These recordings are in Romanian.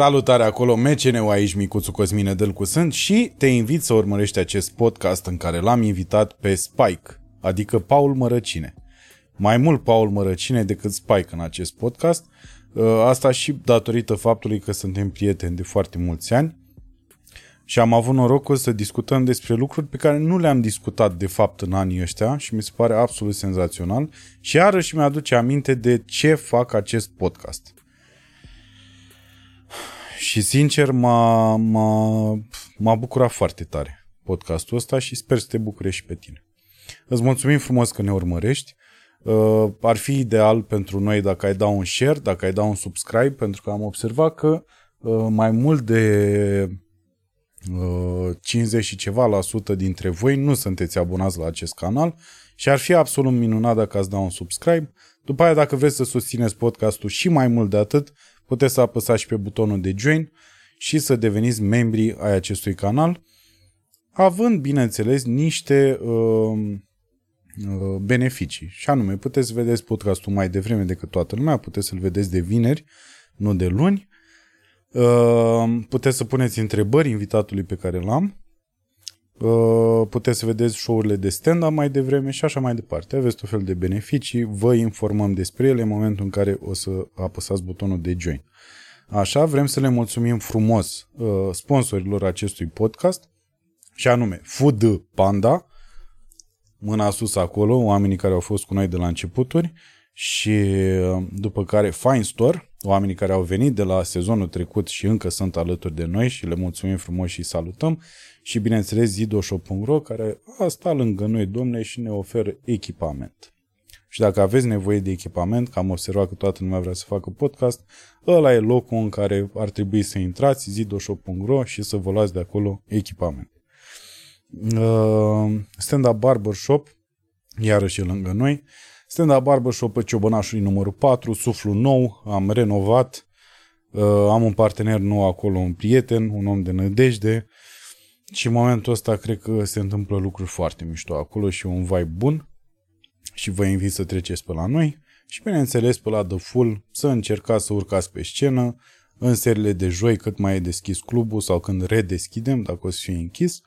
Salutare acolo, meceneu aici, Micuțu Cosmin, dă-l cu sânt și te invit să urmărești acest podcast în care l-am invitat pe Spike, adică Paul Mărăcine. Mai mult Paul Mărăcine decât Spike în acest podcast, asta și datorită faptului că suntem prieteni de foarte mulți ani și am avut norocul să discutăm despre lucruri pe care nu le-am discutat de fapt în anii ăștia și mi se pare absolut senzațional și iarăși mi-aduce aminte de ce fac acest podcast. Și sincer m-a bucurat foarte tare podcastul ăsta și sper să te bucurești și pe tine. Îți mulțumim frumos că ne urmărești. Ar fi ideal pentru noi dacă ai da un share, dacă ai da un subscribe, pentru că am observat că mai mult de 50 și ceva % dintre voi nu sunteți abonați la acest canal și ar fi absolut minunat dacă ați da un subscribe. După aia, dacă vreți să susțineți podcastul și mai mult de atât, puteți să apăsați și pe butonul de join și să deveniți membri ai acestui canal, având, bineînțeles, niște beneficii. Și anume, puteți să vedeți podcastul mai devreme decât toată lumea, puteți să-l vedeți de vineri, nu de luni, puteți să puneți întrebări invitatului pe care l-am, puteți să vedeți show-urile de stand-up mai devreme și așa mai departe. Aveți tot fel de beneficii, vă informăm despre ele în momentul în care o să apăsați butonul de join. Așa, vrem să le mulțumim frumos sponsorilor acestui podcast și anume Food Panda, mâna sus acolo, oamenii care au fost cu noi de la începuturi, și după care Fine Store, oamenii care au venit de la sezonul trecut și încă sunt alături de noi și le mulțumim frumos și salutăm, și bineînțeles zidoshop.ro, care a stat lângă noi, domne, și ne oferă echipament. Și dacă aveți nevoie de echipament, că am observat că toată lumea vrea să facă podcast, ăla e locul în care ar trebui să intrați, zidoshop.ro, și să vă luați de acolo echipament. Stand-up barbershop, iarăși e lângă noi. Stand-up barbershop pe Ciobănașului numărul 4, suflu nou, am renovat, am un partener nou acolo, un prieten, un om de nădejde, și în momentul ăsta cred că se întâmplă lucruri foarte mișto acolo și un vibe bun și vă invit să treceți pe la noi și, bineînțeles, pe la The Full, să încercați să urcați pe scenă în serile de joi cât mai e deschis clubul sau când redeschidem, dacă o să fie închis.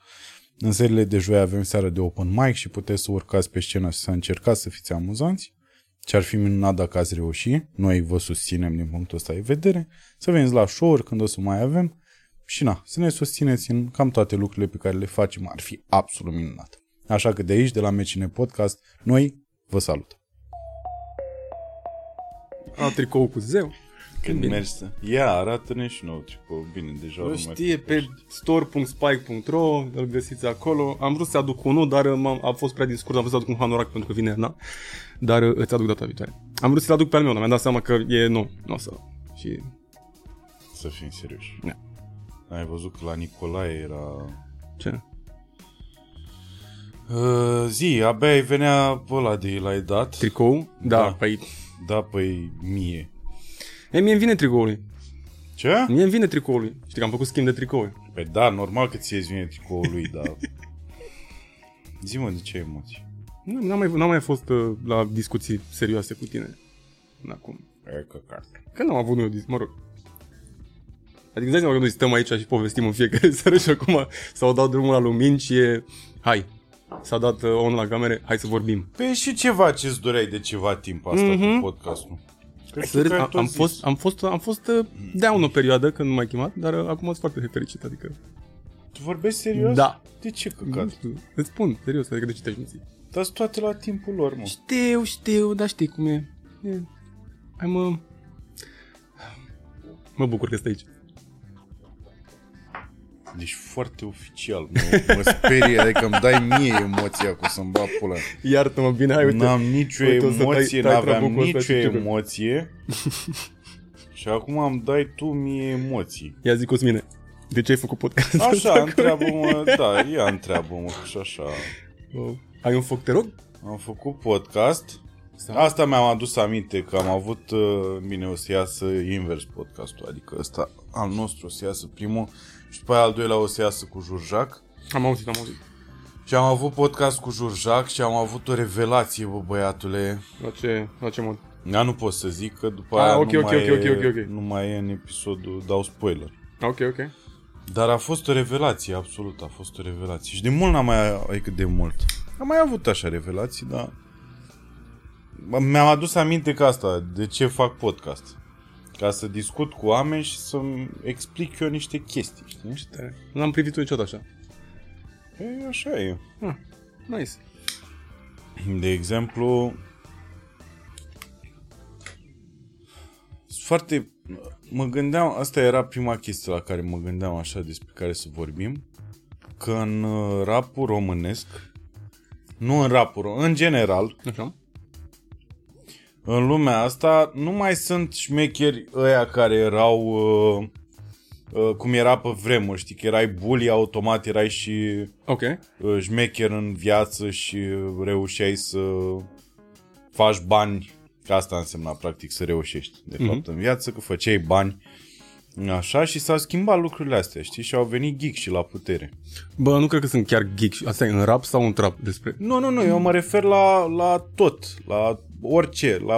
În serile de joi avem seara de open mic și puteți să urcați pe scenă și să încercați să fiți amuzanți. Ce ar fi minunat dacă ați reușit, noi vă susținem din punctul ăsta de vedere, să veniți la show-uri când o să mai avem și na, să ne susțineți în cam toate lucrurile pe care le facem, ar fi absolut minunat. Așa că de aici, de la Mecine Podcast, noi vă salut. Am tricou cu zeu. Când bine. Mergi să... Ia, arată-ne și nou tricou. Bine, deja... Nu știe, pe store.spike.ro îl găsiți acolo. Am vrut să aduc unul, dar a fost prea din scurt. Am vrut să aduc un hanorac pentru că vine, na. Dar îți aduc data viitoare. Am vrut să-l aduc pe al meu, dar mi-am dat seama că e nou. Nu o să... Și... Să fim serioși. Da. Ai văzut că la Nicolae era... Ce? Zi, abia îi venea ăla de l-ai dat. Tricou? Da, păi... Da, păi mie. E, mie îmi vine tricoul lui. Ce? Mie îmi vine tricoul lui. Știi că am făcut schimb de tricouri. Păi da, normal că ție îți vine tricoul lui, dar... Zi-mă, de ce emoții? N-am mai fost la discuții serioase cu tine. Acum. E căcat. Că n-am avut noi o discuție, mă rog. Adică îți dai seama că noi stăm aici și povestim în fiecare seară și acum s-au dat drumul la lumini și e... Hai, s-a dat on la camere, hai să vorbim. Păi și ceva ce-ți doreai de ceva timp asta cu podcastul. Am fost down o perioadă când nu m-ai chemat, dar acum sunt foarte fericit, adică... Tu vorbești serios? Da. De ce căcat? Nu știu, îți spun, serios, adică de ce te-aș minți? Dar sunt toate la timpul lor, mă. Știu, dar știi cum e. Hai mă... Mă bucur că stai aici. Deci foarte oficial, mă sperie, adică îmi dai mie emoția cu să-mi bat pula. Iartă-mă bine, hai, uite. N-aveam nicio emoție și acum îmi dai tu mie emoții. Ia zi cu mine, de ce ai făcut podcastul așa, asta? Întreabă-mă și așa. Ai un foc, te rog? Am făcut podcast. Asta mi-am adus aminte că am avut, bine, o să iasă invers podcastul, adică ăsta al nostru o să iasă primul și după aia al doilea o să iasă cu Jurjac. Am auzit. Și am avut podcast cu Jurjac și am avut o revelație, bă, băiatule. La ce mod? Da, nu pot să zic, că după aia nu mai e în episodul, dau spoiler. Ok. Dar a fost o revelație, absolut, a fost o revelație. Și de mult n-am mai, adică de mult, am mai avut așa revelații, dar mi-am adus aminte că asta, de ce fac podcast. Ca să discut cu oameni și să-mi explic eu niște chestii, știi? Nu l-am privit niciodată așa. E, așa e. Ah, nice. De exemplu, foarte... Mă gândeam, asta era prima chestie la care mă gândeam așa, despre care să vorbim, că în rapul românesc, în general, așa, în lumea asta nu mai sunt șmecheri ăia care erau cum era pe vremuri, știi, că erai bully automat, erai și șmecher în viață și reușeai să faci bani. Că asta însemna, practic, să reușești, de fapt, în viață, că făceai bani, așa, și s-au schimbat lucrurile astea, știi? Și au venit geek și la putere. Bă, nu cred că sunt chiar geek. Asta e în rap sau în trap despre... Nu, eu mă refer la tot, la orice, la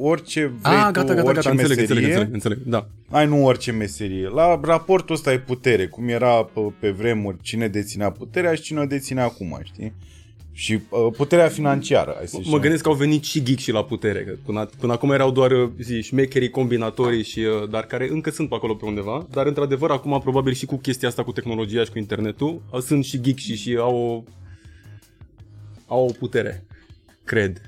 orice vrei tu, gata, orice meserie. Înțeleg, da. Ai nu orice meserie. La raportul ăsta e putere, cum era pe vremuri, cine deținea puterea și cine o deține acum, știi? Și puterea financiară. Mă gândesc că au venit și geek și la putere, că până acum erau doar șmecherii, combinatorii, și, dar care încă sunt pe acolo pe undeva. Dar într-adevăr acum probabil și cu chestia asta, cu tehnologia și cu internetul, sunt și geek și au o putere, cred.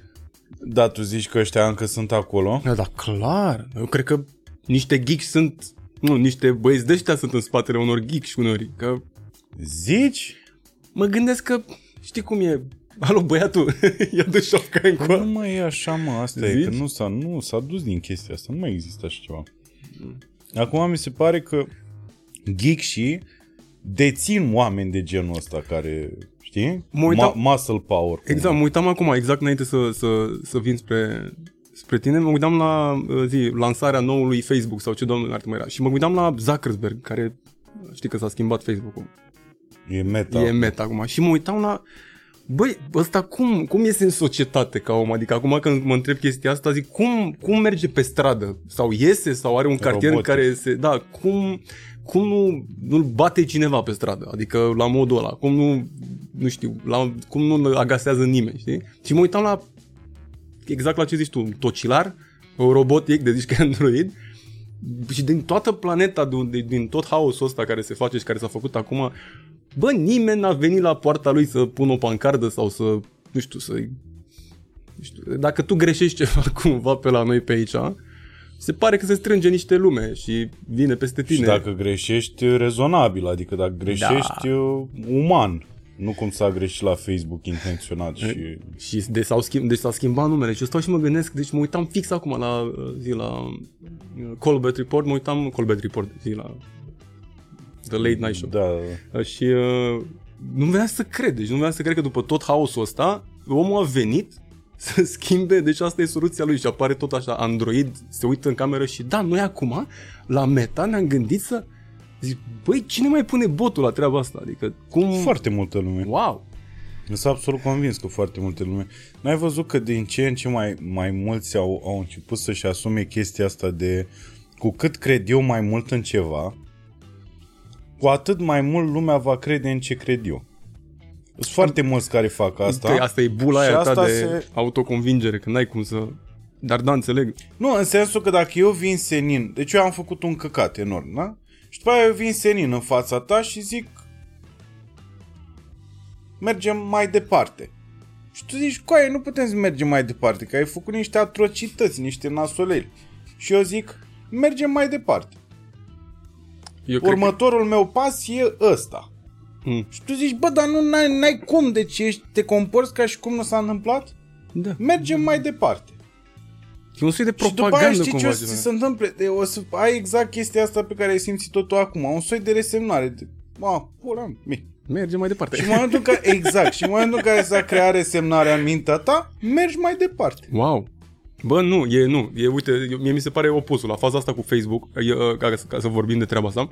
Da, tu zici că ăștia încă sunt acolo? Da, clar. Eu cred că niște geek sunt... Nu, niște băieți de ăștia sunt în spatele unor geek și uneori că... Zici? Mă gândesc că... Știi cum e? Alo, băiatul, ia de șapca încoa. Nu mai e așa, mă, asta zici? E, că nu s-a dus din chestia asta, nu mai există așa ceva. Acum mi se pare că geek-șii dețin oameni de genul ăsta care, știi? Muscle power. Exact, mă uitam acum, exact înainte să vin spre tine, mă uitam la lansarea noului Facebook sau ce domnul ar mai era. Și mă uitam la Zuckerberg, care știi că s-a schimbat Facebook-ul. E meta acum. Și mă uitam la... Băi, ăsta cum iese în societate ca om? Adică acum când mă întreb chestia asta, zic, cum merge pe stradă? Sau iese? Sau are un cartier robotic în care se... Da, cum nu-l bate cineva pe stradă? Adică la modul ăla. Cum nu știu, cum nu-l agasează nimeni, știi? Și mă uitam la... Exact la ce zici tu, un tocilar, un robot, de zici că e android... Și din toată planeta, din tot haosul ăsta care se face și care s-a făcut acum... Bă, nimeni n-a venit la poarta lui să pună o pancardă sau să, nu știu, dacă tu greșești ceva cumva pe la noi pe aici, se pare că se strânge niște lume și vine peste tine. Și dacă greșești, rezonabil, adică dacă greșești, uman, nu cum s-a greșit la Facebook intenționat. Și deci s-a schimbat numele și eu stau și mă gândesc, deci mă uitam fix acum la Colbert Report, la... The Late Night Show. Da. Și nu venea să crede. Deci nu venea să cred că după tot haosul ăsta, omul a venit să schimbe. Deci asta e soluția lui. Și apare tot așa Android, se uită în cameră și da, noi acum la Meta ne-am gândit să... Zic, băi, cine mai pune botul la treaba asta? Adică cum... Foarte multă lume. Wow! Sunt absolut convins că foarte multă lume. N-ai văzut că din ce în ce mai mulți au început să-și asume chestia asta de... Cu cât cred eu mai mult în ceva... Cu atât mai mult lumea va crede în ce cred eu. Sunt foarte mulți care fac asta. Asta e bula aia ta de autoconvingere, că n-ai cum să... Dar da, înțeleg. Nu, în sensul că dacă eu vin senin... Deci eu am făcut un căcat enorm, da? Și după aia eu vin senin în fața ta și zic... Mergem mai departe. Și tu zici, coaie, nu putem să mergem mai departe, că ai făcut niște atrocități, niște nasoleli. Și eu zic, mergem mai departe. Următorul meu pas e ăsta. Și tu zici, bă, dar nu n-ai cum, deci te comporți ca și cum nu s-a întâmplat? Da. Mergem mai departe. E un soi de propagandă cumva. Și după aia știi ce o să se întâmple? O să ai exact chestia asta pe care ai simțit-o tu acum. Un soi de resemnare. Mergem mai departe. Și în momentul în care, s-a creat resemnarea în mintea ta, mergi mai departe. Wow. Bă, nu, uite, mie mi se pare opusul, la faza asta cu Facebook, ca să vorbim de treaba asta,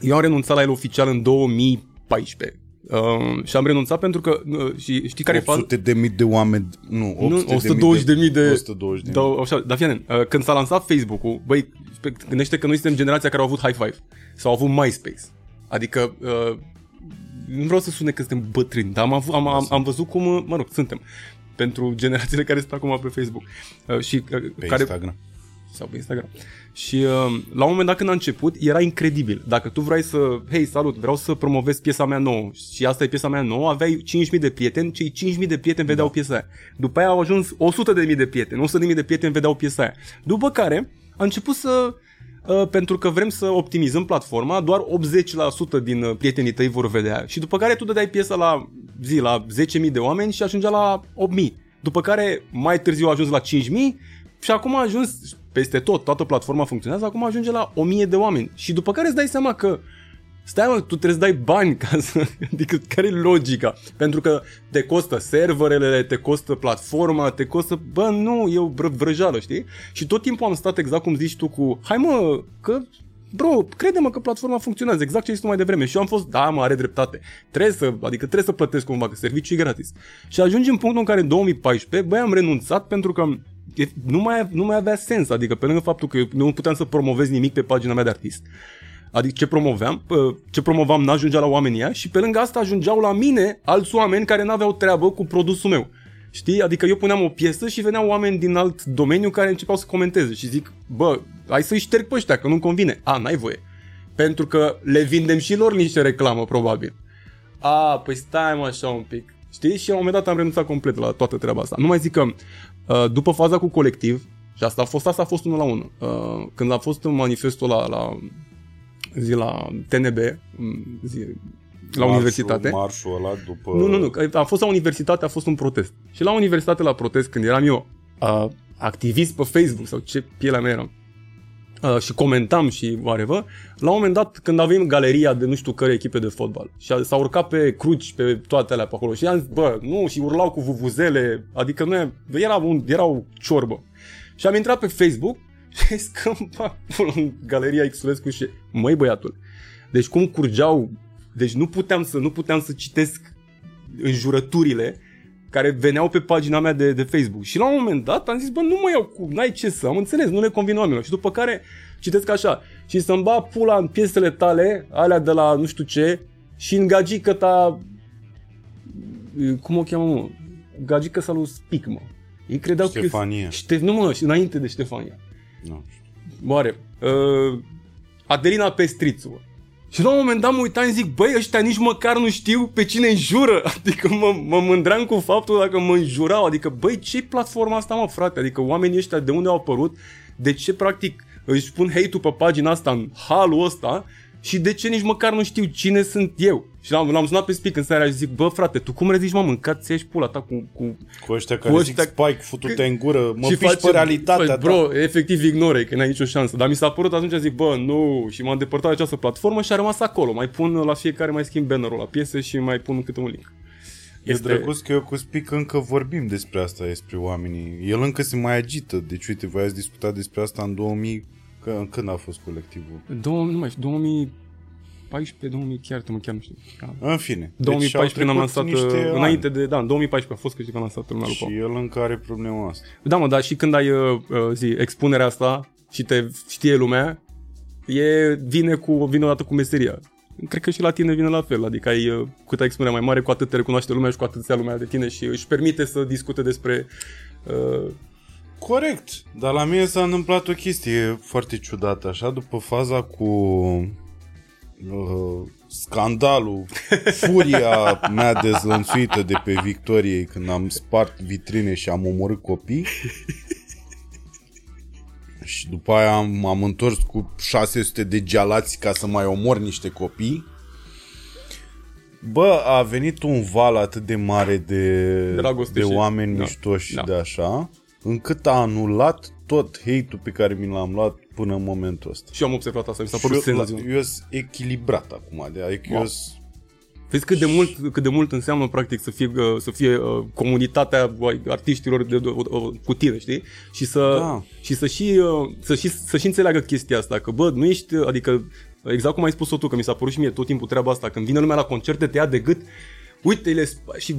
eu am renunțat la el oficial în 2014, Și am renunțat pentru că și știi care e faza? 800.000 de oameni, nu, 120.000 de... 120.000. Dar fie, când s-a lansat Facebook-ul, băi, gândește că noi suntem generația care au avut High Five sau au avut MySpace. Adică, nu vreau să sune că suntem bătrâni, dar am văzut cum, mă rog, suntem. Pentru generațiile care sunt acum pe Facebook. Și pe care... Instagram. Sau pe Instagram. Și la un moment dat când a început, era incredibil. Dacă tu vrei să, hei, salut, vreau să promovez piesa mea nouă și asta e piesa mea nouă, aveai 5.000 de prieteni, cei 5.000 de prieteni vedeau piesa aia. După aia au ajuns 100.000 de prieteni, 100.000 de prieteni vedeau piesa aia. După care a început să, pentru că vrem să optimizăm platforma, doar 80% din prietenii tăi vor vedea. Și după care tu dădeai piesa la zi, la 10.000 de oameni și ajungea la 8.000. După care mai târziu a ajuns la 5.000 și acum a ajuns... Peste tot, toată platforma funcționează, acum ajunge la 1.000 de oameni. Și după care îți dai seama că, stai mă, tu trebuie să dai bani ca să... Adică, care e logica? Pentru că te costă serverele, te costă platforma, te costă... Bă, nu, e o vrăjeală, știi? Și tot timpul am stat exact cum zici tu cu... Hai mă, că... Bro, crede-mă că platforma funcționează, exact ce ai zis mai devreme. Și eu am fost, da, mă, are dreptate. Trebuie să plătesc cumva, că serviciul e gratis. Și ajungem în punctul în care în 2014, băi, am renunțat pentru că... Nu mai avea sens, adică pe lângă faptul că eu nu puteam să promovez nimic pe pagina mea de artist. Adică ce promovam n-ajungea la oamenii aia și pe lângă asta ajungeau la mine alți oameni care n-aveau treabă cu produsul meu. Știi? Adică eu puneam o piesă și veneau oameni din alt domeniu care începeau să comenteze și zic, bă, hai să-i șterg pe ăștia, că nu-mi convine. A, n-ai voie. Pentru că le vindem și lor niște reclamă, probabil. A, păi stai mă așa un pic. Știi? Și la un moment dat am renunțat complet la toată treaba asta. Nu mai zic că după faza cu colectiv, și asta a fost 1-1. Când a fost manifestul la TNB, la universitate. Marșul ăla după... Nu, a fost la universitate, a fost un protest. Și la universitate, la protest, când eram eu activist pe Facebook sau ce pielea mea eram, și comentam și whatever, la un moment dat când avem galeria de nu știu care echipe de fotbal și s-a urcat pe cruci, pe toate alea pe acolo și am zis, bă, nu, și urlau cu vuvuzele, adică nu era o ciorbă. Și am intrat pe Facebook și scâmpa în galeria Xulescu și, măi băiatul, deci cum curgeau, deci nu puteam să citesc înjurăturile care veneau pe pagina mea de Facebook. Și la un moment dat am zis, bă, nu mă iau cu, n-ai ce să, am înțeles, nu le convine oamenilor. Și după care citesc așa, și să-mi ba pula în piesele tale, alea de la nu știu ce, și în gagică ta, cum o cheamă, mă? Gagică sa lui Spike, mă. Ei credeau Ștefania. Că... Ștefania. Nu mă, înainte de Ștefania. Nu. Oare, Adelina Pestrițu. Și la un moment dat mă uitam și zic, băi, ăștia nici măcar nu știu pe cine înjură. Adică mă mândream cu faptul dacă mă înjurau. Adică, băi, ce-i platforma asta, mă, frate? Adică oamenii ăștia de unde au apărut? De ce, practic, își pun hate-ul pe pagina asta în halul ăsta? Și de ce nici măcar nu știu cine sunt eu? Și l-am sunat pe Spike în seara și zic, bă, frate, tu cum rezici, mă, mâncat ți-ești pula ta cu ăștia care zic, Spike, futu-te în gură, mă piși pe realitatea ta. Bro, efectiv ignore, că n-ai nicio șansă. Dar mi s-a părut atunci, zic, bă, nu, și m-am depărtat de această platformă și a rămas acolo. Mai pun la fiecare, mai schimb bannerul la piese și mai pun câte un link. Este drăguț că eu cu Spike încă vorbim despre asta, despre oamenii. El încă se mai agită, deci uite, voi ați discutat despre asta în 2000. Când a fost colectivul? 2014, chiar nu știu. În fine. 2014 deci am lansat, înainte ani. De, da, în 2014 a fost că am lansat lumea lupă. Și el încă are problema asta. Da, mă, dar și când ai expunerea asta și te știe lumea, vine odată cu meseria. Cred că și la tine vine la fel, adică ai cu ta expunerea mai mare, cu atât te recunoaște lumea și cu atât se ia lumea de tine și își permite să discute despre... Corect, dar la mine s-a întâmplat o chestie foarte ciudată, așa, după faza cu scandalul, furia mea dezlănțuită de pe Victoriei când am spart vitrine și am omorât copii și după aia m-am întors cu 600 de gealați ca să mai omor niște copii. Bă, a venit un val atât de mare de oameni miștoși de așa, încât a anulat tot hate-ul pe care mi l-am luat până în momentul ăsta. Și eu am observat asta, mi s-a părut senzațional. Eu sunt echilibrat acum, adică eu sunt... Vezi cât de mult înseamnă practic să fie comunitatea artiștilor cu tine, știi? Și să înțeleagă chestia asta, că bă, nu ești, adică Exact cum ai spus-o tu, că mi s-a părut și mie tot timpul treaba asta. Când vine lumea la concerte, te ia de gât. Uite-le și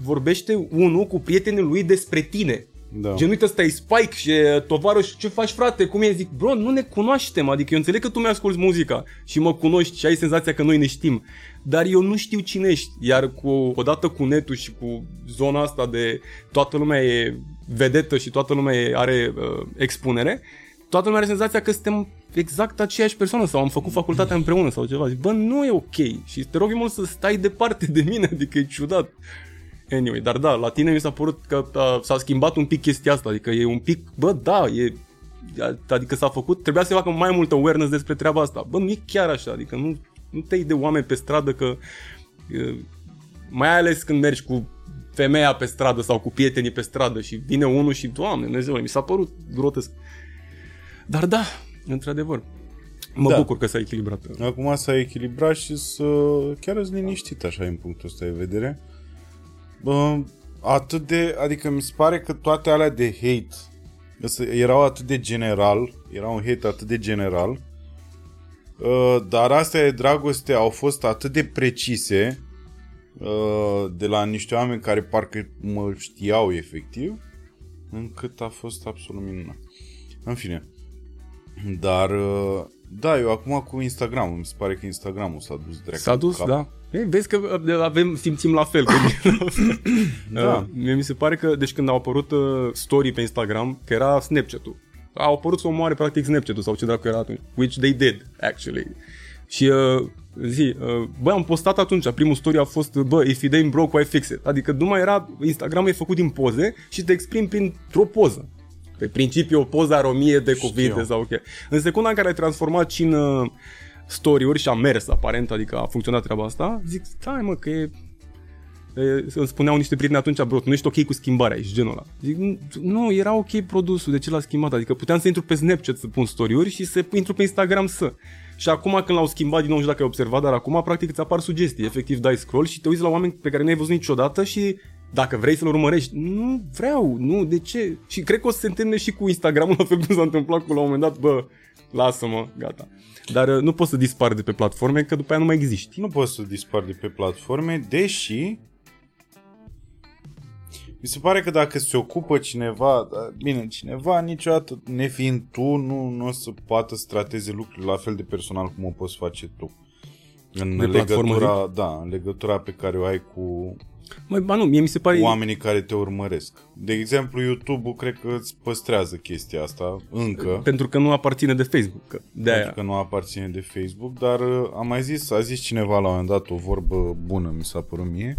vorbește unul cu prietenul lui despre tine. Da. Gen, uite, ăsta e Spike și tovarăș, ce faci, frate? Cum e? Zic, bro, nu ne cunoaștem. Adică eu înțeleg că tu mi-asculți muzica și mă cunoști și ai senzația că noi ne știm, dar eu nu știu cine ești. Iar odată cu netul și cu zona asta de toată lumea e vedetă și toată lumea are expunere, toată lumea are senzația că suntem exact aceeași persoană sau am făcut facultatea împreună sau ceva. Zic, bă, nu e ok și te rog mult să stai departe de mine, adică e ciudat. Anyway, dar da, la tine mi s-a părut că s-a schimbat un pic chestia asta, adică e un pic, bă, da, e, adică s-a făcut, trebuia să facă mai multă awareness despre treaba asta. Bă, nu e chiar așa, adică nu te iei de oameni pe stradă, că mai ales când mergi cu femeia pe stradă sau cu prietenii pe stradă și vine unul și, Doamne, Dumnezeule, mi s-a părut grotesc. Dar da, într-adevăr, mă bucur că s-a echilibrat. Acum s-a echilibrat și chiar îți liniștit așa în punctul ăsta de vedere. Adică mi se pare că toate alea de hate erau atât de general, era un hate atât de general, dar astea de dragoste au fost atât de precise, de la niște oameni care parcă mă știau efectiv, încât a fost absolut minunat. În fine, dar da, eu acum cu Instagram, mi se pare că Instagramul s-a dus drept. S-a dus, cap. Da. Ei, vezi că simțim la fel. Da. Mi se pare că, deci când au apărut story pe Instagram, că era Snapchat-ul, au apărut să omoare practic Snapchat-ul sau ce dracu era atunci, which they did, actually. Și am postat atunci, primul story a fost, if it ain't broke, why fix it? Adică numai era, Instagram e făcut din poze și te exprimi printr-o poză. Pe principiu, o poză are 1000 de cuvinte sau ok. În secunda în care ai transformat cine... story-uri și a mers aparent, adică a funcționat treaba asta, zic, stai mă, că îmi spuneau niște prieteni atunci, bro, nu ești ok cu schimbarea, ești genul ăla. Zic, nu, era ok produsul, de ce l-a schimbat? Adică puteam să intru pe Snapchat să pun story-uri și să intru pe Instagram să. Și acum când l-au schimbat, din nou, nu știu dacă ai observat, dar acum practic îți apar sugestii, efectiv dai scroll și te uiți la oameni pe care nu ai văzut niciodată și dacă vrei să-l urmărești, nu vreau, nu, de ce? Și cred că o să se întâmple și cu Instagram-ul, la fel cum s-a întâmplat cu la un moment dat, bă, lasă-mă, gata. Dar nu poți să dispari de pe platforme, că după aia nu mai existi. Nu poți să dispari de pe platforme, deși mi se pare că dacă se ocupă cineva, bine, cineva niciodată, nefiind tu, nu o să poată să trateze lucrurile la fel de personal cum o poți face tu. În legătura pe care o ai cu oamenii care te urmăresc. De exemplu, YouTube-ul cred că îți păstrează chestia asta încă. Pentru că nu aparține de Facebook. Dar a zis cineva la un moment dat o vorbă bună, mi s-a părut mie,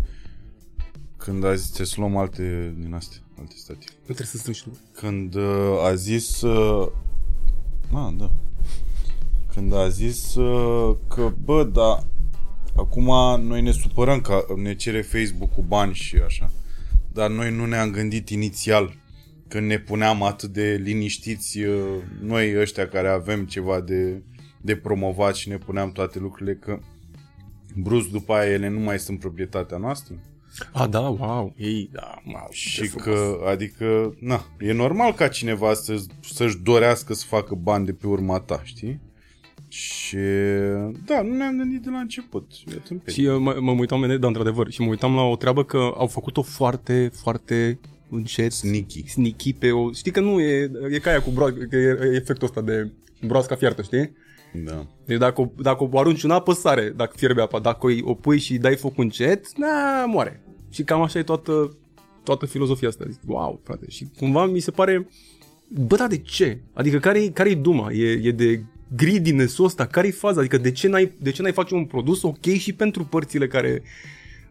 când a zis, să luăm alte din astea, alte statii. Nu trebuie să strângi lumea. Când a zis... Când a zis că, bă, da, acum noi ne supărăm că ne cere Facebook-ul bani și așa, dar noi nu ne-am gândit inițial când ne puneam atât de liniștiți noi ăștia care avem ceva de promovat și ne puneam toate lucrurile, că brusc după aia ele nu mai sunt proprietatea noastră. A, da, wow, ei, da, wow. Și că, adică, na, e normal ca cineva să-și dorească să facă bani de pe urma ta, știi? Și, da, nu ne-am gândit de la început. Și mă uitam, da, într-adevăr, și mă uitam la o treabă că au făcut-o foarte, foarte încet. Sneaky pe o... Știi că nu e ca aia cu că e efectul ăsta de broasca fiertă, știi? Da. Deci dacă o arunci în apă, sare, dacă fierbe apa. Dacă o pui și dai foc încet, moare. Și cam așa e toată filozofia asta. Zic, wow, frate. Și cumva mi se pare, bă, da, de ce? Adică care-i duma? E de greediness-ul ăsta? Care-i faza? Adică de ce n-ai face un produs ok și pentru părțile care...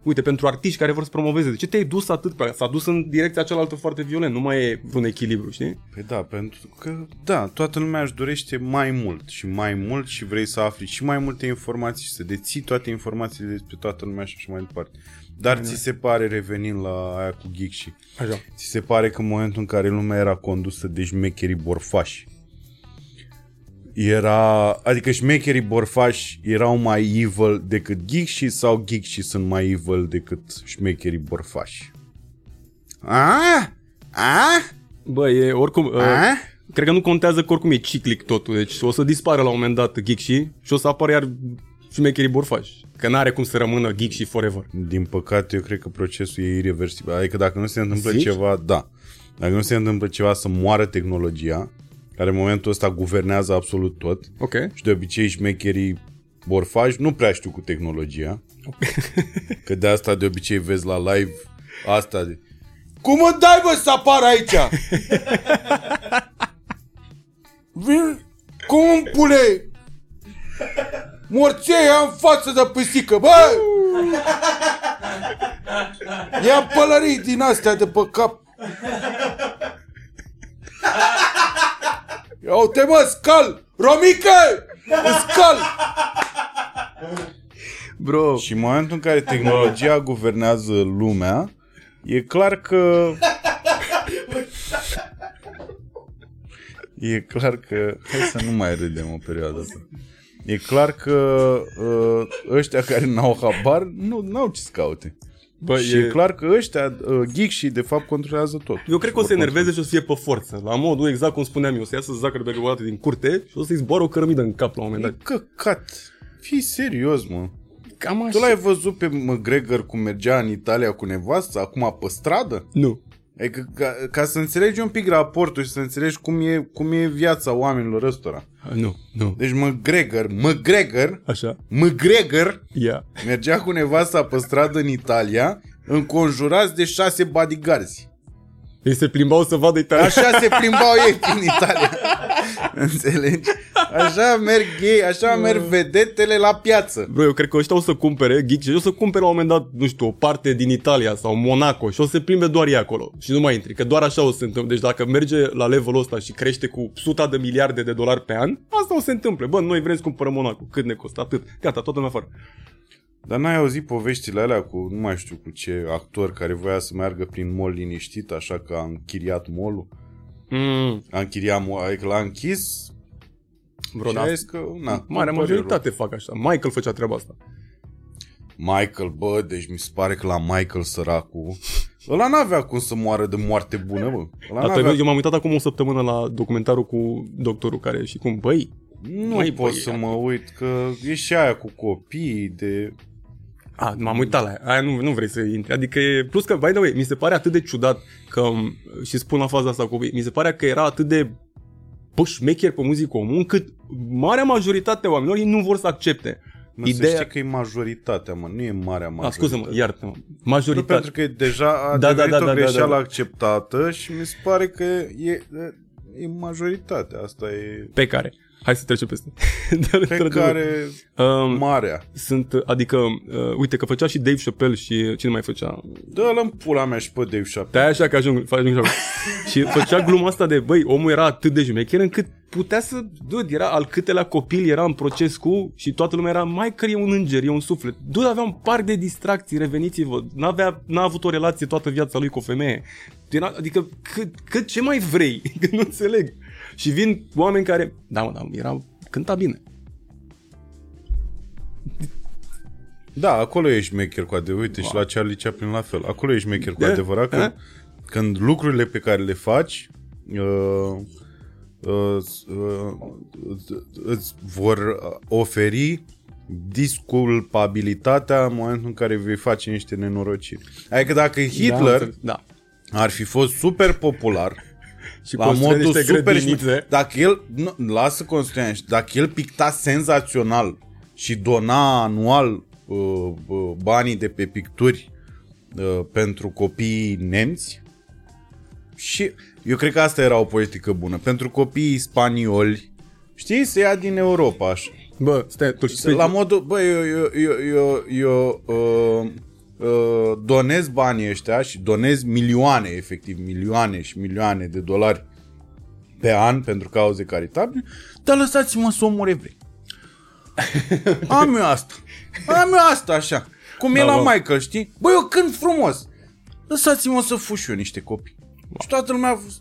Uite, pentru artiști care vor să promoveze. De ce te-ai dus atât? S-a dus în direcția cealaltă foarte violent. Nu mai e un echilibru, știi? Păi da, pentru că, da, toată lumea își dorește mai mult și mai mult și vrei să afli și mai multe informații și să deții toate informațiile despre toată lumea și așa mai departe. Dar ți se pare, revenind la aia cu geek și... Așa. Ți se pare că în momentul în care lumea era condusă de șmecherii borfași, adică șmecherii borfași erau mai evil decât geekșii sau geekșii sunt mai evil decât șmecherii borfași? Bă, e oricum cred că nu contează că oricum e ciclic totul, deci o să dispară la un moment dat geek-și și o să apară iar șmecherii borfași, că n-are cum să rămână geek-și forever. Din păcate, eu cred că procesul e irreversibil, adică dacă nu se întâmplă ceva, da, dacă nu se întâmplă ceva să moară tehnologia, care în momentul ăsta guvernează absolut tot, okay. Și de obicei șmecherii borfași nu prea știu cu tehnologia, că de asta de obicei vezi la live asta de... Cum îmi dai, bă, să apar aici? Cum îmi pune morțeia în față de pisică, bă? Ia-mi pălării din astea de pe cap. Ia-te, mă, scal! Romică! Scal! Bro. Și în momentul în care tehnologia guvernează lumea, e clar că... E clar că... Hai să nu mai râdem o perioadă asta. E clar că ăștia care n-au habar n-au ce să caute. Bă, și e clar că ăștia, geek și de fapt controlează tot. Eu cred că o să se enerveze și o să fie pe forță. La modul exact cum spuneam eu, o să iasă Zuckerberg o dată din curte și o să-i zboară o cărămidă în cap la un moment dat. E căcat. Fii serios, mă. Cam așa. Tu l-ai văzut pe McGregor cum mergea în Italia cu nevastă, acum pe stradă? Nu. Adică ca să înțelegi un pic raportul și să înțelegi cum e viața oamenilor ăstora. Nu. Deci McGregor, așa. McGregor, yeah. Mergea cu nevasta pe stradă în Italia, înconjurați de 6 bodyguards. Ei se plimbau să vadă Italia. Așa se plimbau ei prin Italia. Înțelegi? Așa merg ei, așa merg vedetele la piață. Bro, eu cred că ăștia o să cumpere, geek, și o să cumpere la un moment dat, nu știu, o parte din Italia sau Monaco și o să se plimbe doar ei acolo și nu mai intri, că doar așa o să se întâmple. Deci dacă merge la levelul ăsta și crește cu 100 de miliarde de dolari pe an, asta o să se întâmple. Bă, noi vrem să cumpărăm Monaco, cât ne costă? Atât. Gata, toată lumea afară. Dar n-ai auzit poveștile alea cu, nu mai știu cu ce actor care voia să meargă prin mall liniștit, așa că a închiriat mall-ul? A închiriat mall, adică l-a închis și că, na, mare majoritate fac așa. Michael făcea treaba asta. Michael, bă, deci mi se pare că la Michael săracul, ăla n-avea cum să moară de moarte bună, bă. Eu m-am uitat acum o săptămână la documentarul cu doctorul care și cum, băi, nu mai pot să mă uit, că e și aia cu copiii de... A, m-am uitat la aia, nu vrei să intri. Adică, plus că, by the way, mi se pare atât de ciudat că, și spun la faza asta cu copiii, mi se pare că era atât de șmecher pe muzică comun, încât marea majoritate a oamenilor ei nu vor să accepte. Mă, ideea... să știi că e majoritatea, mă, nu e marea majoritate. Scuze-mă, iartă-mă, majoritatea. Nu, pentru că deja a devenit o greșeală acceptată și mi se pare că e majoritatea, asta e... Pe care... Hai să trecem peste. Pe care marea. Uite că făcea și Dave Chappelle și cine mai făcea? Dă-l în pula mea și pe Dave Chappelle. Stai așa că ajung. Și făcea gluma asta de, băi, omul era atât de jumecher încât putea să... Dude, era al câtelea copil, era în proces cu... Și toată lumea era, Michael e un înger, e un suflet. Dude, avea un parc de distracții, reveniți-vă. N-a avut o relație toată viața lui cu o femeie. Adică, cât ce mai vrei? Că nu înțeleg. Și vin oameni care... Da, cânta bine. Da, acolo e șmecher cu adevărat. Uite, wow. Și la Charlie Chaplin la fel. Acolo e șmecher cu adevărat că când lucrurile pe care le faci îți vor oferi disculpabilitatea în momentul în care vei face niște nenorociri. Adică dacă Hitler ar fi fost super popular... Și la modul super și dacă el dacă el picta senzațional și dona anual banii de pe picturi pentru copiii nemți, și eu cred că asta era o politică bună pentru copiii spanioli, știi, se ia din Europa așa. Bă, stai, tu știi la modul, bă, eu donez banii ăștia și donez milioane, efectiv milioane și milioane de dolari pe an pentru cauze caritabile, dar lăsați-mă să omor evrei. Am eu asta așa. Cum e la Michael, știi? Băi, eu cânt frumos. Lăsați-mă să fut și eu niște copii. Wow. Și toată lumea a fost...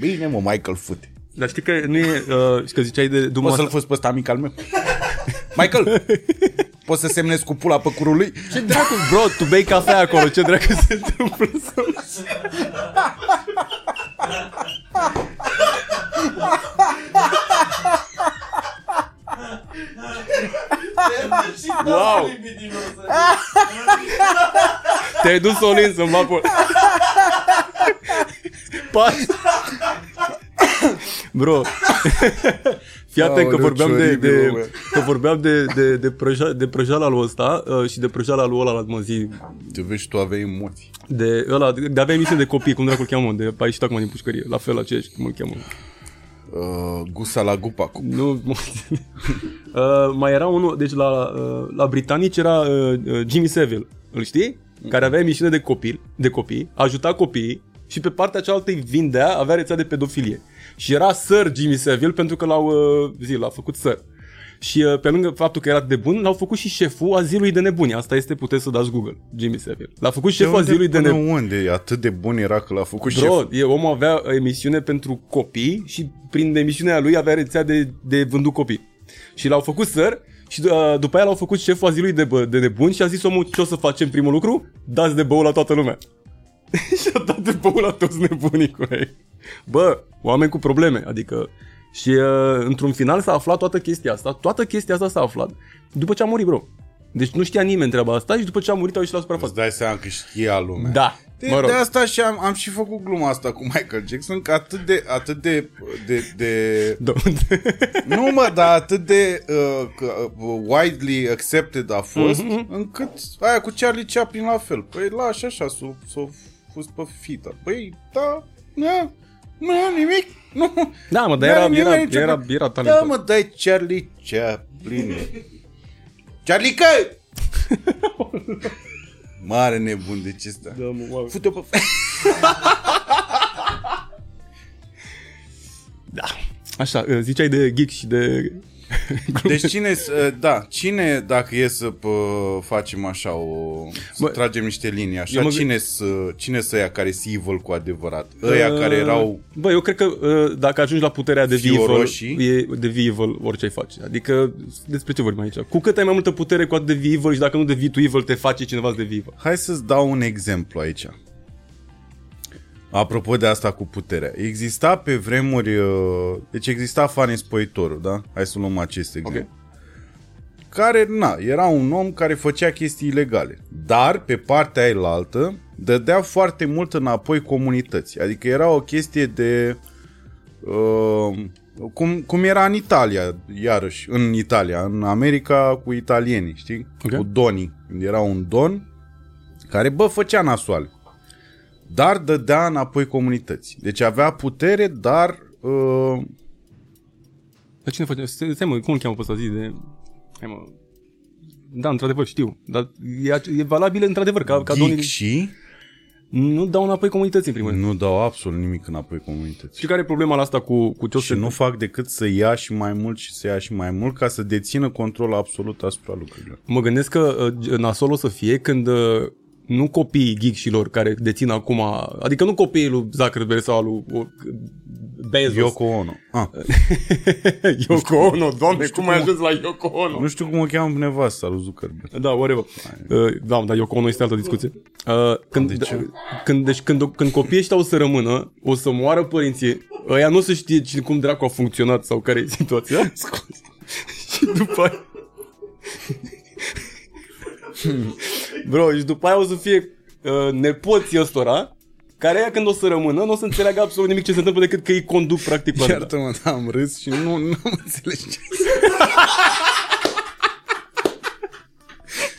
Bine, mă, Michael, fute. Dar știi că nu e... că ziceai de... O să-l fost pe ăsta mic al meu. Michael! Poți să semnezi cu pula pe curul lui? Ce dracu, bro, tu bei cafea acolo, ce dracu se întâmplă? Wow! Te-ai dus o linsă în vapor. Bro, fii atent că vorbeam de prăjala lui ăsta și de prăjala lui ăla, mă zi. Te vezi, tu aveai emoții. De ăla, de aveai emisiune de copii, cum dracu-l cheamă, de a ieșit acum din pușcărie, la fel aceeași, cum îl cheamă. Gusa la gupa acum. Nu, mai era unul, deci la britanici era Jimmy Savile, îl știi? Care avea emisiune de copii, ajuta copiii și pe partea cealaltă îi vindea, avea rețea de pedofilie. Și era Sir Jimmy Savile pentru că l-a făcut Sir. Și pe lângă faptul că era de bun, l-au făcut și șeful azilului de nebuni. Asta este, puteți să dați Google, Jimmy Savile. L-a făcut șeful azilului de nebuni. Unde atât de bun era că l-a făcut șeful? Omul avea emisiune pentru copii și prin emisiunea lui avea rețea de vândut copii. Și l-au făcut Sir și după aia l-au făcut șeful azilului de nebuni și a zis omul, ce o să facem primul lucru? Dați de băul la toată lumea. Și a dat de băul la toți nebunii cu ei. Bă, oameni cu probleme, adică. Și într-un final s-a aflat toată chestia asta s-a aflat după ce a murit, bro. Deci nu știa nimeni treaba asta și după ce a murit au ieșit la suprafață. Îți dai seama că știa lumea. Da, mă rog. De asta și am și făcut gluma asta cu Michael Jackson, că nu mă, dar atât de widely accepted a fost, încât aia cu Charlie Chaplin la fel. Păi lași așa, s-o fost pe fită. Păi da, da. Nu am nimic, nu. Da, mă, dar era talentat. Da, mă, dai Charlie Chaplin. Charlie Chaplin! Mare nebun de ce ăsta. Da, mă, fute-o pe... Da. Așa, ziceai de geek și de... Deci cine dacă e să facem așa tragem niște linii așa, cine să ia care e evil cu adevărat? Ăia care erau... Bă, eu cred că dacă ajungi la puterea de evil, orice ai face. Adică despre ce vorbim aici? Cu cât ai mai multă putere, cu atât de evil, și dacă nu devii tu evil, te face cineva să devii evil. Hai să-ți dau un exemplu aici. Apropo de asta cu puterea, exista pe vremuri, deci exista Fane Spăitorul, da? Hai să luăm acest exemplu. Okay. Care, era un om care făcea chestii ilegale, dar pe partea ailaltă dădea foarte mult înapoi comunității. Adică era o chestie de, cum era în Italia, iarăși, în America cu italienii, știi? Okay. Cu donii, când era un don care, bă, făcea nasoale. Dar dădea înapoi comunității. Deci avea putere, dar... Dar cine face? Stai mă, cum îl cheamă pe ăsta, zi de... Hai mă... Da, într-adevăr, știu. Dar e valabil într-adevăr ca donii... și... Nu dau înapoi comunității, în primul rând. Nu dau absolut nimic înapoi comunității. Și care e problema la asta cu ce? Și nu fac decât să ia și mai mult și să ia și mai mult ca să dețină controlul absolut asupra lucrurilor. Mă gândesc că nasol o să fie când... Nu copiii geekșilor care dețin acum... Adică nu copiii lui Zuckerberg sau lui Bezos. Yoko Ono. Ah. Yoko Ono, doamne, cum ai ajuns la Yoko Ono? Nu știu cum o cheamă nevasta lui Zuckerberg. Da, whatever. Da, dar Yoko Ono este altă discuție. Când copiii ăștia o să rămână, o să moară părinții, ăia nu se știe cum dracu a funcționat sau care e situația. Și după aia... Bro, și după aia o să fie nepoții ăstora care aia când o să rămână nu o să înțeleagă absolut nimic ce se întâmplă decât că îi conduc practic pe alea. Iartă-mă, da, am râs și nu am înțeles ce.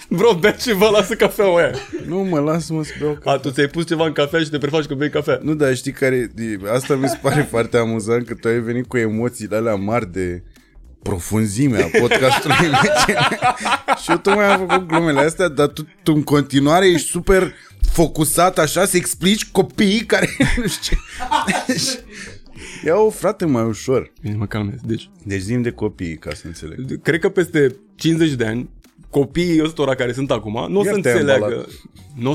Bro, bea ceva, lasă cafeaua aia. Nu mă, lasă-mă să beau cafea. A, tu ți-ai pus ceva în cafea și te prefaci că bei cafea. Nu, dar știi care, asta mi se pare foarte amuzant, că tu ai venit cu emoțiile alea mari de... profunzimea podcastului. Și eu tocmai am făcut glumele astea, dar tu în continuare ești super focusat așa să explici copiii care nu știu ce. Ia-o, frate, mai ușor. Bine, mă calmez. Deci zim de copiii ca să înțeleg. Cred că peste 50 de ani copiii ăstora care sunt acum nu o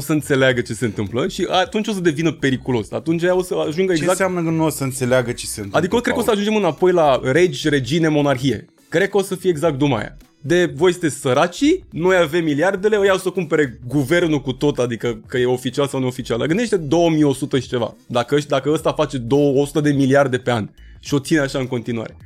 să înțeleagă ce se întâmplă și atunci o să devină periculos. Atunci o să ajungă exact... Ce înseamnă că nu o să înțeleagă ce se întâmplă? Adică cred că o să ajungem înapoi la regi, regine, monarhie. Cred că o să fie exact duma aia. de voi sunteți săracii, noi avem miliardele, ei o să cumpere guvernul cu tot, adică că e oficial sau neoficial. Gândește 2100 și ceva. Dacă ăsta face 200 de miliarde pe an și o ține așa în continuare.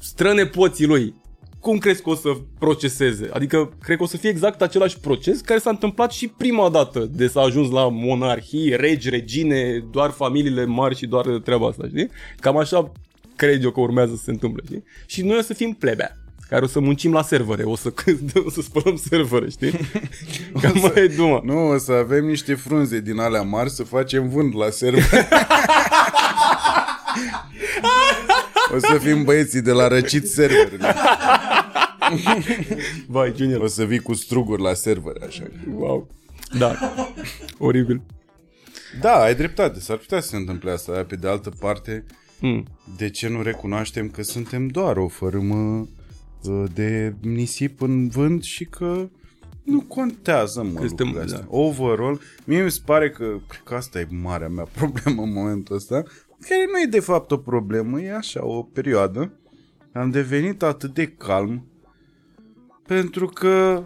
Strănepoții lui, cum crezi că o să proceseze? Adică cred că o să fie exact același proces care s-a întâmplat și prima dată de s-a ajuns la monarhii, regi, regine, doar familiile mari și doar treaba asta, știi? Cam așa cred eu că urmează să se întâmple, știi? Și noi o să fim plebea, care o să muncim la servere, o să spălăm servere, știi? Cam mai e dumă. Nu, o să avem niște frunze din alea mari să facem vânt la servere. O să fim băieții de la răcit server. Vai, genial. O să vii cu struguri la server, așa. Wow. Da. Oribil. Da, ai dreptate. S-ar putea să se întâmple asta. Pe de altă parte, de ce nu recunoaștem că suntem doar o fărâmă de nisip în vânt și că nu contează, mă, lucrurile astea. Da. Overall, mie mi se pare că, cred că asta e marea mea problemă în momentul ăsta, care nu e de fapt o problemă, e așa, o perioadă. Am devenit atât de calm pentru că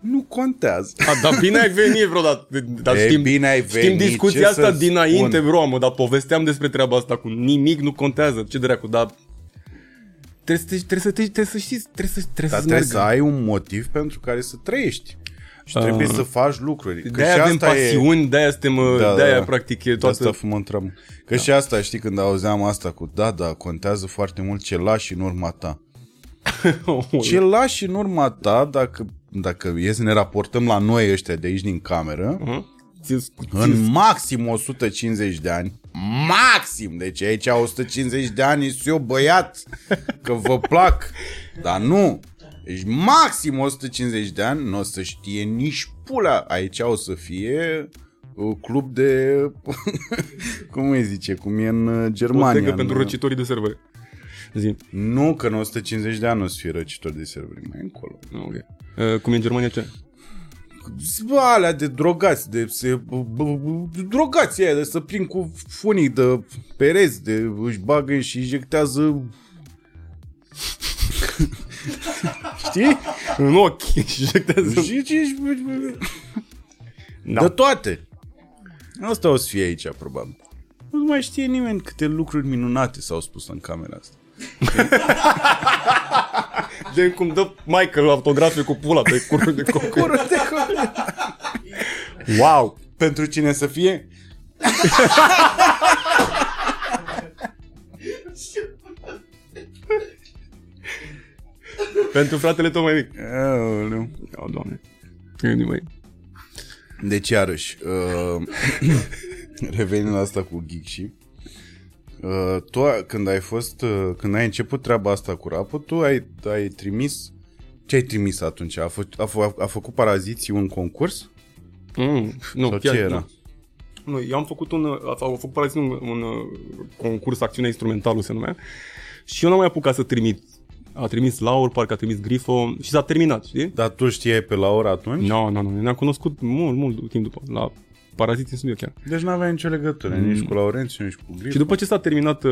nu contează. A, dar bine ai venit vreodată. Dar știm discuția asta dinainte, bro, mă, dar povesteam despre treaba asta cu nimic nu contează. Ce dracu, dar trebuie să ai un motiv pentru care să trăiești. Și trebuie să faci lucruri. Că de-aia avem pasiuni, de-aia suntem, da, de-aia practic e toată... De asta mă întreabă. Că da. Și asta, știi, când auzeam asta cu da, contează foarte mult ce lași în urma ta. Ce lași în urma ta, dacă e să ne raportăm la noi ăștia de aici din cameră, în maxim 150 de ani, maxim, deci aici 150 de ani sunt eu băiat, că vă plac, dar nu... Deci maxim 150 de ani nu o să știe nici pula. Aici o să fie club de... cum îi zice? Cum e în Germania. Poate că pentru răcitorii de servere. Nu, că în 150 de ani nu o să fie răcitori de servere. Mai încolo. Okay. Cum e în Germania ce? Alea de drogați. Drogații aia de să prind cu funii de pereți. Își bagă și injectează... știi? În ochi. Da. De toate. Asta o să fie aici, probabil. Nu mai știe nimeni câte lucruri minunate s-au spus în camera asta. Gen cum dă Michael autografe cu pula pe curul de coco. Wow! Pentru cine să fie? Pentru fratele tău mai mic. Aoleu. Oh, Doamne. Anyway. Deci iarăși, revenind la asta cu geekship, tu când ai început treaba asta cu rapul, tu ai trimis... Ce ai trimis atunci? A făcut Paraziții un concurs? Nu, ce era? Nu, eu am făcut un concurs, acțiunea instrumentală se numea, și eu n-am mai apucat să trimit. A trimis Laur, parcă a trimis Grifo și s-a terminat, știi? Dar tu știai pe Laur atunci? Nu, ne-am cunoscut mult timp după, la Paraziții în studio chiar. Deci n-avea nicio legătură, nici cu Laurențiu, nici cu Grifo. Și după ce s-a terminat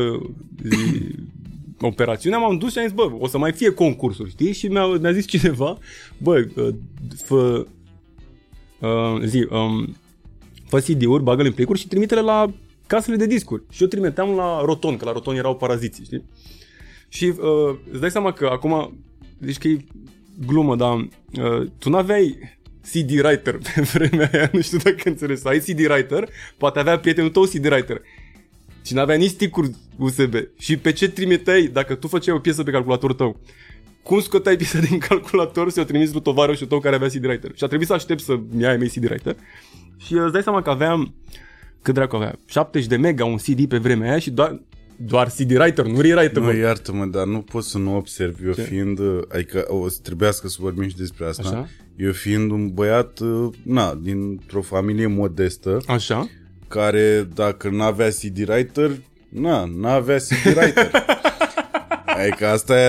operațiunea, m-am dus și am zis, bă, o să mai fie concursuri, știi? Și mi-a zis cineva, bă, fă CD-uri, bagă-le în plicuri și trimite-le la casele de discuri. Și eu trimiteam la Roton, că la Roton erau Paraziții, știi? Și îți dai seama că acum, deci că e glumă, dar tu n-aveai CD writer pe vremea aia, nu știu dacă înțelegi, să ai CD writer, poate avea prietenul tău CD writer și n-avea nici stick-uri USB. Și pe ce trimiteai, dacă tu făceai o piesă pe calculatorul tău, cum scoteai piesa din calculator să o trimiți lui tovarășul tău care avea CD writer? Și a trebuit să aștept să-mi ia CD writer și îți dai seama că aveam, cât dracu avea, 70 de mega un CD pe vremea aia și doar CD-writer, nu rewriter. Nu, iartă-mă, dar nu pot să nu observ. Eu fiind, adică o să trebuiască să vorbim și despre asta. Așa? Eu fiind un băiat, dintr-o familie modestă. Așa? Care dacă n-avea CD-writer, n-avea CD-writer. Adică asta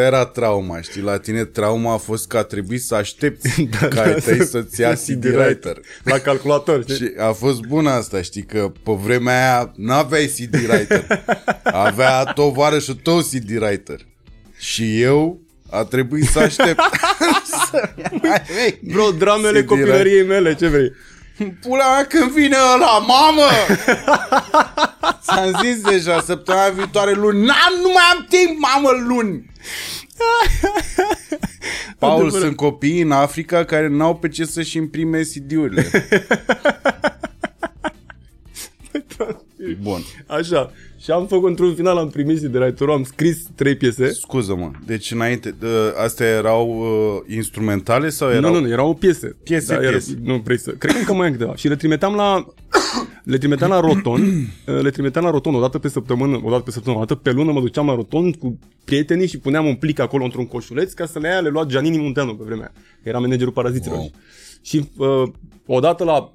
era trauma, știi? La tine trauma a fost că a trebuit să aștepți ca ai tăi să-ți ia CD-writer. La calculator, știi? Și a fost bună asta, știi? Că pe vremea aia n-aveai CD-writer. Avea tovarășul tău CD-writer. Și eu A trebuit să aștept. Bro, dramele copilăriei mele, ce vrei? Pula mea, când vine ăla, mamă! Ți-am zis deja, săptămâna viitoare luni. Nu mai am timp, mamă, luni! Paul, sunt copii în Africa care n-au pe ce să-și imprime CD-urile. Bun. Așa. Și am făcut într-un final, am primit și de la editorul, am scris 3 piese. Scuză-mă, deci înainte, astea erau instrumentale sau erau... Nu, erau piese. Piese. Era, nu, cred că mai am câteva. Și le trimiteam la... Le trimiteam la Roton, o dată pe săptămână, o dată pe lună mă duceam la Roton cu prietenii și puneam un plic acolo într-un coșuleț ca să le ia, le lua Giannini Munteanu pe vremea. Era managerul Paraziților. Wow. Și odată la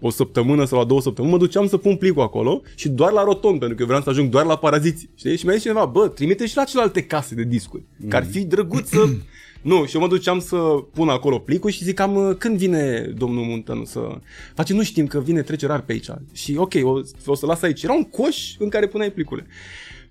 o săptămână sau la 2 săptămâni mă duceam să pun plicul acolo și doar la Roton, pentru că eu vreau să ajung doar la Paraziții. Știi? Și mi-a zis cineva, bă, trimite și la celelalte case de discuri, că ar fi drăguț să... Nu, și eu mă duceam să pun acolo plicul și zicam, când vine domnul Munteanu să... Face, nu știm că vine, trece rar pe aici. Și ok, o să las aici. Era un coș în care puneai plicurile.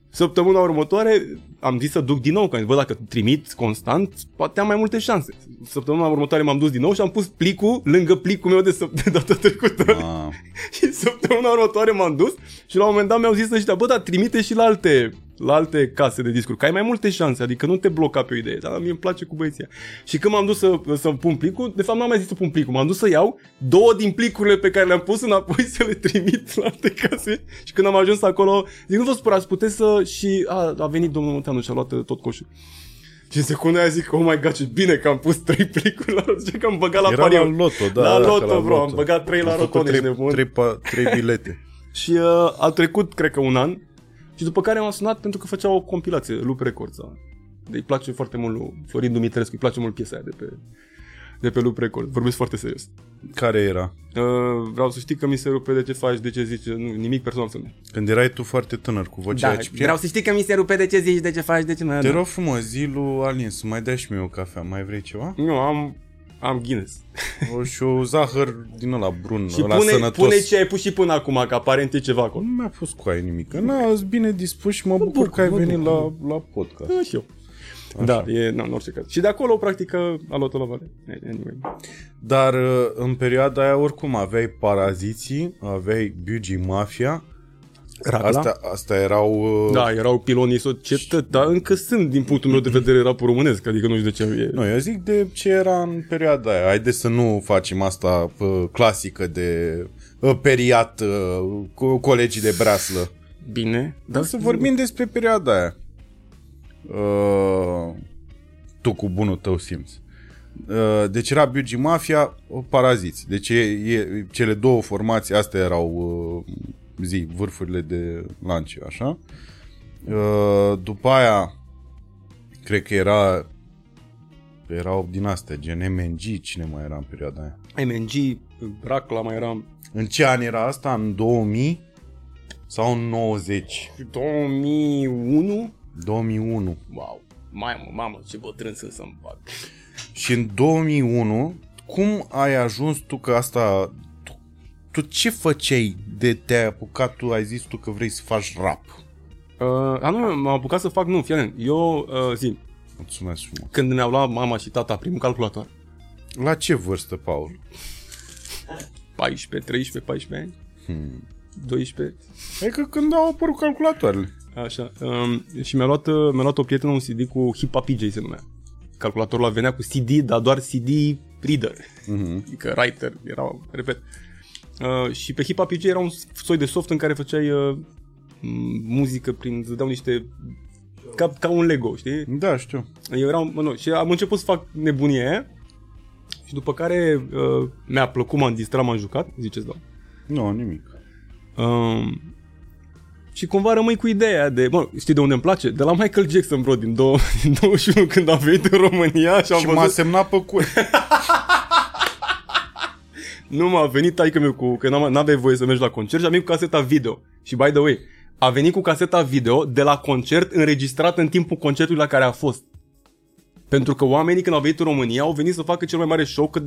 Săptămâna următoare am zis să duc din nou, că văd dacă trimit constant, poate am mai multe șanse. Săptămâna următoare m-am dus din nou și am pus plicul lângă plicul meu de data trecută. Ah. Și săptămâna următoare m-am dus și la un moment dat mi-au zis ăștia, bă, dar trimite și la alte case de discuri, că ai mai multe șanse, adică nu te bloca pe o idee, dar mie îmi place cu băieția. Și când m-am dus să pun plicul, de fapt n-am mai zis să pun plicul, m-am dus să iau 2 din plicurile pe care le-am pus înapoi să le trimit la alte case și când am ajuns acolo, zic, nu vă spărați, puteți să... Și a venit domnul Munteanu și a luat tot coșul. Și în secunda aia zic, oh my god, ce bine că am pus 3 plicuri la Roton, că am băgat la pariu. Era la loto, da. La loto, bro, am băgat 3 la Roton, ești nebun. 3 bilete. Și a trecut, cred că, un an. Și după care m-a sunat pentru că făcea o compilație, Loop Records. Îi place foarte mult lui Florin Dumitrescu, îi place mult piesa aia de pe Loop Records. Vorbesc foarte serios. Care era? Vreau să știi că mi se rupe, de ce faci, de ce zici, nu, nimic personal să nu. Când erai tu foarte tânăr cu vocea aia. Da, vreau să știi că mi se rupe, de ce zici, de ce faci, de ce nu. Te rog frumos, zi lui Alin să mai dai și mie o cafea, mai vrei ceva? Nu, am Guinness. Și o zahăr din ăla brun, și ăla sănătos. Pune ce ai pus și până acum, că aparent e ceva acolo. Nu mi-a pus cu aia nimic. Ești bine dispus și mă bucur că ai venit la podcast. Da, și eu. Așa. Da, în orice caz. Și de acolo, practic, a luat-o la vale. Anyway. Dar în perioada aia, oricum, aveai Paraziții, aveai B.U.G. Mafia. Asta erau... Da, erau pilonii societății, dar încă sunt, din punctul meu de vedere, rapul românesc, adică nu știu de ce... Nu, eu zic de ce era în perioada aia. Haide să nu facem asta clasică de periat cu colegii de breaslă. Bine. Dar să vorbim despre perioada aia. Tu cu bunul tău simț. Deci era B.U.G. Mafia, Paraziți. Deci cele două formații, astea erau... zi, vârfurile de lance, așa. După aia, cred că erau din astea, gen MNG, cine mai era în perioada aia? MNG, Bracla mai era... În ce an era asta? În 2000 sau în 90? 2001? 2001. Wow, mamă, ce bătrân sunt să-mi fac. Și în 2001, cum ai ajuns tu că asta... Tu ce făceai de te-ai apucat, tu ai zis tu că vrei să faci rap? M-am apucat să fac, nu, fiane, eu zi. Mulțumesc mult. Când ne-au luat mama și tata primul calculator. La ce vârstă, Paul? 14, 13, 14 ani? 12? Adică când au apărut calculatoarele. Așa. Și mi-a luat o prietenă un CD cu Hip Hop PJ se numea. Calculatorul ăla venea cu CD, dar doar CD reader. Adică writer, era, repet. Și pe Hip Hop PJ era un soi de soft în care făceai muzică prin, îți dau niște ca un Lego, știi? Da, știu. Eu eram, și am început să fac nebunie aia. Și după care mi-a plăcut, m-am distrat, m-am jucat, ziceți da. Nu, nimic. Și cumva rămâi cu ideea de, știi de unde îmi place? De la Michael Jackson, bro, din 21 când a venit în România și m-a semnat pe cur. Nu m-a venit taică-miu cu... Că n-aveai voie să mergi la concert și a venit cu caseta video. Și by the way, a venit cu caseta video de la concert înregistrat în timpul concertului la care a fost. Pentru că oamenii când au venit în România au venit să facă cel mai mare show, că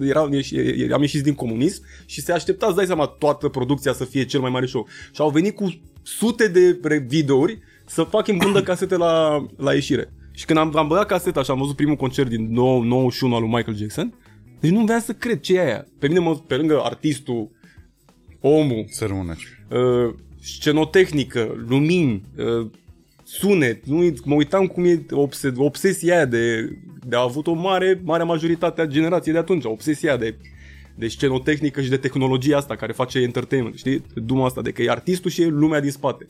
am ieșit din comunism și se aștepta, îți dai seama, toată producția să fie cel mai mare show. Și au venit cu sute de videouri să facă în bândă casete la ieșire. Și când am băgat caseta și am văzut primul concert din 91 al lui Michael Jackson, deci nu vreau să cred ce e aia. Pe mine, pe lângă artistul, omul, scenotehnică, lumini, sunet, nu, mă uitam cum e obsesia aia de a avut o mare majoritate a generației de atunci, obsesia de scenotehnică și de tehnologia asta care face entertainment, știi? Duma asta de că e artistul și e lumea din spate.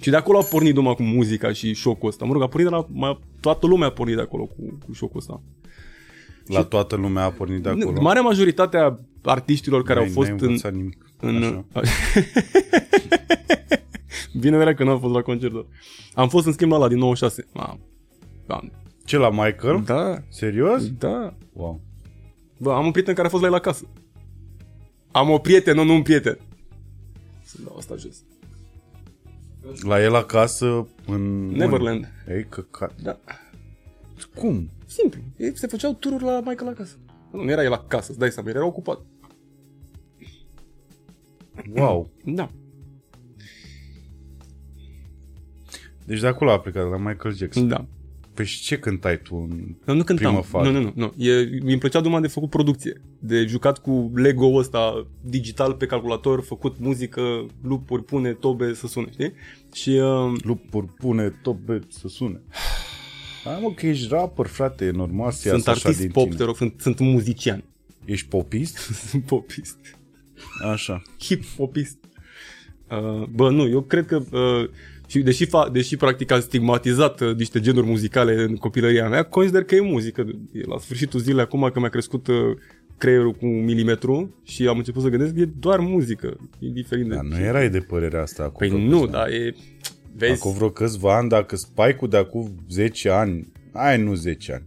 Și de acolo a pornit duma cu muzica și șocul ăsta. Mă rog, a pornit de la... Toată lumea a pornit de acolo cu șocul ăsta. La și toată lumea a pornit de acolo. Marea majoritate a artiștilor care au fost în... Bine era că n-am fost la concert. Am fost în schimb la din 96. Ce, la Michael? Da. Serios? Da. Wow. Bă, am un prieten care a fost la el acasă. Am o prietenă, nu un prieten. Să-mi dau asta jos. La el acasă în... Neverland. Ei, căcat. Da. Cum? Simplu. Ei se făceau tururi la Michael acasă. Nu era el acasă, îți dai seama, era ocupat. Wow. Da. Deci de acolo a plecat, la Michael Jackson. Da. Păi și ce cântai tu în prima fază? Nu. Mi-mi plăcea duma de făcut producție. De jucat cu Lego-ul ăsta digital pe calculator, făcut muzică, loop-uri, pune, tobe, să sune, știi? Și... Loop-uri, pune, tobe, să sune. Hai mă, că ești rapper, frate, e normal să iasă așa din tine. Sunt artist pop, te rog, sunt muzician. Ești popist? Sunt popist. Așa. Hip-popist. Bă, nu, eu cred că... Deși practic am stigmatizat niște genuri muzicale în copilăria mea, consider că e muzică. La sfârșitul zilei acum că mi-a crescut creierul cu un milimetru și am început să gândesc, e doar muzică. E diferit de... Dar nu erai de părerea asta acum. Păi nu, dar e... Vezi? Acum vreo câțiva ani, dacă Spike-ul de acum 10 ani, ai nu 10 ani,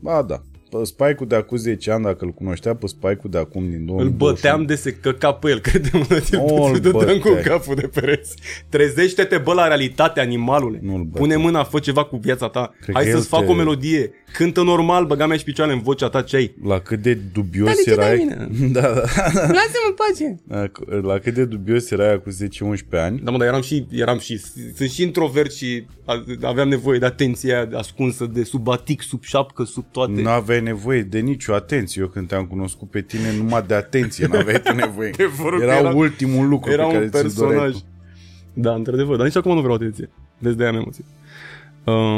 ba da. Spike-ul de acum 10 ani, dacă îl cunoștea pe Spike-ul de acum din 2000. Îl băteam de se căca pe el, crede-mă, îl dădeam cu capul de pereți. Trezește-te, bă, la realitate, animalule. Pune mâna, fă ceva cu viața ta. Cred. Hai să-ți fac o melodie. Cântă normal, băga mea și picioarele în vocea ta ce ai. La cât de dubios erai. Da. Lasă-mă în pace. La cât de dubios erai cu 10-11 ani. Da, mă, dar eram și sunt și introvert și aveam nevoie de atenția ascunsă de sub batic, sub șapcă, sub toate. N-aveai nevoie de nicio atenție. Eu când te-am cunoscut pe tine, numai de atenție n-aveai tu nevoie. Era ultimul lucru pe care ți-l doreai tu. Da, într-adevăr, dar nici acum nu vreau atenție. Vezi, de-aia am emoții.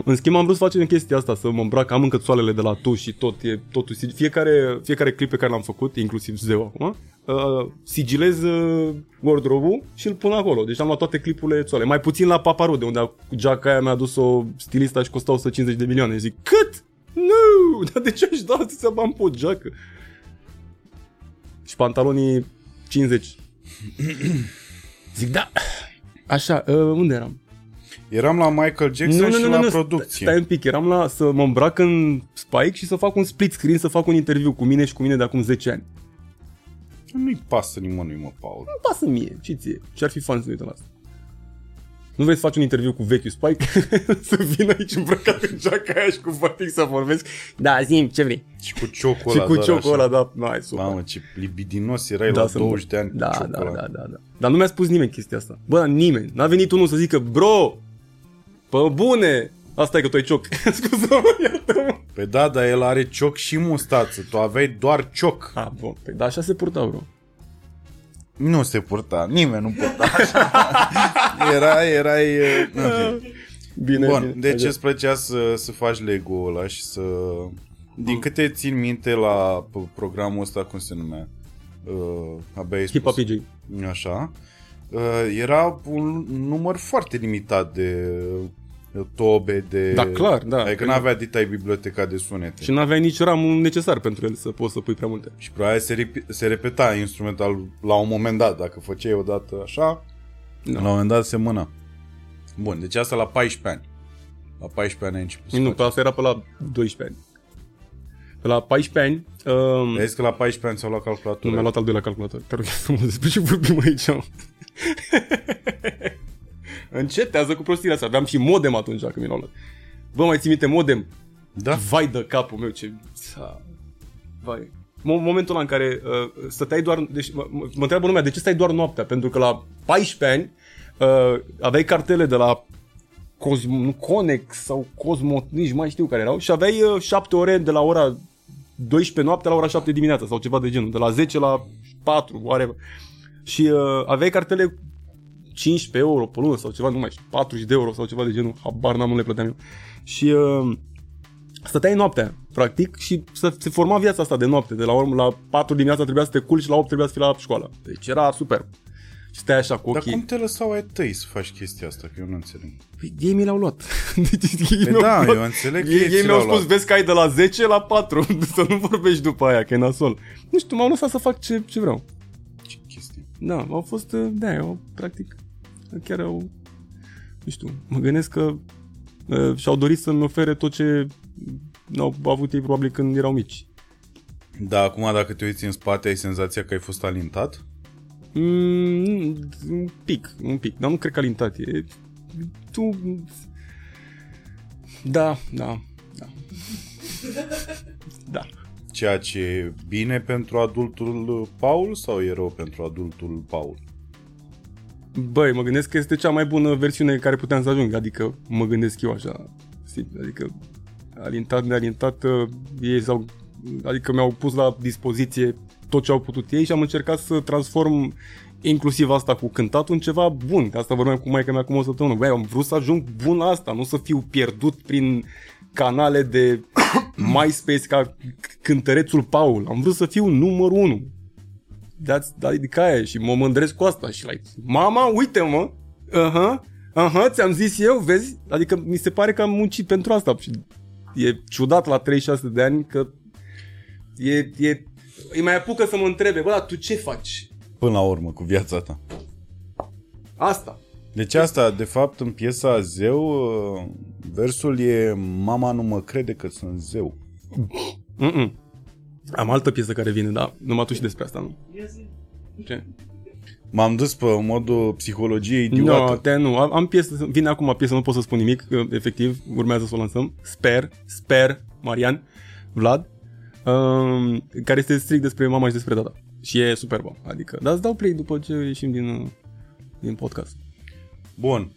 În schimb am vrut să facem chestia asta, să mă îmbrac, am încățoalele de la tu și tot, e totul, fiecare clip pe care l-am făcut, inclusiv zeu acum, sigilez wardrobe-ul și îl pun acolo. Deci am luat toate clipurile țoale, mai puțin la Paparude, unde geaca aia mi-a dus-o stilista și costa 150 de milioane. Zic, cât? Nu! Dar de ce aș da atâția bani pe o geacă? Și pantalonii 50. Zic, da! Așa, unde eram? Eram la Michael Jackson și la producție. Stai un pic, eram la să mă îmbrac în Spike și să fac un split screen, să fac un interviu cu mine de acum 10 ani. Nu-i pasă nimănui, mă, Paul. Nu-mi pasă mie, ce ție? Ce-ar fi fan să ne uităm la asta? Nu vrei să faci un interviu cu vechiul Spike? Să vin aici îmbrăcat în geaca aia și cu batic să vorbesc? Da, zi-mi, ce vrei? Și cu ciocul ăla. Și cu ciocul ăla, da. Hai, super. Mamă, ce libidinos erai la 20 de ani cu ciocul ăla. Da. Dar nu mi-a spus nimeni chestia asta. Bă, nimeni. N-a venit unul să zică, bro, pă bune! Asta e că tu ai cioc. Scuză-mă, iartă-mă. Păi da, dar el are cioc și mustață. Tu aveai doar cioc. Ah, bun. Păi da, așa se purta, bro. Nu se purta. Nimeni nu purta așa. Erai... Bine, bun, bine. Deci îți plăcea să faci Lego-ul ăla și să... Din câte țin minte la programul ăsta, cum se numea? Abia ai spus. Hip-Hop PG. Așa. Era un număr foarte limitat de tobe, de... Da, clar, da. Adică n-avea dita biblioteca de sunete. Și n-avea nici ramul necesar pentru el să poți să pui prea multe. Și probabil se repeta instrumental la un moment dat. Dacă făceai odată așa, da, la un moment dat se mâna. Bun, deci asta la 14 ani. La 14 ani ai început să... Nu, pe asta era pe la 12 ani. Pe la 14 ani... Vezi că la 14 ani ți-au luat calculator. Nu, mi-a luat al doilea calculator. Te rog să mă despre ce vorbim aici. Încetează cu prostirea asta. Aveam și modem atunci când mi l-au luat. Bă, mai ții minte modem? Da. Vai de capul meu, ce... Vai. Momentul ăla în care stăteai doar... Deci, mă întreabă lumea, de ce stai doar noaptea? Pentru că la 14 ani aveai cartele de la Conex sau Cosmo, nici mai știu care erau, și aveai 7 ore de la ora 12 noaptea la ora 7 dimineața sau ceva de genul, de la 10 la 4, oare. Și aveai cartele 15 euro pe lună sau ceva, nu mai știu, 40 de euro sau ceva de genul, habar n-am, nu le plăteam eu. Și stăteai noaptea, practic, și se forma viața asta de noapte, de la urmă, la 4 dimineața trebuia să te culci și la 8 trebuia să fii la școală. Deci era superb. Și stai așa cu ochii. Dar cum te lăsau ai tăi să faci chestia asta? Că eu nu înțeleg. Păi ei mi l-au luat. Eu înțeleg că ei mi-au spus, vezi că ai de la 10 la 4, să nu vorbești după aia, că e nasol. Nu știu, m-au lăsat să fac ce vreau. Ce chestie. Da, au fost, da, eu, practic, chiar au, nu știu, mă gândesc că și-au dorit să-mi ofere tot ce n-au avut ei probabil când erau mici. Da, acum dacă te uiți în spate, ai senzația că ai fost alintat? Un pic, dar nu cred că alintat e. Tu... Da. Da. Ceea ce e bine pentru adultul Paul sau e rău pentru adultul Paul? Băi, mă gândesc că este cea mai bună versiune care puteam să ajung, adică mă gândesc eu așa, adică alintat, nealintat, ei s-au, adică mi-au pus la dispoziție tot ce au putut ei și am încercat să transform inclusiv asta cu cântatul în ceva bun. Asta vorbeam cu maica mea acum o săptămână. Băi, am vrut să ajung bun la asta, nu să fiu pierdut prin canale de MySpace ca cântărețul Paul. Am vrut să fiu numărul 1. Adică aia, și mă mândresc cu asta și like, mama, uite-mă, ți-am zis eu, vezi? Adică mi se pare că am muncit pentru asta și e ciudat la 36 de ani că îi mai apucă să mă întrebe, bă, dar tu ce faci? Până la urmă, cu viața ta. Asta. Deci asta, de fapt, în piesa Zeu, versul e mama nu mă crede că sunt zeu. Mm-mm. Am altă piesă care vine, da, numai tu și despre asta, nu? Ce? M-am dus pe modul psihologie idiotă. Nu, am piesă, vine acum piesă, nu pot să spun nimic, efectiv, urmează să o lansăm. Sper, Marian, Vlad. Care este strict despre mama și despre tata. Și e superbă, adică, dar îți dau play după ce ieșim din podcast. Bun.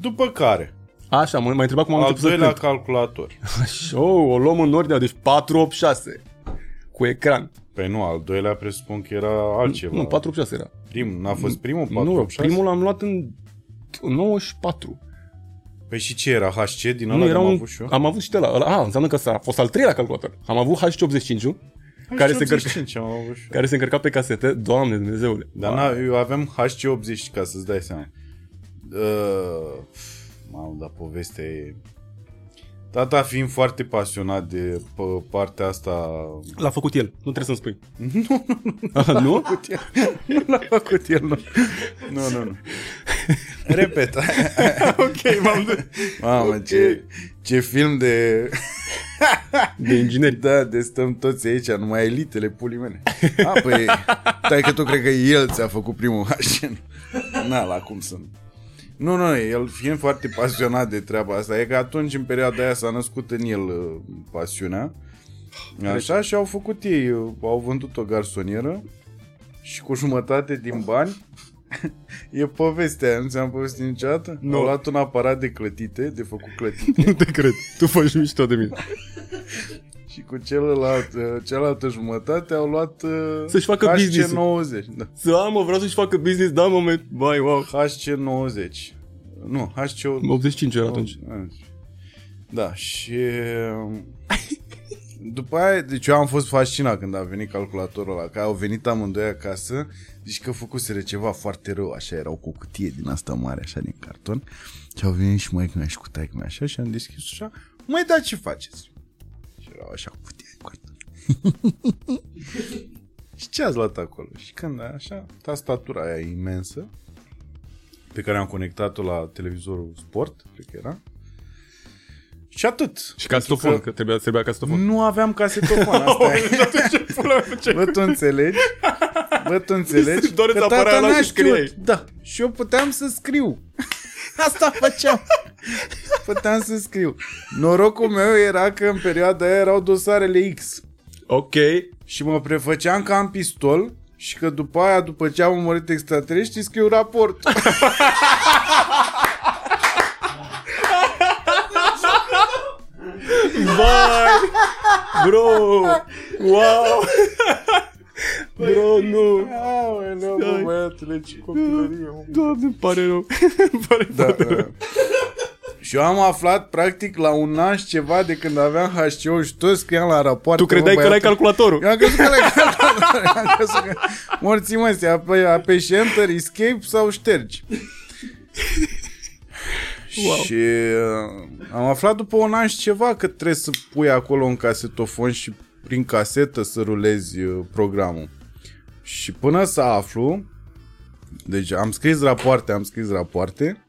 După care așa, m-ai întrebat cum am început să cânt. Al doilea calculator. Așa, o luăm în ordine, deci 486 cu ecran. Păi nu, al doilea presupun că era altceva. Nu, 486 era. N-a fost primul 486? Nu, primul l-am luat în 94. Păi și ce era? HC din ăla am avut și eu? Am avut și de ăla. A, înseamnă că a fost al treilea calculator. Am avut HC85-ul, care se încărca pe casete. Doamne Dumnezeule. Dar eu aveam HC80, ca să-ți dai seama. Mamă, dar povestea e... Tata fiind foarte pasionat de partea asta... L-a făcut el, nu trebuie să-mi spui. Nu? L-a făcut el, nu. Nu. Repet. Ok, m-am dus. Mamă, okay. Ce film de... De ingineri. Da, de stăm toți aici, numai elitele, pulii mele. A, păi, că tu cred că el ți-a făcut primul hașen. Na, la cum sunt. Nu, el fiind foarte pasionat de treaba asta, e că atunci în perioada aia s-a născut în el pasiunea, așa, și au făcut ei, au vândut o garsonieră și cu jumătate din bani, e povestea, nu ți-am povestit niciodată, no. Au luat un aparat de clătite, de făcut clătite. Nu te cred, tu faci mișto de mine. Și cu cealaltă jumătate au luat să-și facă HC90. Da. Vreau să-și facă business, da, mă, bai, wow. HC90. Nu, HC85 era atunci. Da, și după aia, deci eu am fost fascinat când a venit calculatorul ăla, că au venit amândoi acasă, zici că făcuseră ceva foarte rău, așa, erau cu o cutie din asta mare, așa, din carton, și au venit și măică mea și cu taică mea, așa, și am deschis așa, măi, da, ce faceți? Erau așa cu putia de coartă. Și ce ați luat acolo? Și când așa, tastatura aia imensă, pe care am conectat-o la televizorul sport, cred că era, și atât. Și casetofon, că trebuia casetofon. Nu aveam casetofon, asta e. Bă, tu înțelegi? Că tata n-a știut. Da. Și eu puteam să scriu. Asta făceam. Puteam să scriu. Norocul meu era că în perioada aia erau dosarele X. Ok. Și mă prefăceam că am pistol și că după aia, după ce am omorât extraterestri, scriu raport. Bro! Wow! Bro, nu! Aoleu, bă, băiatule, ce copilărie! Doamne, îmi pare rău! Îmi pare rău. Și eu am aflat, practic, la un an și ceva de când aveam HCO și toți scriam la rapoarte. Tu credeai că l-ai calculatorul? Eu am crezut că l-ai calculatorul. Morții măsii, apeși Enter, Escape sau ștergi. Wow. Și am aflat după un an și ceva că trebuie să pui acolo un casetofon și prin casetă să rulezi programul. Și până să aflu, deci am scris rapoarte,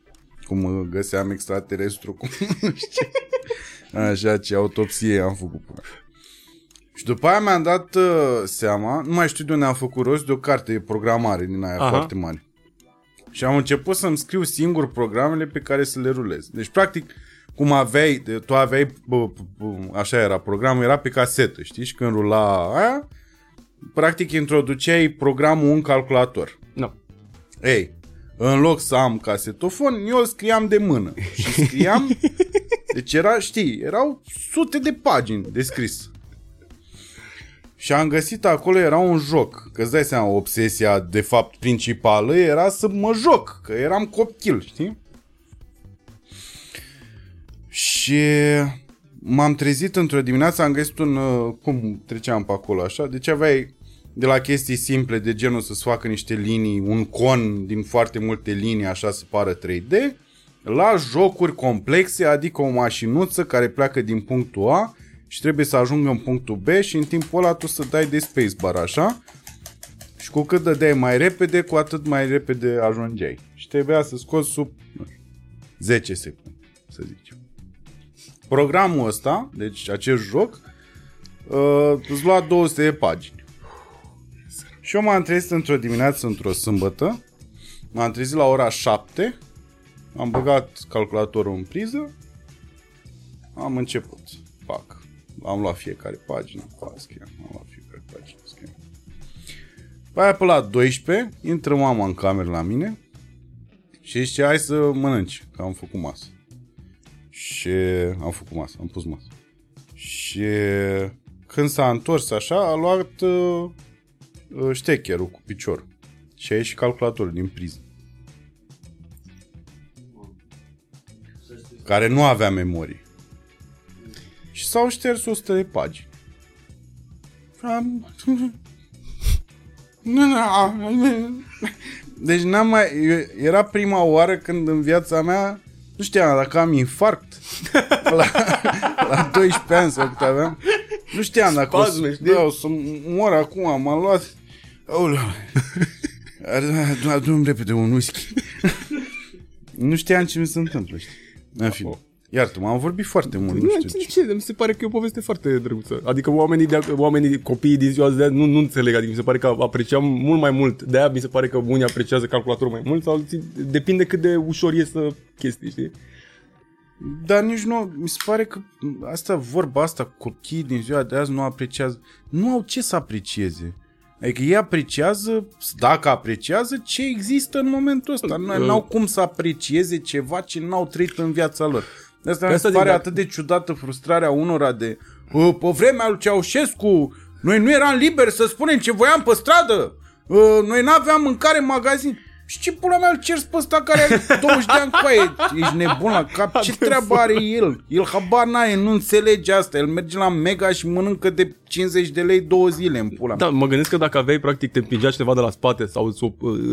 cum găseam extraterestru, cum nu știu, așa, ce autopsie am făcut până. Și după aia mi-am dat seama, nu mai știu de unde am făcut rost, de o carte de programare din aia foarte mare. Și am început să-mi scriu singur programele pe care să le rulez. Deci, practic, cum aveai, tu aveai, așa era, programul era pe casetă, știi? Și când rula aia, practic introduceai programul în calculator. Nu. No. Ei, în loc să am casetofon, eu îl scriam de mână. Și scriam, deci era, știi, erau sute de pagini de scris. Și am găsit acolo, era un joc, că îți dai seama, obsesia de fapt principală era să mă joc, că eram copil, știi? Și m-am trezit într-o dimineață, am găsit un, cum treceam pe acolo așa, deci aveai de la chestii simple de genul să-ți facă niște linii, un con din foarte multe linii așa să pară 3D, la jocuri complexe, adică o mașinuță care pleacă din punctul A și trebuie să ajungă în punctul B și în timpul ăla tu să dai de spacebar, așa. Și cu cât dădeai mai repede, cu atât mai repede ajungeai. Și trebuia să scoți sub 10 secunde, să zicem. Programul ăsta, deci acest joc, îți lua 200 de pagini. Și eu m-am trezit într-o dimineață, într-o sâmbătă, m-am trezit la ora 7, am băgat calculatorul în priză, am început. Pac. Am luat fiecare pagină, scriam. Pe aia pe la 12, intră mama în cameră la mine și zice, hai să mănânci, că am făcut masă. Și am pus masă. Și când s-a întors așa, a luat ștecherul cu piciorul și a ieșit calculatorul din priză. Care nu avea memorie. Și s-au șters 100 de pagini. Deci n-am mai... Era prima oară când în viața mea... Nu știam dacă am infarct. La 12 ani sau cât aveam. Nu știam dacă o să mor acum. M-am luat... Adu-mi repede un whisky. Nu știam ce mi se întâmplă. În fine. Iartă-mă, am vorbit foarte mult, nu știu ce. Mi se pare că e o poveste foarte drăguță. Adică oamenii, copiii din ziua de azi nu înțeleg. Adică mi se pare că apreciam mult mai mult. De-aia mi se pare că unii apreciază calculatorul mai mult. Sau depinde cât de ușor iese chestii, știi? Dar nici nu, mi se pare că vorba asta, copiii din ziua de azi nu apreciază. Nu au ce să aprecieze. Adică ei apreciază, dacă apreciază, ce există în momentul ăsta. N-au cum să aprecieze ceva ce n-au trăit în viața lor. De asta mi se pare atât de ciudată frustrarea unora de pe vremea lui Ceaușescu noi nu eram liberi să spunem ce voiam pe stradă, noi n-aveam mâncare în magazin. Și ce pula mea îl ceri pe ăsta care are 20 de ani cu aia? Ești nebun la cap? Ce treabă are el? El habar n-are, nu înțelege asta. El merge la Mega și mănâncă de 50 de lei 2 zile în pula mea. Da, mă gândesc că dacă aveai, practic, te împingea cineva de la spate sau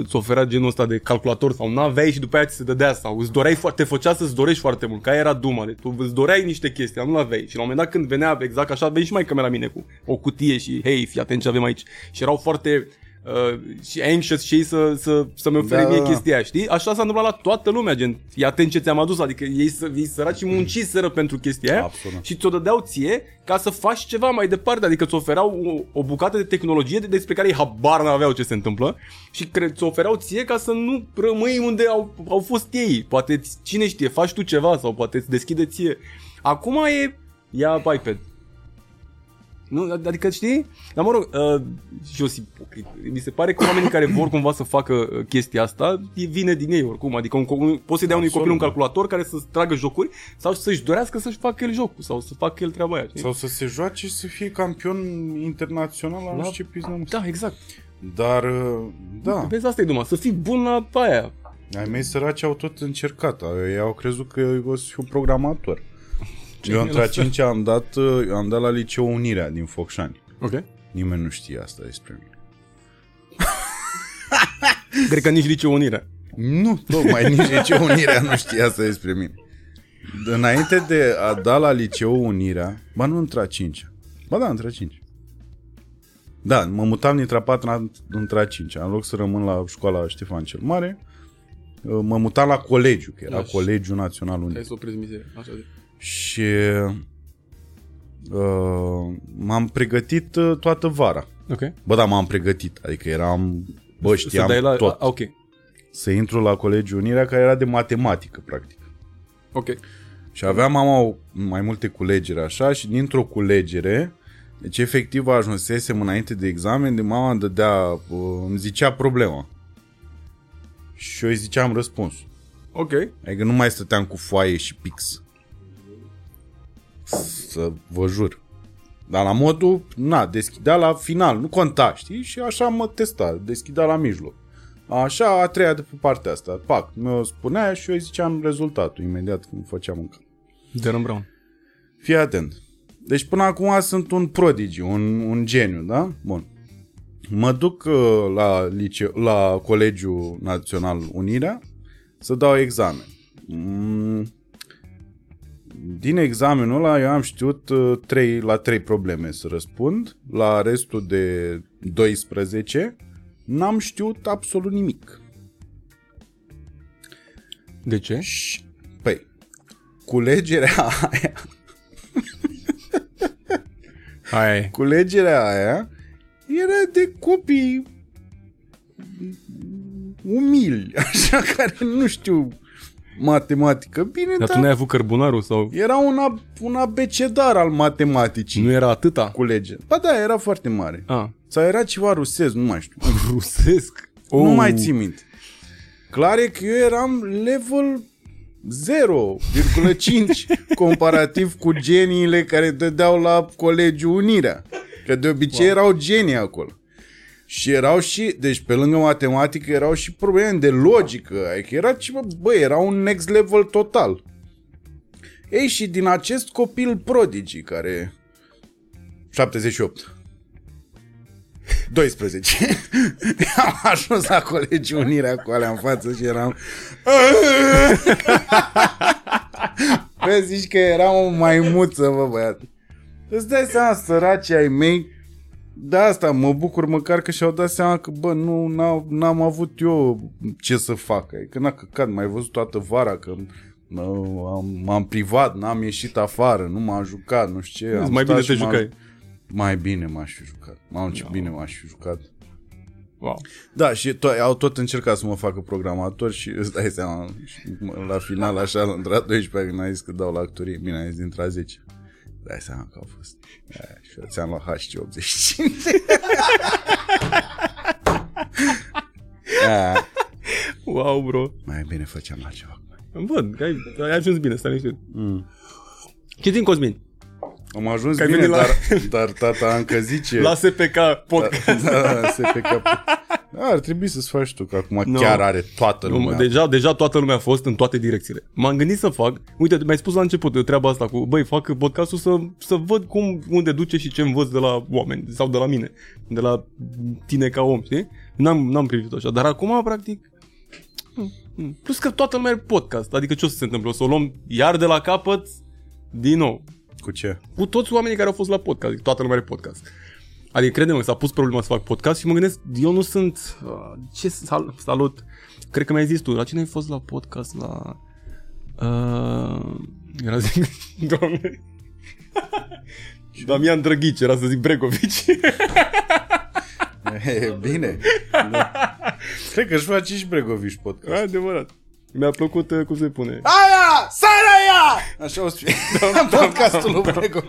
îți oferea genul ăsta de calculator sau n-aveai și după aia ți se dădea sau îți doreai, te făcea să-ți dorești foarte mult, că aia era duma. Tu îți doreai niște chestii, nu l-aveai. Și la un moment dat când venea exact așa, veni și mai că la mine cu o cutie și hei, fii atent ce avem aici. Și erau foarte... și anxious și ei să-mi ofere mie chestia, știi? Așa s-a întâmplat la toată lumea, gen, fii atent ce ți-am adus, adică ei săraci și munciseră pentru chestia aia și ți-o dădeau ție ca să faci ceva mai departe, adică ți-o ofereau o bucată de tehnologie despre care ei habar n-aveau ce se întâmplă și ți-o ofereau ție ca să nu rămâi unde au fost ei, poate cine știe, faci tu ceva sau poate îți deschide ție. Acum ia iPad. Nu, adică știi? Dar mă rog, mi se pare că oamenii care vor cumva să facă chestia asta, vine din ei oricum. Adică poți să-i dea unui copil un calculator care să-ți tragă jocuri sau să-și dorească să-și facă el jocul sau să facă el treaba aia. Știi? Sau să se joace și să fie campion internațional la nu știu ce piznă. Da, exact. Dar, da. Vezi, asta e duma, să fii bun la aia. Ai mei săraci au tot încercat. Ei au crezut că eu o să fiu programator. Eu între 5 am dat la liceu Unirea din Focșani. Okay. Nimeni nu știe asta despre mine. Cred că nici liceu Unirea. Nu, tocmai nici liceu Unirea nu știe asta despre mine. Înainte de a da la liceu Unirea, ba nu între 5. Ba da, între 5. Da, mă mutam dintre 4 între 5. În loc să rămân la școala Ștefan cel Mare, mă mutam la colegiu, că era Colegiul Național Unit. Hai să oprezi mizeria, așa de. Și m-am pregătit toată vara. Okay. Bă, da, m-am pregătit. Adică eram, bă, știam tot. Okay. Să intru la Colegiul Unirea, care era de matematică, practic. Ok. Și aveam mai multe culegeri, așa, și dintr-o culegere, deci efectiv ajunsesem înainte de examen, de mama îmi dădea, îmi zicea problema. Și eu îi ziceam răspunsul. Ok. Adică nu mai stăteam cu foaie și pix. Să vă jur. Dar la modul, deschidea la final, nu conta, știi? Și așa mă testa, deschidea la mijloc. Așa, a treia de pe partea asta. Pac, mi-o spunea și eu îi ziceam rezultatul imediat când făceam încă. Dan Brown. Fii atent. Deci până acum sunt un prodigi, un geniu, da? Bun. Mă duc la Colegiul Național Unirea să dau examen. Din examenul ăla eu am știut la 3 probleme să răspund. La restul de 12 n-am știut absolut nimic. De ce? Păi, culegerea aia era de copii umili, așa, care nu știu matematică. Bine, dar tu n-ai avut cărbunarul sau? Era un abecedar al matematicii. Nu era atâta? Culege. Ba da, era foarte mare. Ah. Sau era ceva rusesc, nu mai știu. Rusesc? Oh. Nu mai țin minte. Clar e că eu eram level 0,5 comparativ cu geniile care dădeau la Colegiul Unirea. Că de obicei erau genii acolo. Și erau și, deci pe lângă matematică, erau și probleme de logică. Adică era ceva, era un next level total. Ei, și din acest copil prodigi care... 78. 12. Am ajuns la Colegiul Unirea cu alea în față și eram... Bă, zici că eram o maimuță, bă, băiat. Îți dai seama, săracii ai mei. De asta mă bucur măcar că și-au dat seama că, bă, nu, n-am avut eu ce să fac. Că n-a căcat, m-ai văzut toată vara că m-am privat, n-am ieșit afară, nu m-am jucat, nu știu ce. Mai bine te jucai. Mai bine m-aș fi jucat. Mamă, ce bine m-aș fi jucat. Wow. Da, și au tot încercat să mă facă programator și îți dai seama, la final, așa, la într-a 12, când a zis că dau la actorie, bine, a zis dintre 10. Dai seama că au fost. Și eu ți-am luat HC85. Wow, bro. Mai bine făceam altceva. Bun, că ai ajuns bine, stai liniștit. Ce din Cosmin? Am ajuns că bine, dar tata încă zice... La SPK podcast. Da, SPK. Ar trebui să-ți faci tu, că acum chiar are toată lumea. Deja toată lumea a fost în toate direcțiile. M-am gândit să fac, uite, mi-ai spus la început treaba asta cu, fac podcastul să văd unde duce și ce învăț de la oameni sau de la mine, de la tine ca om, știi? N-am privit așa, dar acum, practic, plus că toată lumea are podcast, adică ce o să se întâmple? O să o luăm iar de la capăt, din nou. Cu ce? Cu toți oamenii care au fost la podcast, adică toată lumea are podcast. Adică, crede-mă, s-a pus problema să fac podcast și mă gândesc, eu nu sunt... ce salut? Cred că mi-ai zis tu, la cine ai fost la podcast? La... era să zic... Doamne... Damian Drăghici, era să zic Bregovici. E bine. Da. Cred că își face și Bregovici podcast. Adevărat. Mi-a plăcut, cum se pune. Aia! Sara aia! Așa o să fie. Podcastul lui Bregovici.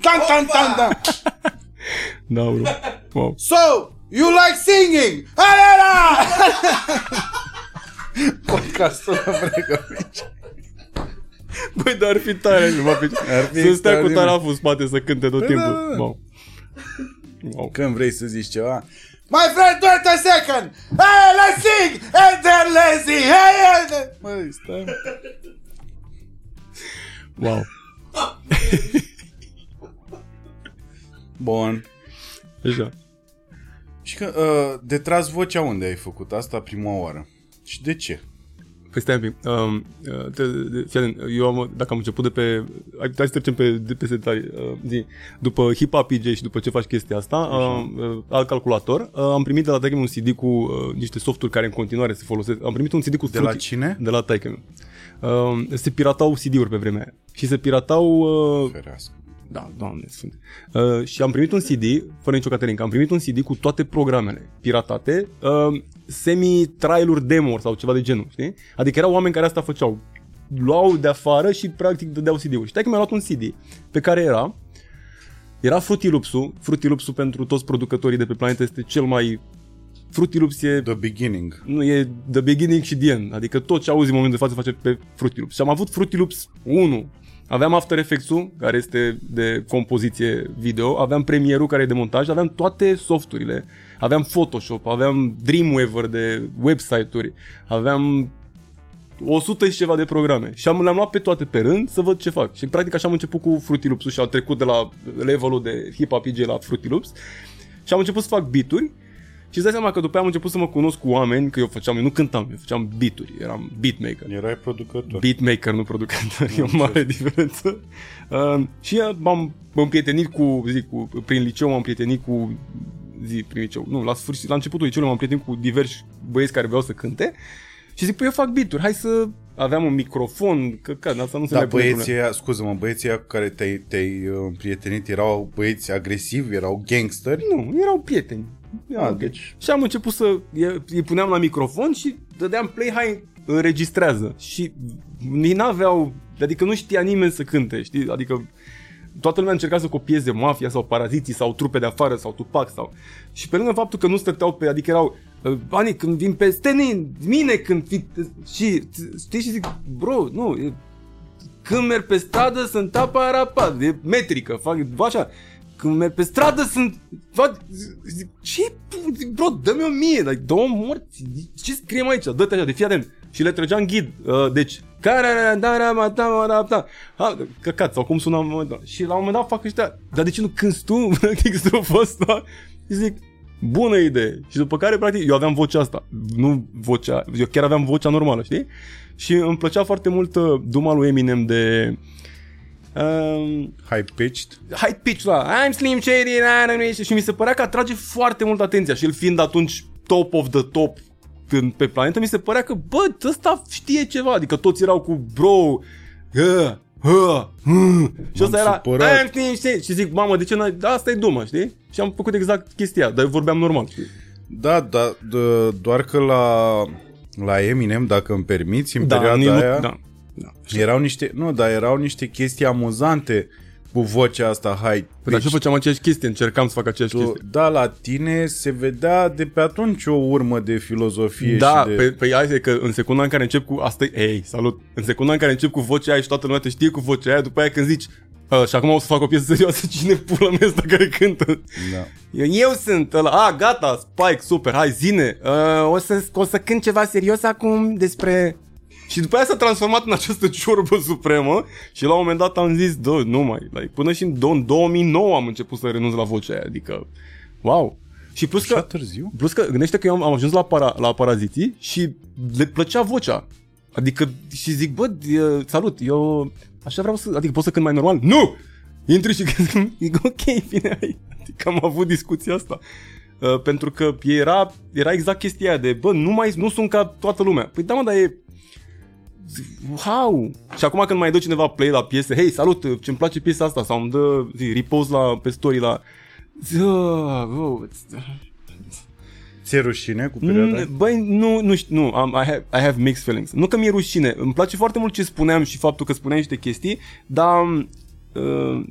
Tan, tan, tan, tan! Nauru. Wow. So, you like singing? Alea! Podcastul la Bregovici. Băi, dar ar fi tare, nu mă pici. Să stea cu taraful în spate să cânte tot timpul. Wow. Wow. Când vrei să zici ceva... My friend, wait a second! Hey, let's sing! And they're lazy! Hey, măi, stai. Wow. Bun. Așa. Și că, de tras vocea unde ai făcut asta prima oară? Și de ce? Păi stai un pic. Dacă am început de pe... Hai să trecem pe detalii. După Hip Hop PJ și după ce faci chestia asta, alt calculator, am primit de la taică-miu un CD cu niște softuri care în continuare se folosesc. Am primit un CD cu fructe. De la cine? De la taică-miu. Se piratau CD-uri pe vremea aia. Și se piratau... Ferească. Da, Doamne Sfânt. Și am primit un CD, fără nicio caterincă, am primit un CD cu toate programele piratate, semi-trial-uri demo sau ceva de genul, știi? Adică erau oameni care asta făceau, luau de afară și practic dădeau CD-uri. Și taică mi-a luat un CD pe care era Fruity Loops-ul. Fruity Loops-ul pentru toți producătorii de pe planetă este cel mai... Fruity Loops e... The beginning. Nu, e the beginning și the end. Adică tot ce auzi în momentul de față face pe Fruity Loops. Și am avut Fruity Loops 1. Aveam After Effects-ul, care este de compoziție video, aveam Premiere-ul, care e de montaj, aveam toate softurile, aveam Photoshop, aveam Dreamweaver de website-uri, aveam 100 și ceva de programe și le-am luat pe toate pe rând să văd ce fac. Și practic așa am început cu Fruity Loops-ul și am trecut de la levelul de Hip Hop PJ la Fruity Loops și am început să fac beat-uri. Și îți dai seama că după aia am început să mă cunosc cu oameni, că eu nu cântam, eu făceam beat-uri, eram beatmaker. Erai producător. Beatmaker, nu producător, e o mare diferență. Și m-am împrietenit prin liceu, la începutul liceului m-am împrietenit cu diversi băieți care vreau să cânte și zic, păi eu fac beat-uri, hai să... Aveam un microfon, că asta nu se mai pune probleme. Scuză-mă, băieții cu care te-ai prietenit erau băieți agresivi, erau gangsteri? Nu, erau prieteni. Deci. Și am început să îi puneam la microfon și dădeam play, hai, înregistrează. Și n-aveau, adică nu știa nimeni să cânte, știi? Adică toată lumea încerca să copieze Mafia sau Paraziții sau Trupe de Afară sau Tupac sau... Și pe lângă faptul că nu stăteau pe... Adică erau... Banii când vin peste mine când... Și știi și zic... Bro, nu... Când merg pe stradă sunt aparapa... E metrică, fac așa... Când merg pe stradă sunt... Zic... Ce? Bro, dă-mi 1000... Like, două morți... Ce scriem aici? Dă-te așa, de fii atent... Și le trăgeam ghid. Deci... Căcat, sau cum sunam în momentul. Și la un moment dat fac ăștia... Dar de ce nu cânti tu? Practic strofa asta... Și zic... Bună idee! Și după care, practic, eu aveam vocea asta. Eu chiar aveam vocea normală, știi? Și îmi plăcea foarte mult duma lui Eminem de... High-pitched? High-pitched, I'm Slim Shady, și mi se părea că atrage foarte mult atenția. Și el fiind atunci top of the top pe planetă, mi se părea că, bă, ăsta știe ceva. Adică toți erau cu bro... Și ăsta era supărat. Și zic, mamă, de ce n-ai... Asta e dumă, știi? Și am făcut exact chestia, dar eu vorbeam normal, știi? Da, doar că la Eminem, dacă îmi permiți, în perioada aia erau niște chestii amuzante cu vocea asta, hai. Dar și făceam aceeași chestie, încercam să fac aceeași chestie. Da, la tine se vedea de pe atunci o urmă de filozofie. Da, și de... Păi hai că în secunda în care încep cu asta, ei, salut. În secunda în care încep cu vocea aia și toată lumea te știe cu vocea aia, după aia când zici, și acum o să fac o piesă serioasă, cine pula mea ăsta care cântă? Da. Eu sunt ăla, gata, Spike, super, hai, zine. O să cânt ceva serios acum despre... Și după aia s-a transformat în această ciorbă supremă și la un moment dat am zis, nu mai, like, până și în 2009 am început să renunț la vocea aia, adică, wow. Și plus că gândește că eu am ajuns la Paraziții și le plăcea vocea, adică, și zic, bă, salut, eu așa vreau să, adică pot să cânt mai normal? Nu! Intri și zic, ok, bine, adică am avut discuția asta. Pentru că era exact chestia aia de, bă, nu sunt ca toată lumea. Păi da, mă, dar e... Wow! Și acum când mai dă cineva play la piese, hei, salut, ce-mi place piesa asta, sau îmi dă repost pe story la... Ți-e rușine cu perioada? Băi, nu știu, nu, I have mixed feelings. Nu că mi-e rușine, îmi place foarte mult ce spuneam și faptul că spuneam niște chestii, dar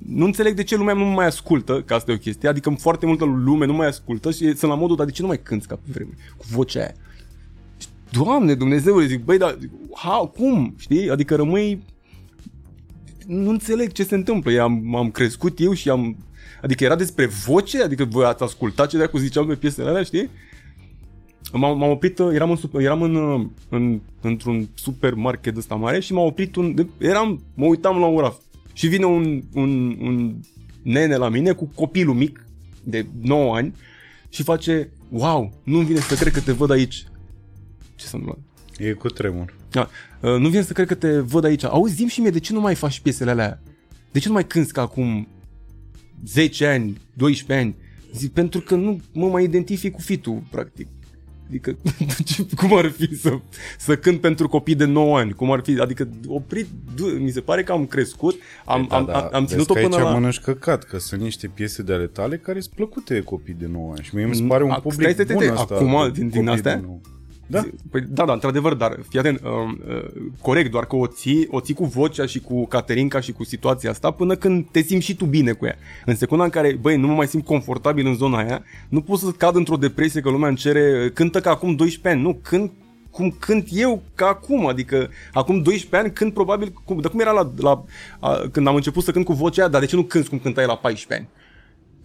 nu înțeleg de ce lumea nu mai ascultă, că asta e o chestie, adică foarte multă lume nu mai ascultă și sunt la modul, dar de ce nu mai cânti ca pe vreme, cu vocea aia? Doamne Dumnezeule, zic, băi, dar cum, știi? Adică rămâi, nu înțeleg ce se întâmplă, am crescut eu și am, adică era despre voce, adică voi ați ascultat ce dracu ziceam pe piesele alea, știi? M-am oprit, eram într-un supermarket ăsta mare și m-am oprit, mă uitam la un raft și vine un nene la mine cu copilul mic de 9 ani și face, wow, nu-mi vine să cred că te văd aici. Ce s-a întâmplat? E cu tremur. Da. Nu vine să cred că te văd aici. Auzi, zi-mi și mie, de ce nu mai faci piesele alea? De ce nu mai cânti ca acum 10 ani, 12 ani? Zic, pentru că nu mă mai identific cu fitul, practic. Adică, cum ar fi să cânt pentru copii de 9 ani? Cum ar fi? Adică, oprit, mi se pare că am crescut, am ținut-o până la... Vezi că aici mănânci căcat, că sunt niște piese de ale tale care sunt plăcute de copii de 9 ani și mie mi se pare un public bun ăsta. Acum, din astea? Da? Păi, da, într-adevăr, dar fii atent, corect, doar că o ții cu vocea și cu Caterinca și cu situația asta până când te simți și tu bine cu ea. În secunda în care, băi, nu mă mai simt confortabil în zona aia, nu pot să cad într-o depresie că lumea îmi cere, cântă ca acum 12 ani, nu, cum cânt eu ca acum, adică acum 12 ani cânt probabil, dar cum era când am început să cânt cu vocea aia, dar de ce nu cânti cum cântai la 14 ani?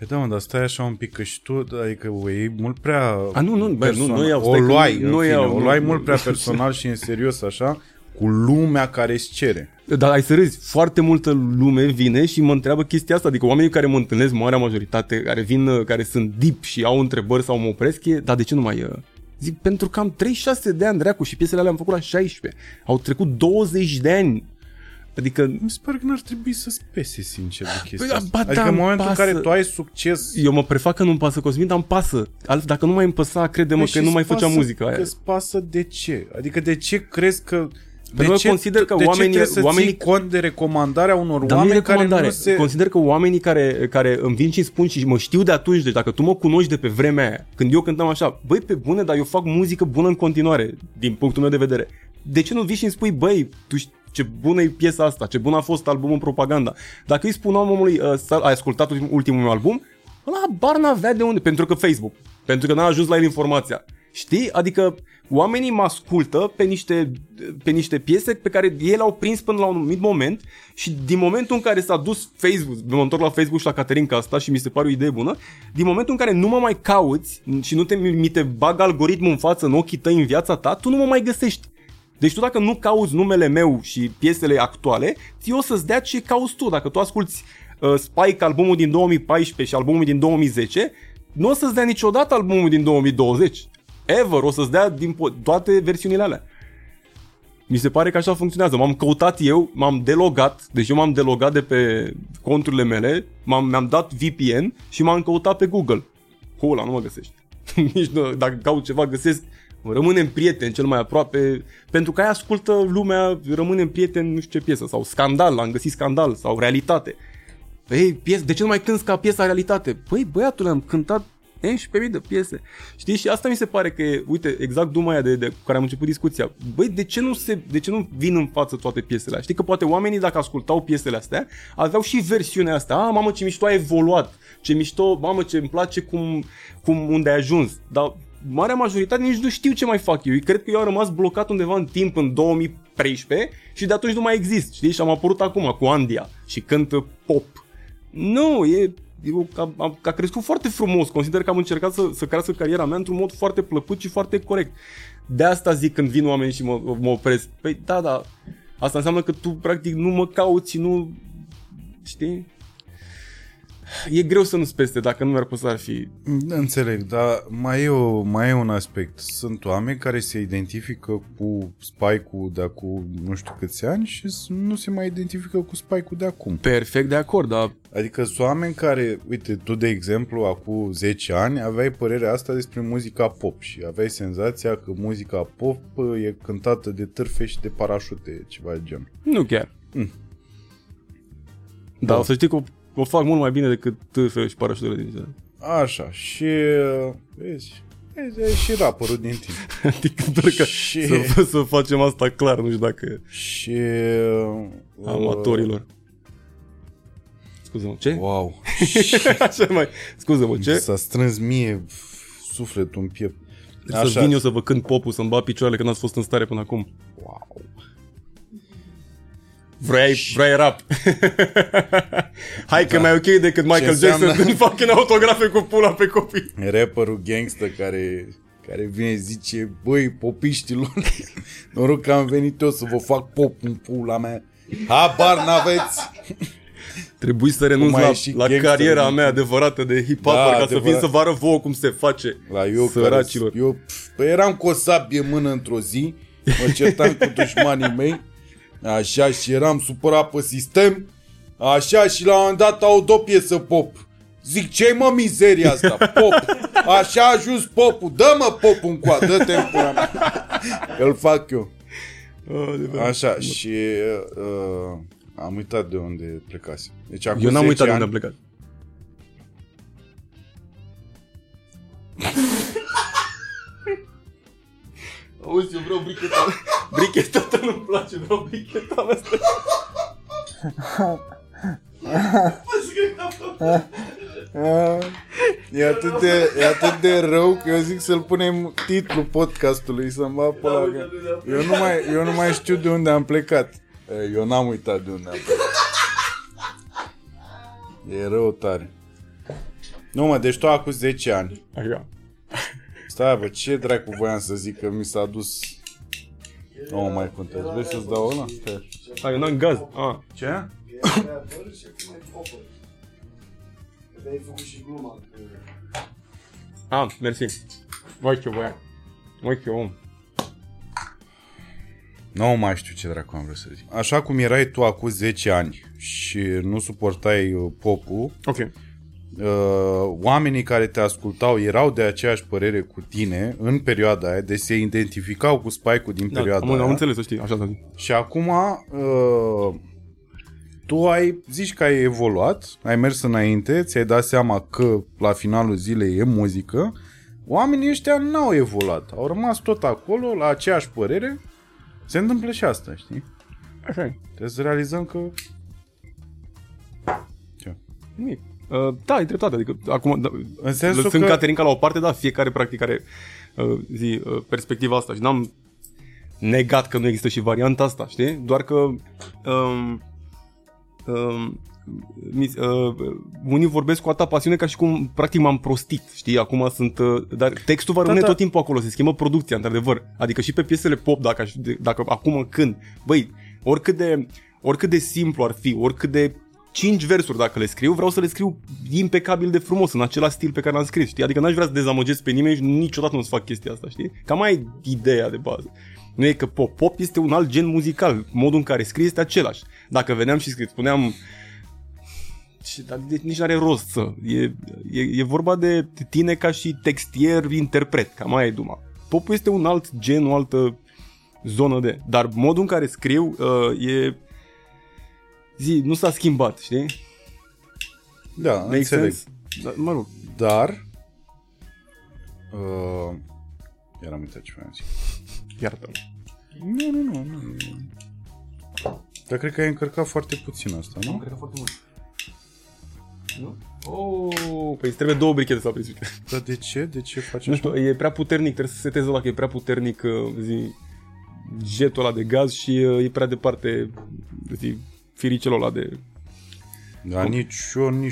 Păi da, dar stai așa un pic, că și tu, adică o iei mult prea... O luai mult prea personal și în serios așa, cu lumea care îți cere. Dar ai să râzi, foarte multă lume vine și mă întreabă chestia asta, adică oamenii care mă întâlnesc, marea majoritate, care vin, care sunt deep și au întrebări sau mă opresc, dar de ce nu mai... Zic, pentru că am 36 de ani, dracu, și piesele alea am făcut la 16, au trecut 20 de ani. Adică mi se pare că n-ar trebui să-ți pese sincer de chestia asta. Adică în momentul în care tu ai succes... Eu mă prefac că nu-mi pasă, Cosmin, dar îmi pasă. Dacă nu mai îmi păsa, crede-mă că nu mai făcea muzică aia. Îți pasă de ce? Adică de ce crezi că... Consider că oamenii ții cont de recomandarea unor oameni care nu se... Consider că oamenii care îmi vin și îmi spun și mă știu de atunci, deci dacă tu mă cunoști de pe vremea aia, când eu cântam așa, băi, pe bune, dar eu fac muzică bună în continuare, din punctul meu de vedere. De ce nu vii și îmi spui, băi, tu ce bună e piesa asta, ce bun a fost albumul Propaganda? Dacă îi spun omului, ai ascultat ultimul meu album, ăla bar n-avea de unde, pentru că Facebook, pentru că n-a ajuns la el informația. Știi? Adică oamenii mă ascultă pe niște piese pe care ei le-au prins până la un anumit moment și din momentul în care s-a dus Facebook, mă întorc la Facebook și la Caterinca asta și mi se pare o idee bună, din momentul în care nu mă mai cauți și nu te bagă algoritmul în față, în ochii tăi, în viața ta, tu nu mă mai găsești. Deci tu dacă nu cauți numele meu și piesele actuale, ți-o să-ți dea ce cauți tu. Dacă tu asculti Spike, albumul din 2014 și albumul din 2010, nu o să-ți dea niciodată albumul din 2020. Ever, o să-ți dea din toate versiunile alea. Mi se pare că așa funcționează. M-am căutat eu, m-am delogat de pe conturile mele, mi-am dat VPN și m-am căutat pe Google. Hula, nu mă găsești. Nici nu, dacă caut ceva, găsesc. Rămânem prieteni cel mai aproape, pentru că aia ascultă lumea, rămânem prieteni, nu știu ce piesă, sau Scandal, am găsit Scandal, sau Realitate. Ei, de ce nu mai cânti ca piesa Realitate? Păi, băiatule, am cântat 11.000 de piese. Știi? Și asta mi se pare că e, uite, exact duma aia cu care am început discuția. Băi, de ce nu vin în față toate piesele? Știi că poate oamenii, dacă ascultau piesele astea, aveau și versiunea asta. A, mamă, ce mișto a evoluat, ce mișto, mamă, ce îmi place cum unde ai ajuns. Dar marea majoritate nici nu știu ce mai fac eu. Cred că eu am rămas blocat undeva în timp în 2013 și de atunci nu mai exist, știi? Și am apărut acum cu Andia și cântă pop. Nu, a crescut foarte frumos. Consider că am încercat să crească cariera mea într-un mod foarte plăcut și foarte corect. De asta zic când vin oameni și mă opresc. Păi da, asta înseamnă că tu practic nu mă cauți, nu... Știi? E greu să nu-ți peste, dacă nu mi-ar păsa ar fi... Înțeleg, dar mai e un aspect. Sunt oameni care se identifică cu Spike-ul de acum nu știu câți ani și nu se mai identifică cu Spike-ul de acum. Perfect de acord, dar... Adică sunt oameni care, uite, tu de exemplu, acum 10 ani aveai părerea asta despre muzica pop și aveai senzația că muzica pop e cântată de târfe și de parașute, ceva de genul. Nu chiar. Dar da. Să știi că... O fac mult mai bine decât târfele și parașutele din tine. Așa, și... Vezi, și rapărul din tine. Adică doar ca și... să facem asta clar, nu știu dacă... Și... Amatorilor. Scuză-mă, ce? Wow. Așa mai, scuză-mă, ce? S-a strâns mie sufletul în piept. Așa. Să vin eu să vă cânt popul, să-mi bat picioarele că n-ați fost în stare până acum. Wow. Vrei rap. Hai că mai ok decât Michael Jackson când fucking autografe cu pula pe copii. Rapperul gangster care vine zice, băi, popiștilor, noroc că am venit eu să vă fac pop în pula mea. Habar n-aveți. Trebuie să renunț la cariera mea adevărată de hip-hop, da, ca adevărat. Să vin să vă arăt vouă cum se face. La eu, săracilor. Păi eram cu o sabie în mână într-o zi, mă certam cu dușmanii mei, așa, și eram supărat pe sistem, așa, și la un moment dat aud o piesă pop. Zic, ce-i mă mizeria asta? Pop. Așa a ajuns popul. Dă-mă popul în coadă, dă-te în pula mea. Îl fac eu. Așa, și... am uitat de unde plecase. Deci, eu n-am uitat de unde am plecat. Auzi, eu vreau bricheta. Bricheta nu-mi place, vreau bricheta asta. E atât de rău că eu zic să-l punem titlul podcastului, să-mi va pula. Eu nu mai știu de unde am plecat. Eu n-am uitat de unde am plecat. E rău tare. Nu mă, deci tu acum 10 ani. Așa. Stai, bă, ce dracu voiam să zic că mi s-a dus... Nu mai contează. Vrei să-ți dau ăla? Hai, eu n-am gaz. Ce? E rapper și acum e popper. Că de-aia ai făcut și gluma. Mersi. Vai ce voiam. Vai ce om. Nu mai știu ce dracu am vrut să zic. Așa cum erai tu acum 10 ani și nu suportai popul, okay. Oamenii care te ascultau erau de aceeași părere cu tine în perioada aia, deci se identificau cu Spike-ul din perioada aia. Am înțeles, știi, așa. Și acum tu ai zis că ai evoluat, ai mers înainte, ți-ai dat seama că la finalul zilei e muzică. Oamenii ăștia n-au evoluat, au rămas tot acolo, la aceeași părere. Se întâmplă și asta, știi? Așa. Trebuie să realizăm că... Ce? Nimic. Da, e dreptate. Adică, acum, da, în sensul lăsând că... Caterinca la o parte, da, fiecare practic are perspectiva asta. Și n-am negat că nu există și varianta asta, știi? Doar că... unii vorbesc cu atâta pasiune ca și cum practic m-am prostit, știi, acum sunt dar textul va rămâne tot timpul acolo, se schimbă producția într-adevăr, adică și pe piesele pop dacă acum când, băi, oricât de simplu ar fi, oricât de 5 versuri dacă le scriu, vreau să le scriu impecabil de frumos, în același stil pe care l-am scris, știi, adică n-aș vrea să dezamăgesc pe nimeni și niciodată nu-ți fac chestia asta, știi, cam mai e ideea de bază. Nu e că pop este un alt gen muzical, modul în care scrie este același. Dacă veneam și spuneam, dar nici n-are rost să... E vorba de tine ca și textier, interpret, cam aia e duma. Popul este un alt gen, o altă zonă de... Dar modul în care scriu nu s-a schimbat, știi? Da, make înțeleg. Sense? Dar, mă rog. Dar... Iar am uitat ce vreau să zic. Iartă-mă. Nu. Dar cred că ai încărcat foarte puțin asta, nu? Am încărcat foarte mult. Nu? Păi îți trebuie 2 brichete să apriți, uite. Dar de ce? De ce faci așa? Nu știu, e prea puternic, trebuie să setezi ăla că e prea puternic jetul ăla de gaz și e prea departe firicelul ăla de... Dar nici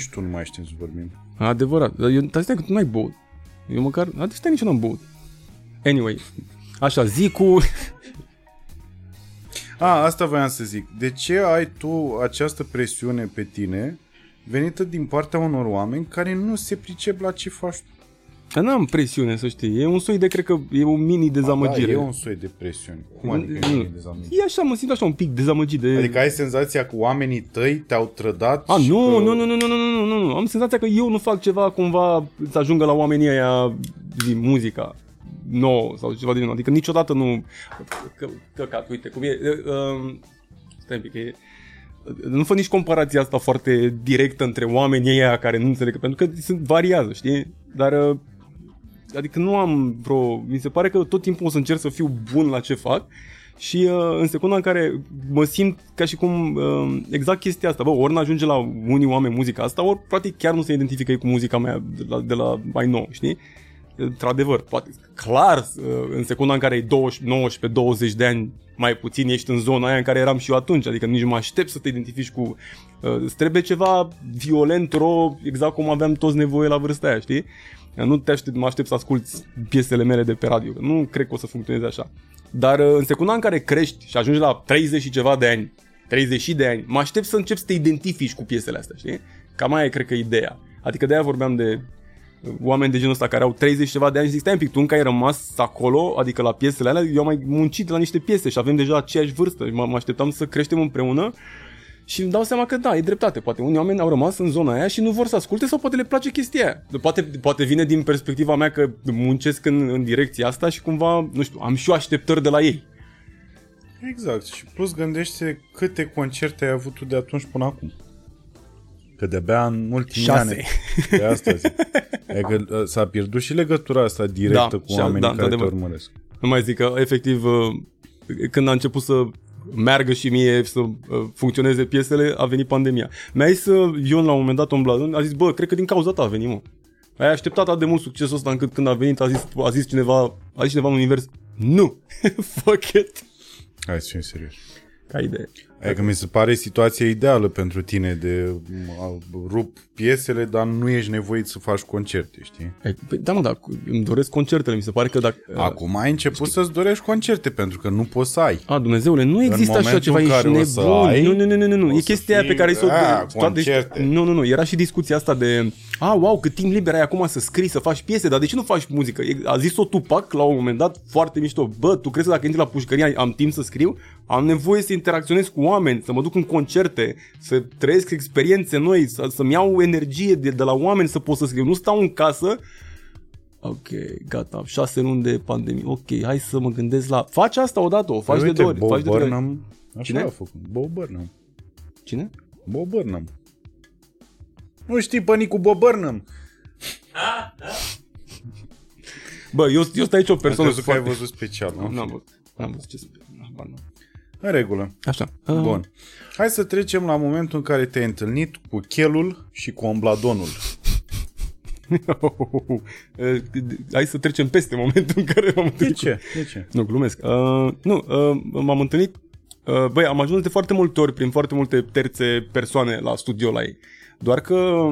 tu nu mai știi să vorbim. Adevărat, dar stai că tu n-ai băut. Eu măcar, stai, nici eu n-am băut. Anyway... Așa, zicul... asta voiam să zic. De ce ai tu această presiune pe tine venită din partea unor oameni care nu se pricep la ce faci tu? Dar n-am presiune, să știi. E un soi de, cred că, e o mini dezamăgire. Da, e un soi de presiune. Cum adică e dezamăgire? E așa, mă simt așa un pic dezamăgit de... Adică ai senzația că oamenii tăi te-au trădat? Nu. Am senzația că eu nu fac ceva cumva să ajungă la oamenii aia din muzica. No, sau ceva de genul. Adică niciodată nu... Căcat, uite cum e... Stai un pic, nu fac nici comparația asta foarte directă între oamenii ăia care nu înțeleg, pentru că variază, știi? Dar... adică nu am vreo... Mi se pare că tot timpul o să încerc să fiu bun la ce fac și în secunda în care mă simt ca și cum exact chestia asta, bă, ori n-ajunge la unii oameni muzica asta, ori practic chiar nu se identifică cu muzica mea de la mai nou, știi? Într-adevăr, poate, clar, în secunda în care ai 19-20 de ani mai puțin, ești în zona aia în care eram și eu atunci, adică nici nu mă aștept să te identifici cu... Îți trebuie ceva violent, ro, exact cum aveam toți nevoie la vârsta aia, știi? Nu te aștept, mă aștept să asculti piesele mele de pe radio, nu cred că o să funcționeze așa. Dar în secunda în care crești și ajungi la 30 și ceva de ani, 30 de ani, mă aștept să începi să te identifici cu piesele astea, știi? Cam aia cred că e ideea. Adică de aia vorbeam de... oameni de genul ăsta care au 30 ceva de ani și zic, stai un pic, tu încă ai rămas acolo, adică la piesele alea, eu am mai muncit la niște piese și avem deja aceeași vârstă, mă așteptam să creștem împreună și îmi dau seama că da, e dreptate, poate unii oameni au rămas în zona aia și nu vor să asculte sau poate le place chestia aia. Poate vine din perspectiva mea că muncesc în direcția asta și cumva, nu știu, am și eu așteptări de la ei. Exact, și plus gândește câte concerte ai avut tu de atunci până acum. Că de-abia în ultimii 6 ani, de asta zic, că s-a pierdut și legătura asta directă cu oamenii care te urmăresc. Nu mai zic că, efectiv, când a început să meargă și mie, să funcționeze piesele, a venit pandemia. Mi-a zis Ion la un moment dat, Ombladon, a zis, bă, cred că din cauza ta a venit, mă. Ai așteptat atât de mult succesul ăsta încât când a venit a zis cineva în univers, nu, fuck it. Hai să fim serios. Ca idee. Adică mi se pare situația ideală pentru tine de rup piesele, dar nu ești nevoit să faci concerte, știi? Păi, da, mă, dar îmi doresc concertele, mi se pare că dacă... Acum ai început să-ți dorești concerte, pentru că nu poți să ai. A, Dumnezeule, nu există așa ceva, ești nebun. Ai, nu, e chestia aia pe care s-o... concerte. Nu, era și discuția asta de... wow, cât timp liber ai acum să scrii, să faci piese, dar de ce nu faci muzică? A zis-o Tupac la un moment dat, foarte mișto, bă, tu crezi că dacă intri la pușcărie am timp să scriu? Am nevoie să interacționez cu oameni, să mă duc în concerte, să trăiesc experiențe noi, să-mi iau energie de la oameni să pot să scriu. Nu stau în casă. Ok, gata, 6 luni de pandemie. Ok, hai să mă gândesc la... Faci asta odată, o faci de două ori. Bob Burnham, așa a făcut. Bob Burnham. Cine? Bob Burnham. Nu știi pe Nicu Bob Burnham. Bă, eu stai aici o persoană... Am crezut că ai văzut special. N-am văzut ce special. În regulă. Așa. Bun. Hai să trecem la momentul în care te-ai întâlnit cu Chelul și cu Ombladonul. Hai să trecem peste momentul în care m-am întâlnit. De ce? Nu, glumesc. M-am întâlnit... Băi, am ajuns de foarte multe ori prin foarte multe terțe persoane la studio la ei. Doar că...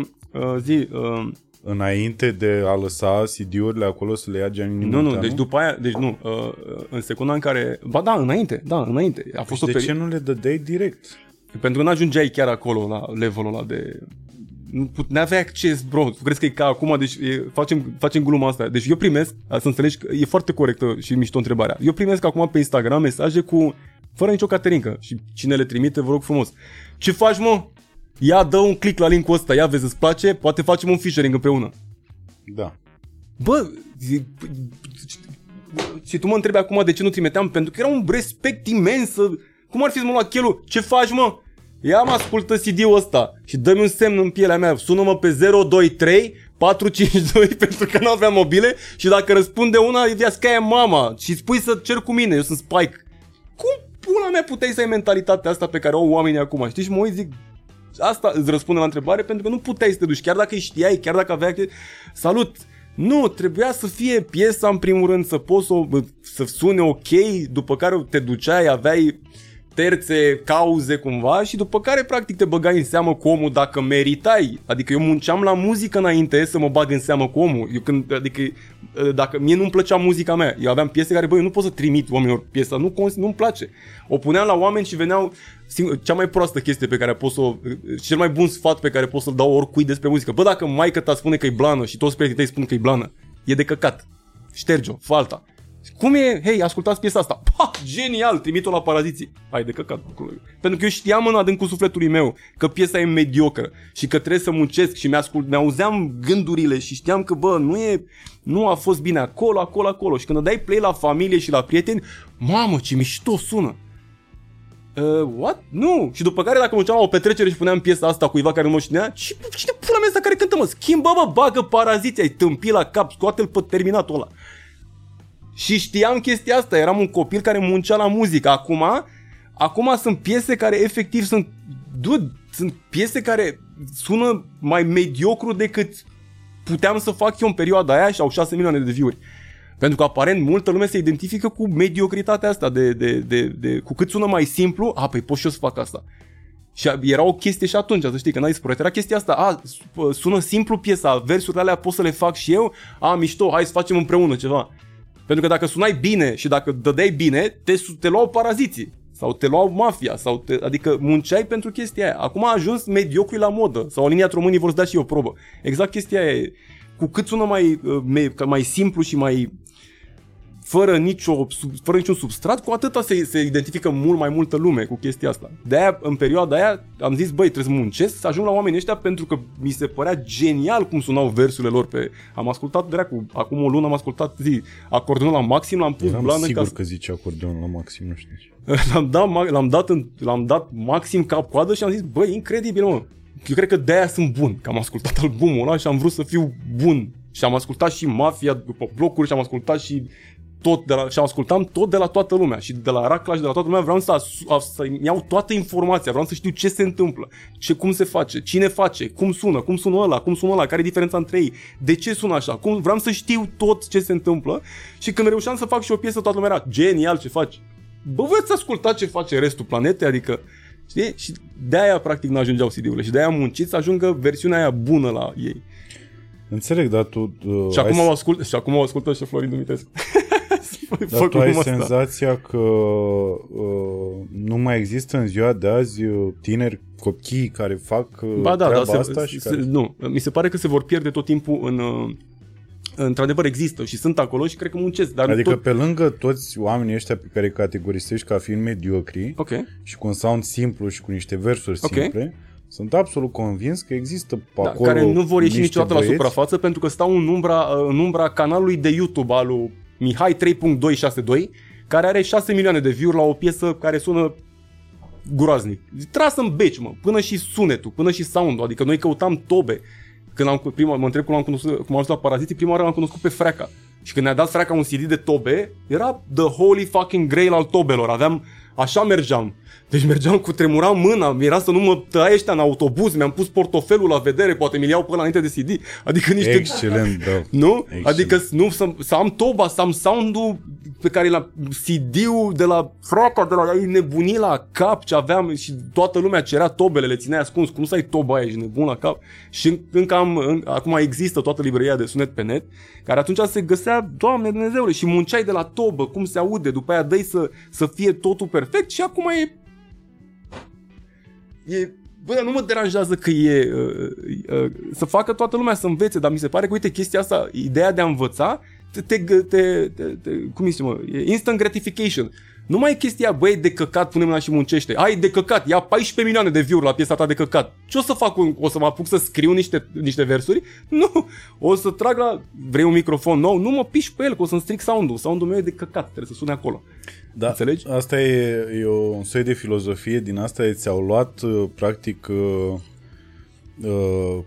Înainte de a lăsa CD-urile acolo să le ia Giannini Munteanu? Nu, deci după aia, deci nu, în secunda în care, ba da, înainte. A fost deci ce nu le dădeai direct? Pentru că n-ajungeai chiar acolo la levelul ăla de... N-aveai acces, bro, tu crezi că e ca acum, deci facem gluma asta. Deci eu primesc, să înțelegi că e foarte corectă și mișto întrebarea, eu primesc acum pe Instagram mesaje cu, fără nicio caterincă și cine le trimite, vă rog frumos, ce faci, mă? Ia, dă un click la linkul ăsta, ia, vezi, îți place, poate facem un featuring împreună. Da. Bă, și tu mă întrebi acum de ce nu trimiteam, pentru că era un respect imens. Cum ar fi să mă lua Chelul? Ce faci, mă? Ia, mă, ascultă CD-ul ăsta și dă-mi un semn în pielea mea, sună-mă pe 023-452, pentru că nu aveam mobile și dacă răspunde una, îi via scaie mama și spui să cer cu mine, eu sunt Spike. Cum pula mea puteai să ai mentalitatea asta pe care o au oamenii acum, știi? Și mă uit, zic... Asta îți răspunde la întrebare, pentru că nu puteai să te duci, chiar dacă îi știai, chiar dacă aveai... Salut! Nu, trebuia să fie piesa în primul rând, să poți să sune ok, după care te duceai, aveai terțe, cauze cumva și după care practic te băgai în seamă cu omul dacă meritai. Adică eu munceam la muzică înainte să mă bag în seamă cu omul. Adică dacă mie nu-mi plăcea muzica mea, eu aveam piese care, băi, eu nu pot să trimit oamenilor piesa, nu-mi place. O puneam la oameni și veneau... Cea mai proastă chestie pe care pot să o... Cel mai bun sfat pe care pot să-l dau oricui despre muzică. Bă, dacă maică-ta spune că e blană și toți prietenii tăi spun că e blană, e de căcat. Șterge-o, fă alta. Cum e? Hei, ascultați piesa asta. Pa, genial, trimit-o la Paraziții. Hai de căcat. Pentru că eu știam în adâncul sufletului meu că piesa e mediocră și că trebuie să muncesc și mi-auzeam gândurile și știam că, bă, nu a fost bine acolo. Și când dai play la familie și la prieteni, mamă, ce mișto sună. What? Nu! Și după care dacă mă duceam la o petrecere și puneam piesa asta cuiva care nu mă știa, cine pula mea asta care cântă, mă? Schimbă, mă, bagă Paraziții, ai tâmpit la cap, scoate-l pe terminatul ăla. Și știam chestia asta, eram un copil care muncea la muzică. Acum sunt piese care efectiv sunt, dude, sunt piese care sună mai mediocru decât puteam să fac eu în perioada aia și au 6 milioane de view-uri. Pentru că aparent multă lume se identifică cu mediocritatea asta de cu cât sună mai simplu, a, păi pot și eu să fac asta. Și era o chestie și atunci, să știi, că n-ai spus, era chestia asta, a, sună simplu piesa, versurile alea pot să le fac și eu, a, mișto, hai să facem împreună ceva. Pentru că dacă sunai bine și dacă dădeai bine, te luau Paraziții sau te luau Mafia, adică munceai pentru chestia aia. Acum a ajuns mediocru la modă sau în linia Românii vor să dea și eu o probă. Exact chestia aia e. Cu cât sună mai simplu și mai fără niciun substrat, cu atâta se identifică mult mai multă lume cu chestia asta. De-aia, în perioada aia, am zis, băi, trebuie să muncesc, să ajung la oamenii ăștia, pentru că mi se părea genial cum sunau versurile lor pe... Am ascultat, dracu, acum o lună am ascultat acordeonul la maxim, l-am pus blană. Eram sigur că zice acordeonul la maxim, nu știu. L-am dat maxim cap-coadă și am zis, băi, incredibil, mă. Eu cred că de-aia sunt bun, că am ascultat albumul ăla și am vrut să fiu bun. Și am ascultat și Mafia după blocuri și am ascultat și... și ascultam tot de la toată lumea și de la Racla și de la toată lumea, vreau să-mi iau toată informația, vreau să știu ce se întâmplă, cum se face, cine face, cum sună ăla, care e diferența între ei, de ce sună așa, vreau să știu tot ce se întâmplă și când reușeam să fac și o piesă, toată lumea era, genial ce faci, bă, veți asculta ce face restul planetei, adică, știi, și de-aia practic nu ajungeau CD-urile și de-aia am muncit să ajungă versiunea aia bună la ei. Înțeleg, dar tu... și acum o ascultă și Florin Dumitrescu. Dar tu ai senzația că nu mai există în ziua de azi tineri, copii care fac treaba asta? Nu, mi se pare că se vor pierde tot timpul în... Într-adevăr există și sunt acolo și cred că muncesc. Dar adică pe lângă toți oamenii ăștia pe care îi categorisești ca fiind mediocri, okay, și cu un sound simplu și cu niște versuri, okay, simple... Sunt absolut convins că există acolo, care nu vor ieși niciodată la suprafață pentru că stau în umbra canalului de YouTube al lui Mihai 3.262, care are 6 milioane de view-uri la o piesă care sună groaznic. Tras în beci, mă, până și sunetul, până și sound-ul, adică noi căutam tobe. Când mă întreb cum am ajuns la Paraziții, prima oară l-am cunoscut pe Freaca. Și când ne-a dat Freaca un CD de tobe, era the holy fucking grail al tobelor. Așa mergeam. Deci mergeam cu tremura mâna, era să nu mă tăia ăștia în autobuz, mi-am pus portofelul la vedere, poate mi-l iau pe ăla înainte de CD. Adică niște... Excelent, da. Nu? Excelent. Adică nu, să am toba, să am sound-ul pe care la CD-ul de la Frata, de la nebunii la cap ce aveam și toată lumea cerea tobele, le țineai ascuns. Cum să ai toba aia, ești nebun la cap? Și încă acum există toată librăria de sunet pe net, care atunci se găsea, Doamne Dumnezeule, și munceai de la tobă, cum se aude, după aia dai să fie totul perfect și acum e bă, dar nu mă deranjează că e să facă toată lumea să învețe, dar mi se pare că, uite, chestia asta, ideea de a învăța, cum zice, mă, instant gratification. Nu mai e chestia, băi, de căcat, pune mâna și muncește. Ai de căcat, ia 14 milioane de view-uri la piesa ta de căcat. Ce o să fac? O să mă apuc să scriu niște versuri? Nu, o să trag la... Vrei un microfon nou? Nu mă piși pe el, că o să-mi stric sound-ul. Sound-ul meu e de căcat, trebuie să sune acolo. Da, înțelegi? Asta e un soi de filozofie din asta. Ți-au luat, practic...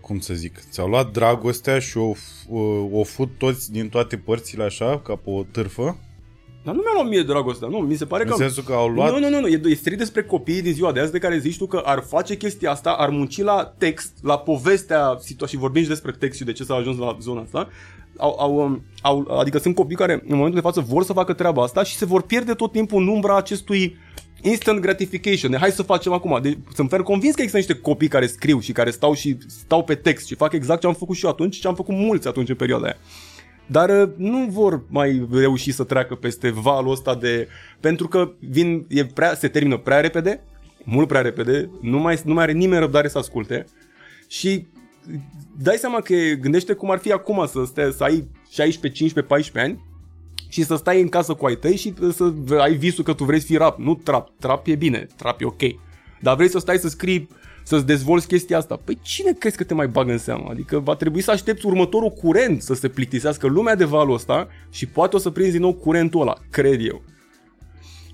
cum să zic, ți-au luat dragostea și o fut toți din toate părțile așa, ca pe o târfă. Dar nu mi-a luat mie dragostea, nu, mi se pare că... În sensul că au luat... Nu, e strict despre copiii din ziua de azi de care zici tu că ar face chestia asta, ar munci la text, la povestea situației, și vorbim și despre text și de ce s-a ajuns la zona asta. Adică sunt copii care în momentul de față vor să facă treaba asta și se vor pierde tot timpul în umbra acestui... instant gratification, hai să facem acum. Deci, sunt fer convins că există niște copii care scriu și care stau pe text și fac exact ce am făcut și eu atunci și ce am făcut mulți atunci în perioada aia. Dar nu vor mai reuși să treacă peste valul ăsta de... Pentru că se termină prea repede, mult prea repede, nu mai are nimeni răbdare să asculte și dai seama că gândește cum ar fi acum să ai 16, 15, 14 ani și să stai în casă cu ai tăi și să ai visul că tu vrei să fii rap, nu trap. Trap e bine, trap e ok. Dar vrei să stai să scrii, să-ți dezvolți chestia asta. Păi cine crezi că te mai bagă în seamă? Adică va trebui să aștepți următorul curent să se plictisească lumea de valul ăsta și poate o să prinzi din nou curentul ăla, cred eu.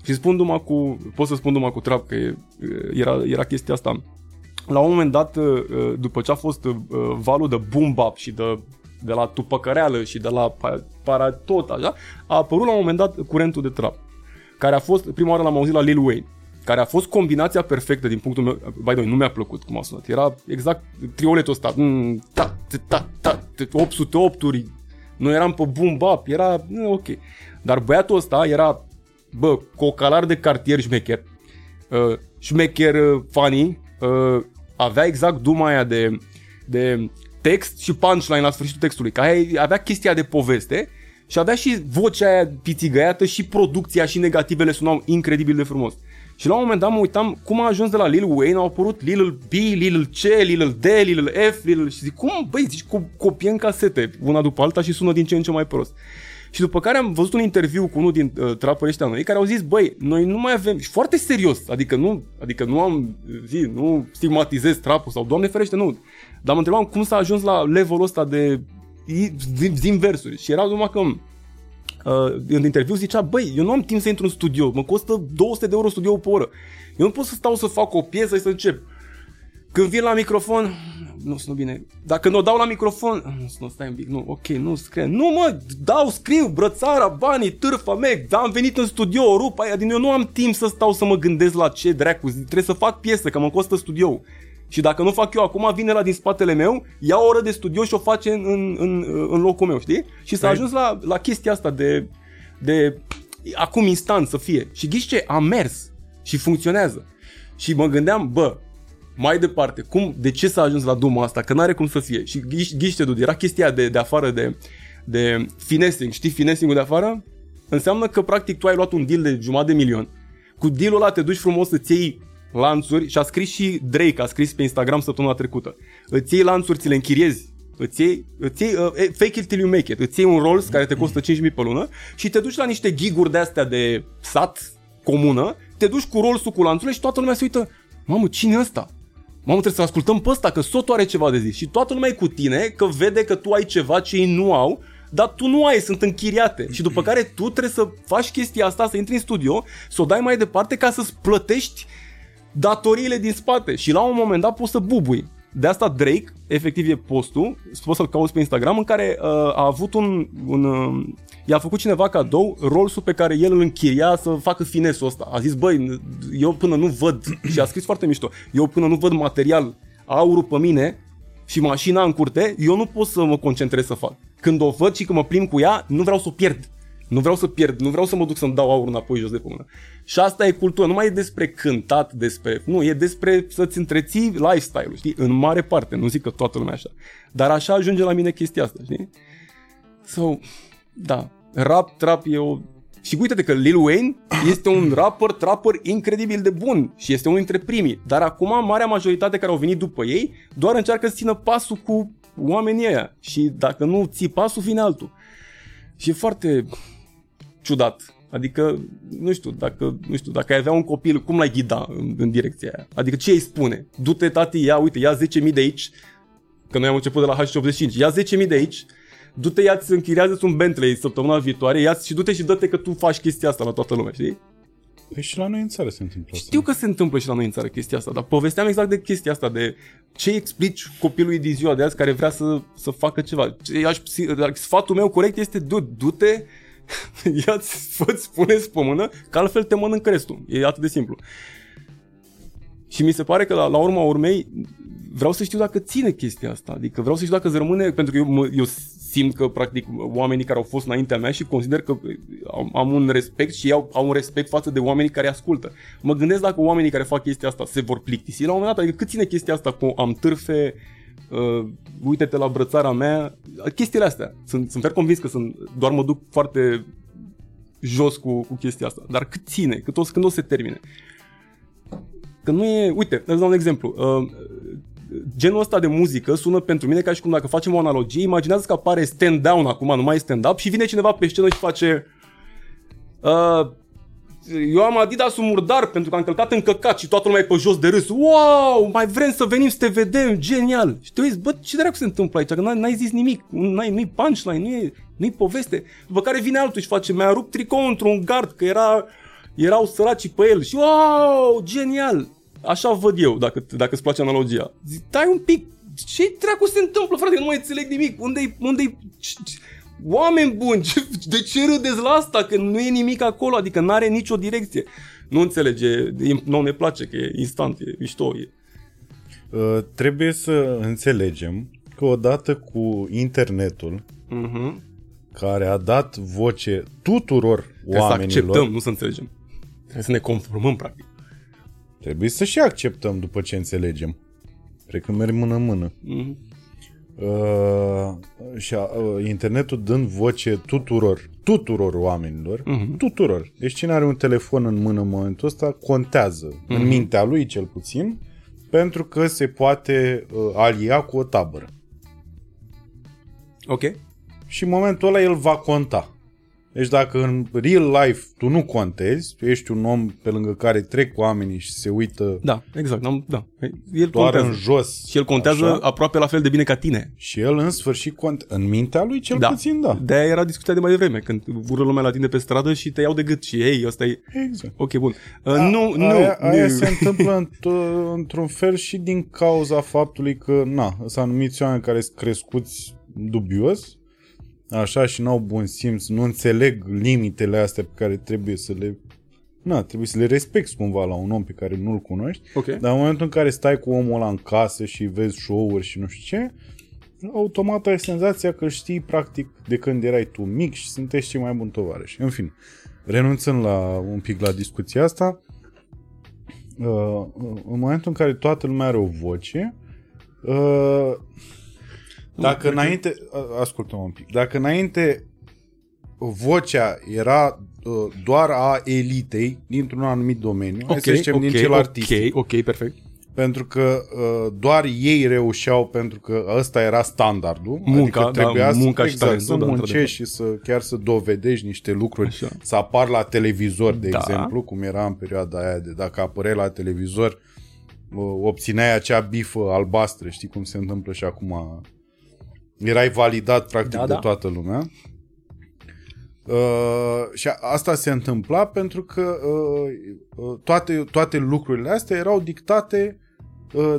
Și pot să spun numai cu trap, că era chestia asta. La un moment dat, după ce a fost valul de boom bap și de de la tupăcăreală și de la paratot, așa, a apărut la un moment dat curentul de trap, care a fost, prima oară l-am auzit la Lil Wayne, care a fost combinația perfectă din punctul meu, by the way, nu mi-a plăcut cum a sunat, era exact trioletul ăsta, 808-uri, noi eram pe boom bap, era ok, dar băiatul ăsta era, bă, cocalar de cartier șmecher, șmecher funny, avea exact duma aia de text și punchline la sfârșitul textului, că avea chestia de poveste și avea și vocea aia pițigăiată și producția și negativele sunau incredibil de frumos. Și la un moment dat mă uitam cum a ajuns de la Lil Wayne, au apărut Lil B, Lil C, Lil D, Lil F, Lil... Și zic, cum? Băi, zici, copie în casete, una după alta și sună din ce în ce mai prost. Și după care am văzut un interviu cu unul din trapării ăștia noi, care au zis, băi, noi nu mai avem... Și foarte serios, adică nu am zis, nu stigmatizez trapul sau Doamne ferește, nu. Dar mă întrebam cum s-a ajuns la levelul ăsta de din versuri. Și era numai că... în interviu zicea, băi, eu nu am timp să intru în studio, mă costă 200 de euro studio pe oră, eu nu pot să stau să fac o piesă și să încep, când vin la microfon nu sună bine, dacă nu o dau la microfon nu sună, stai un pic, nu, ok, nu scriu, nu mă, dau, scriu, brățara, banii, târfa, mec, dar am venit în studio, rupa aia, din eu nu am timp să stau să mă gândesc la ce dracu, trebuie să fac piesă, că mă costă studio. Și dacă nu fac eu acum, vine la din spatele meu, ia o oră de studio și o face în locul meu, știi? Și s-a ajuns la chestia asta de acum instant să fie. Și ghici ce? A mers și funcționează. Și mă gândeam, bă, mai departe, de ce s-a ajuns la duma asta? Că n-are cum să fie. Și ghici ce, dude, era chestia de afară de finessing. Știi finessing-ul de afară? Înseamnă că practic tu ai luat un deal de 500.000. Cu deal-ul ăla te duci frumos să-ți iei lanțuri, și a scris și Drake, a scris pe Instagram săptămâna trecută. Îți iei lanțuri, ți le închiriezi, îți iei fake it till you make it, îți iei un Rolls care te costă 5.000 pe lună și te duci la niște giguri de-astea de sat, comună, te duci cu Rolls-ul, cu lanțurile și toată lumea se uită, mamă, cine e ăsta? Mamă, trebuie să ascultăm pe ăsta, că sotul are ceva de zis. Și toată lumea e cu tine, că vede că tu ai ceva ce ei nu au, dar tu nu ai, sunt închiriate. Și după care tu trebuie să faci chestia asta, să intri în studio, să o dai mai departe ca să-ți plătești datoriile din spate și la un moment dat poți să bubui. De asta Drake, efectiv e postul, poți să-l cauți pe Instagram, în care a avut i-a făcut cineva cadou Rolls-ul pe care el îl închiria să facă finesul ăsta. A zis, băi, eu până nu văd, și a scris foarte mișto, eu până nu văd material, aurul pe mine și mașina în curte, eu nu pot să mă concentrez să fac. Când o văd și când mă plimb cu ea, nu vreau să o pierd. Nu vreau să pierd, nu vreau să mă duc să-mi dau aurul înapoi jos de pe mână. Și asta e cultura, nu mai e despre cântat, nu, e despre să-ți întreții lifestyle-ul, știi? În mare parte, nu zic că toată lumea așa. Dar așa ajunge la mine chestia asta, știi? So, da, rap, trap e o... Și uite-te că Lil Wayne este un rapper incredibil de bun și este unul dintre primii. Dar acum, marea majoritate care au venit după ei, doar încearcă să țină pasul cu oamenii ăia. Și dacă nu ții pasul, vine altul. Și e foarte... ciudat. Adică, nu știu, dacă ai avea un copil, cum l-ai ghida în direcția aia? Adică ce îi spune? Du-te, tati, ia 10.000 de aici, că noi am început de la H85, ia 10.000 de aici, du-te, ia-ți, închiriază-ți un Bentley săptămâna viitoare, ia-ți și du-te și dă-te că tu faci chestia asta la toată lumea, știi? Păi și la noi în țară se întâmplă asta. Știu că se întâmplă și la noi în țară chestia asta, dar povesteam exact de chestia asta, de ce explici copilului din ziua de azi care vrea să facă ceva. Sfatul meu corect este, du-te, ia-ți puneți pe mână, că altfel te mănâncă restul. E atât de simplu. Și mi se pare că la urma urmei vreau să știu dacă ține chestia asta. Adică vreau să știu dacă se rămâne, pentru că eu simt că practic oamenii care au fost înaintea mea și consider că am un respect și au un respect față de oamenii care ascultă. Mă gândesc dacă oamenii care fac chestia asta se vor plictisi la un moment dat. Adică cât ține chestia asta cu am târfe, uite-te la brățara mea, chestiile astea. Sunt chiar convins că doar mă duc foarte jos cu chestia asta. Dar cât ține, când o se termine. Că nu e, uite, îți dau un exemplu. Genul ăsta de muzică sună pentru mine ca și cum, dacă facem o analogie, imaginează-ți că apare stand-down acum, nu mai e stand-up, și vine cineva pe scenă și face... eu am Adidas-ul murdar pentru că am călcat în căcat, și toată lumea e pe jos de râs. Wow, mai vrem să venim să te vedem, genial. Și te uiți, bă, ce dracu se întâmplă aici? Că n-ai zis nimic, nu-i punchline, nu-i poveste. După care vine altul și face, mi-a rupt tricou într-un gard, că erau săracii pe el. Și wow, genial. Așa văd eu, dacă îți place analogia. Zic, dai un pic, ce dracu se întâmplă, frate, nu mai înțeleg nimic, unde-i... Oameni buni, de ce râdeți la asta, că nu e nimic acolo, adică n-are nicio direcție. Nu înțelege, nu ne place că e instant, e mișto. E. Trebuie să înțelegem că odată cu internetul, uh-huh, care a dat voce tuturor oamenilor... Trebuie să acceptăm, nu să înțelegem. Trebuie să ne conformăm, practic. Trebuie să și acceptăm după ce înțelegem. Cred că merg mână-mână. Uh-huh. Internetul dând voce tuturor oamenilor, uh-huh, tuturor. Deci cine are un telefon în mână în momentul ăsta contează, uh-huh, în mintea lui cel puțin, pentru că se poate alia cu o tabără. Ok. Și în momentul ăla el va conta. Deci dacă în real life tu nu contezi, tu ești un om pe lângă care trec oamenii și se uită. Da, exact, da. El doar contează. În jos. Și el contează așa, aproape la fel de bine ca tine. Și el în sfârșit contează. În mintea lui cel puțin, da. De-aia era discuția de mai devreme, când urlă lumea la tine pe stradă și te iau de gât și ei, ăsta e... Exact. Ok, bun. Aia se întâmplă într-un fel și din cauza faptului că, s-au numit oameni care sunt crescuți dubios, așa, și n-au bun simț, nu înțeleg limitele astea pe care trebuie să le... trebuie să le respecti cumva la un om pe care nu-l cunoști. Okay. Dar în momentul în care stai cu omul ăla în casă și vezi show-uri și nu știu ce, automat ai senzația că știi practic de când erai tu mic și sunteți cei mai buni tovarăși. În fine, renunțând un pic la discuția asta, în momentul în care toată lumea are o voce... ascultă-mă un pic. Dacă înainte vocea era doar a elitei dintr-un anumit domeniu, să zicem din cel artistic. Ok, perfect. Pentru că doar ei reușeau, pentru că ăsta era standardul. Munca, adică trebuia muncești și chiar să dovedești niște lucruri. Așa. Să apar la televizor, de exemplu, cum era în perioada aia de dacă apăreai la televizor, obțineai acea bifă albastră, știi cum se întâmplă și acum... Erai validat, practic, de toată lumea. Și asta se întâmpla pentru că toate lucrurile astea erau dictate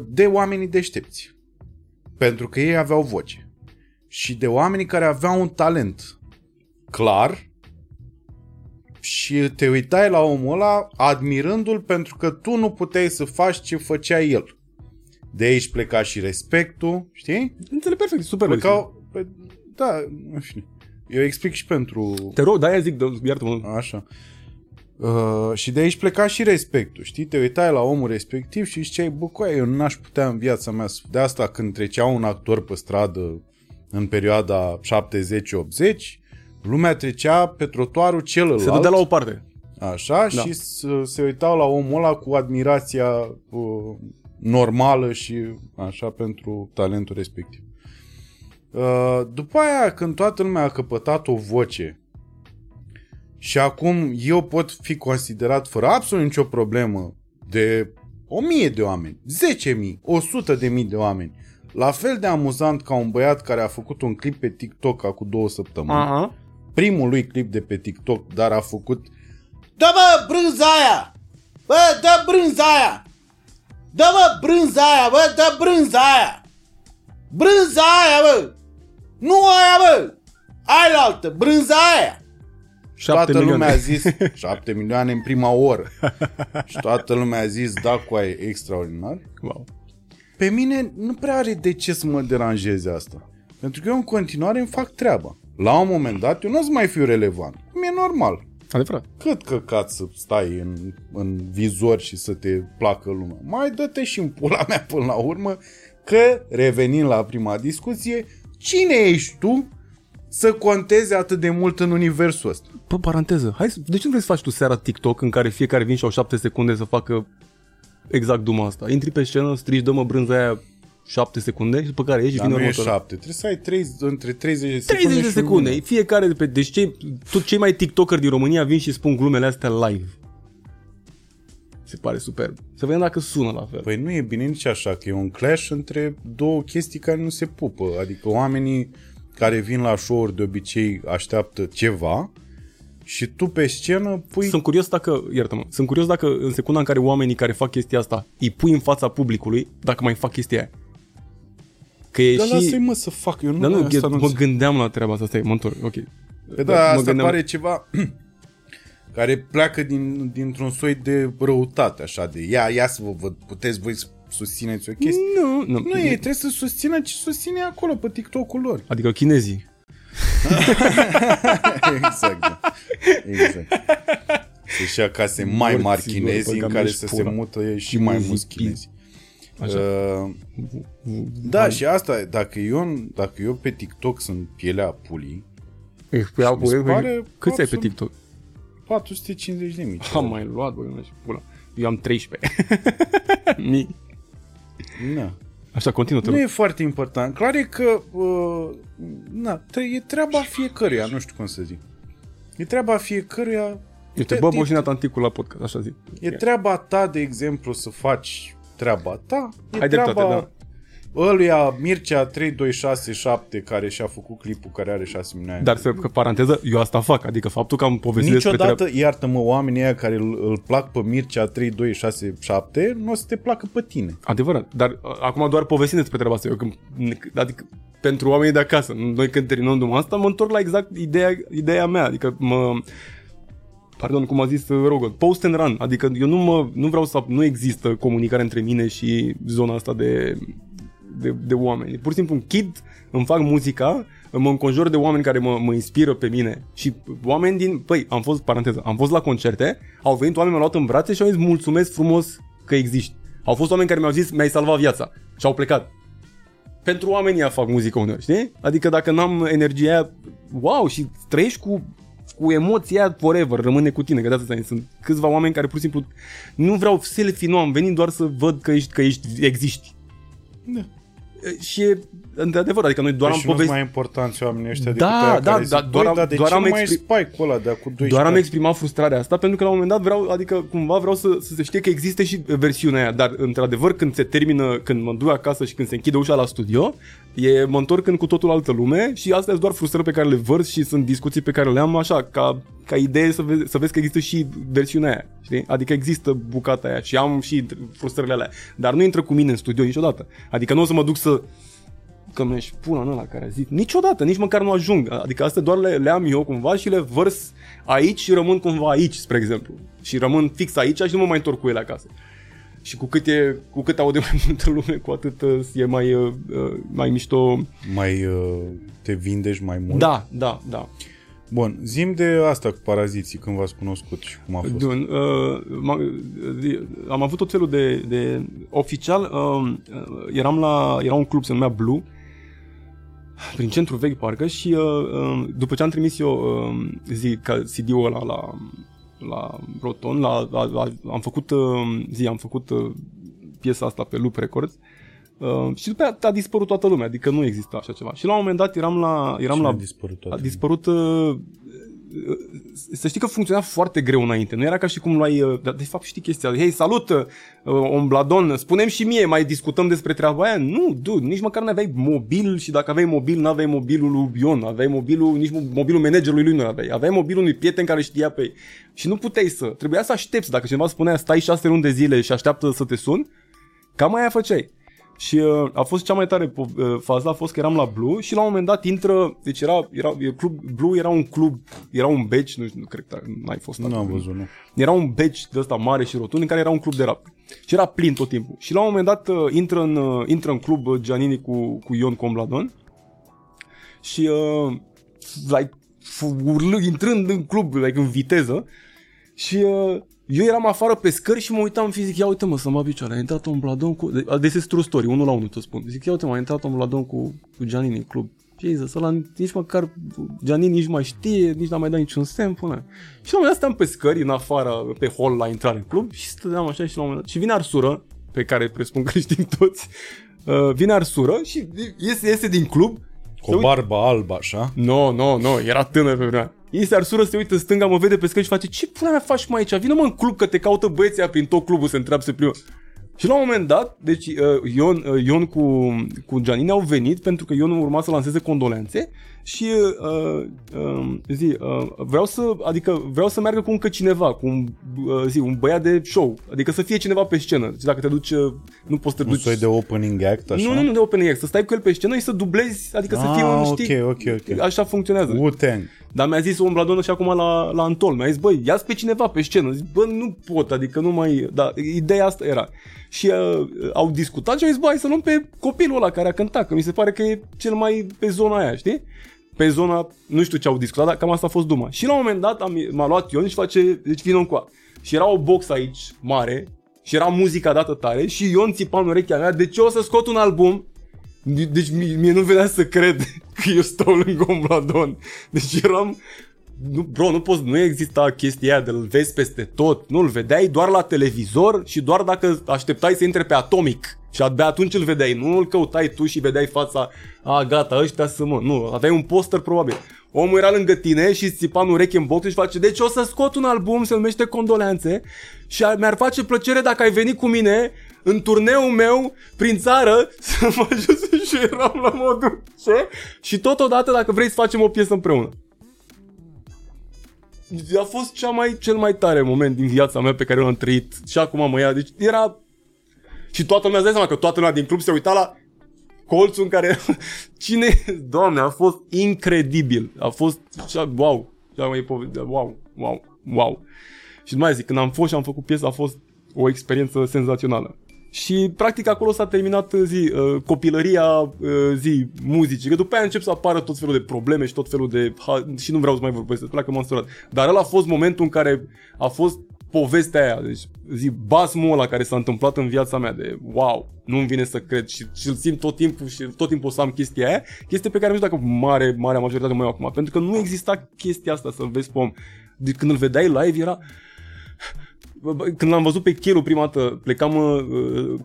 de oamenii deștepți. Pentru că ei aveau voce. Și de oamenii care aveau un talent clar și te uitai la omul ăla admirându-l pentru că tu nu puteai să faci ce făcea el. De aici pleca și respectul, știi? Înțeleg perfect, super plecau, în fine. Eu explic și pentru... Te rog, da, iartă-mă. Așa. Și de aici pleca și respectul, știi? Te uitai la omul respectiv și ziceai, băcoia, eu n-aș putea în viața mea. De asta când trecea un actor pe stradă în perioada 70-80, lumea trecea pe trotuarul celălalt. Se dădea la o parte. Așa, și se uitau la omul ăla cu admirația... normală și așa pentru talentul respectiv. După aia, când toată lumea a căpătat o voce și acum eu pot fi considerat fără absolut nicio problemă de 1.000 de oameni, 10.000, 100.000 de oameni, la fel de amuzant ca un băiat care a făcut un clip pe TikTok acum 2 săptămâni, primul lui clip de pe TikTok, dar a făcut Dă brânza aia! Brânza aia, bă! Nu aia, bă! Ai la altă, brânza aia! Toată lumea a zis 7 milioane în prima oră. Și toată lumea a zis, da, cu aia e extraordinar. Wow. Pe mine nu prea are de ce să mă deranjeze asta. Pentru că eu în continuare îmi fac treaba. La un moment dat eu nu o să mai fiu relevant. Mi-e normal. Adevărat. Cât căcat să stai în vizor și să te placă lumea. Mai dă-te și în pula mea până la urmă, că revenind la prima discuție, cine ești tu să contezi atât de mult în universul ăsta? Pă, paranteză, de ce nu vrei să faci tu seara TikTok în care fiecare vin și au 7 secunde să facă exact duma asta? Intri pe scenă, strigi, dă-mă brânza aia 7 secunde și după care ieși și vine următorul. Dar nu e 7, trebuie să ai între 30 de secunde. Fiecare de pe... Deci cei mai tiktokeri din România vin și spun glumele astea live. Se pare superb. Să vedem dacă sună la fel. Păi nu e bine nici așa, că e un clash între două chestii care nu se pupă. Adică oamenii care vin la show-uri de obicei așteaptă ceva și tu pe scenă pui... Sunt curios dacă în secunda în care oamenii care fac chestia asta îi pui în fața publicului, dacă mai fac chestia aia. Că e, dar și... lasă-i mă să fac, eu nu, dar nu, asta nu mă gândeam la treaba asta, stai, mă întorc, ok. Păi da, asta gândeam... pare ceva care pleacă dintr-un soi de răutate, așa, de ia să vă văd, puteți voi să susțineți o chestie. Nu, ei trebuie să susțină ce susține acolo, pe TikTok-ul lor. Adică chinezii. Exact. Să-și ia case mai mari chinezii în care să se mută și mai mulți chinezi. Da, și asta, dacă eu pe TikTok sunt pielea pulii, cât ai pe TikTok? 450.000. Am mai luat, bă, nu știu, pula. Eu am 13. Mii. Na. Așa, continuă. Nu e foarte important. Clar e că na, e treaba fiecăruia, nu știu cum să zic. E treaba fiecăruia. Eu te bă, boșinat anticul la podcast, așa zic. E treaba ta, de exemplu, să faci treaba ta. E ai treaba dreptate, da. Ăluia Mircea 3267 care și-a făcut clipul care are 6 milioane. Dar să, paranteză, eu asta fac, adică faptul că am povestit despre treaba... Niciodată, iartă-mă, oamenii aia care îl plac pe Mircea 3267 nu o să te placă pe tine. Adevărat, dar acum doar povestim despre treaba asta. Eu când, adică pentru oamenii de acasă, noi când terminăm asta, mă întorc la exact ideea mea, adică mă... Pardon, cum a zis Rogot, post and run, adică eu nu vreau să... Nu există comunicare între mine și zona asta de oameni. Pur și simplu un kid, îmi fac muzica, mă înconjor de oameni care mă inspiră pe mine și oameni din... Păi, am fost la concerte, au venit oameni, m-au luat în brațe și au zis mulțumesc frumos că existi. Au fost oameni care mi-au zis mi-ai salvat viața și au plecat. Pentru oamenii fac muzică uneori, știi? Adică dacă n-am energia aia, wow, și trăiești cu emoția aia forever, rămâne cu tine, că de asta sunt câțiva oameni care pur și simplu nu vreau selfie, nu am venit doar să văd că existi. Da. Și e într-adevăr, adică noi doar am povestit... Și mai importanți oamenii ăștia decât aia care zic, doar am exprimat frustrarea asta, pentru că la un moment dat vreau, adică cumva vreau să se știe că există și versiunea aia, dar într-adevăr când se termină, când mă duc acasă și când se închide ușa la studio, mă întorc în cu totul altă lume și astea sunt doar frustrări pe care le vărs și sunt discuții pe care le am așa, ca idee să vezi că există și versiunea aia, știi? Adică există bucata aia și am și frustrările alea, dar nu intră cu mine în studio niciodată, adică nu o să mă duc să... Că mi-aș pula în ăla care a zis niciodată, nici măcar nu ajung. Adică astea doar le am eu cumva și le vărs aici și rămân cumva aici, spre exemplu. Și rămân fix aici și nu mă mai întorc cu ele acasă. Și cu cât aude mai multă lume, cu atât e mai mișto. Mai te vindești mai mult. Da. Bun, zi-mi de asta cu Paraziții, când v-ați cunoscut și cum a fost. Am avut tot felul de oficial, era un club, se numea Blue, prin centru vechi parcă, și după ce am trimis eu CD-ul ăla la Roton, am făcut piesa asta pe Loop Records. Și după aceea a dispărut toată lumea, adică nu exista așa ceva. Și la un moment dat a dispărut să știi că funcționa foarte greu înainte. Nu era ca și cum luai, dar de fapt știi chestia. Hei, salut, Ombladon, spune-mi și mie, mai discutăm despre treaba aia? Nu, dude, nici măcar n-aveai mobil și dacă aveai mobil, n-aveai mobilul lui Ion, aveai mobilul, nici mobilul managerului lui nu aveai. Aveai mobilul unui prieten care știa pe ei. Și nu puteai trebuia să aștepți. Dacă cineva spunea stai 6 luni de zile și așteaptă să te sun, cam aia făceai. Și a fost cea mai tare faza, a fost că eram la Blue și la un moment dat intră, deci era club, Blue era un club, era un badge, nu cred că n-ai fost acolo. Nu am văzut, nu. Era un badge de ăsta mare și rotund în care era un club de rap. Și era plin tot timpul. Și la un moment dat intră în club Giannini cu Ion Ombladon și intrând în club, în viteză și... Eu eram afară pe scări și mă uitam fizic, ia uite mă, să-mi va picioare, a intrat Ombladon cu... This is true story, 1 la 1 te spun. Zic, ia uite mă, a intrat Ombladon cu Giannini în club. Jesus, ăla nici măcar Giannini nici mai știe, nici n-a mai dat niciun semn până. Și la un moment dat stăteam pe scări, în afară, pe hall la intrare în club și stăteam așa și la un moment dat... Și vine Arsură, pe care presupun că știm toți, vine Arsură și iese din club. Cu o barbă albă, așa? No, era tânăr pe vremea. Iese Arsură, se uită în stânga, mă vede pe scări și face ce pula mea faci mai aici? Vină mă în club că te caută băieții prin tot clubul, se întreabă, se plimbă. Și la un moment dat, deci Ion cu Giannini au venit pentru că Ion urma să lanseze condolențe și vreau să meargă cu încă cineva, cu un băiat de show, adică să fie cineva pe scenă. Deci dacă te duci, nu poți să te duci... Un soi de opening act, așa? Nu de opening act, să stai cu el pe scenă și să dublezi, adică să fie un, știi, okay. Așa funcționează. Wu-Tang. Dar mi-a zis Ombladon și acum la Antol, mi-a zis, băi, ia-ți pe cineva pe scenă. Zic, bă, nu pot, adică nu mai... Dar ideea asta era. Și au discutat și au zis, bă, hai să luăm pe copilul ăla care a cântat, că mi se pare că e cel mai pe zona aia, știi? Pe zona, nu știu ce au discutat, dar cam asta a fost duma. Și la un moment dat m-a luat Ion și face, deci vină încoa. Și era o box aici, mare, și era muzica dată tare și Ion țipa în urechea mea, deci eu o să scot un album. Deci mie nu venea să cred că eu stau lângă Ombladon. Deci eram... nu exista chestia aia de-l vezi peste tot, nu-l vedeai doar la televizor și doar dacă așteptai să intre pe Atomic și abia atunci îl vedeai, nu îl căutai tu și vedeai fața, a, gata, ăștia să mă, nu, aveai un poster probabil. Omul era lângă tine și îți țipa în ureche în box și face, deci o să scot un album, se numește Condoleanțe și mi-ar face plăcere dacă ai venit cu mine în turneul meu prin țară să mă ajut. Și eram la modul, ce? Și totodată dacă vrei să facem o piesă împreună. A fost cel mai tare moment din viața mea pe care eu l-am trăit și acum mă ia, deci era... Și toată lumea, îți dai seama că toată lumea din club se uita la colțul în care... Cine... Doamne, a fost incredibil, a fost... Wow, wow. Și nu mai zic, când am fost și am făcut piesa, a fost o experiență senzațională. Și practic acolo s-a terminat copilăria muzicii. Că după aia încep să apară tot felul de probleme și tot felul de... și nu vreau să mai vorbesc, îți că m-am surat. Dar ăla a fost momentul în care a fost povestea aia. Deci basmul ăla care s-a întâmplat în viața mea de wow, nu-mi vine să cred și îl simt tot timpul și tot timpul o să am chestia aia. Chestie pe care nu știu dacă marea majoritate mai acum. Pentru că nu exista chestia asta să-l vezi pe om. De când îl vedeai live era... Când l-am văzut pe Chelul prima dată, plecam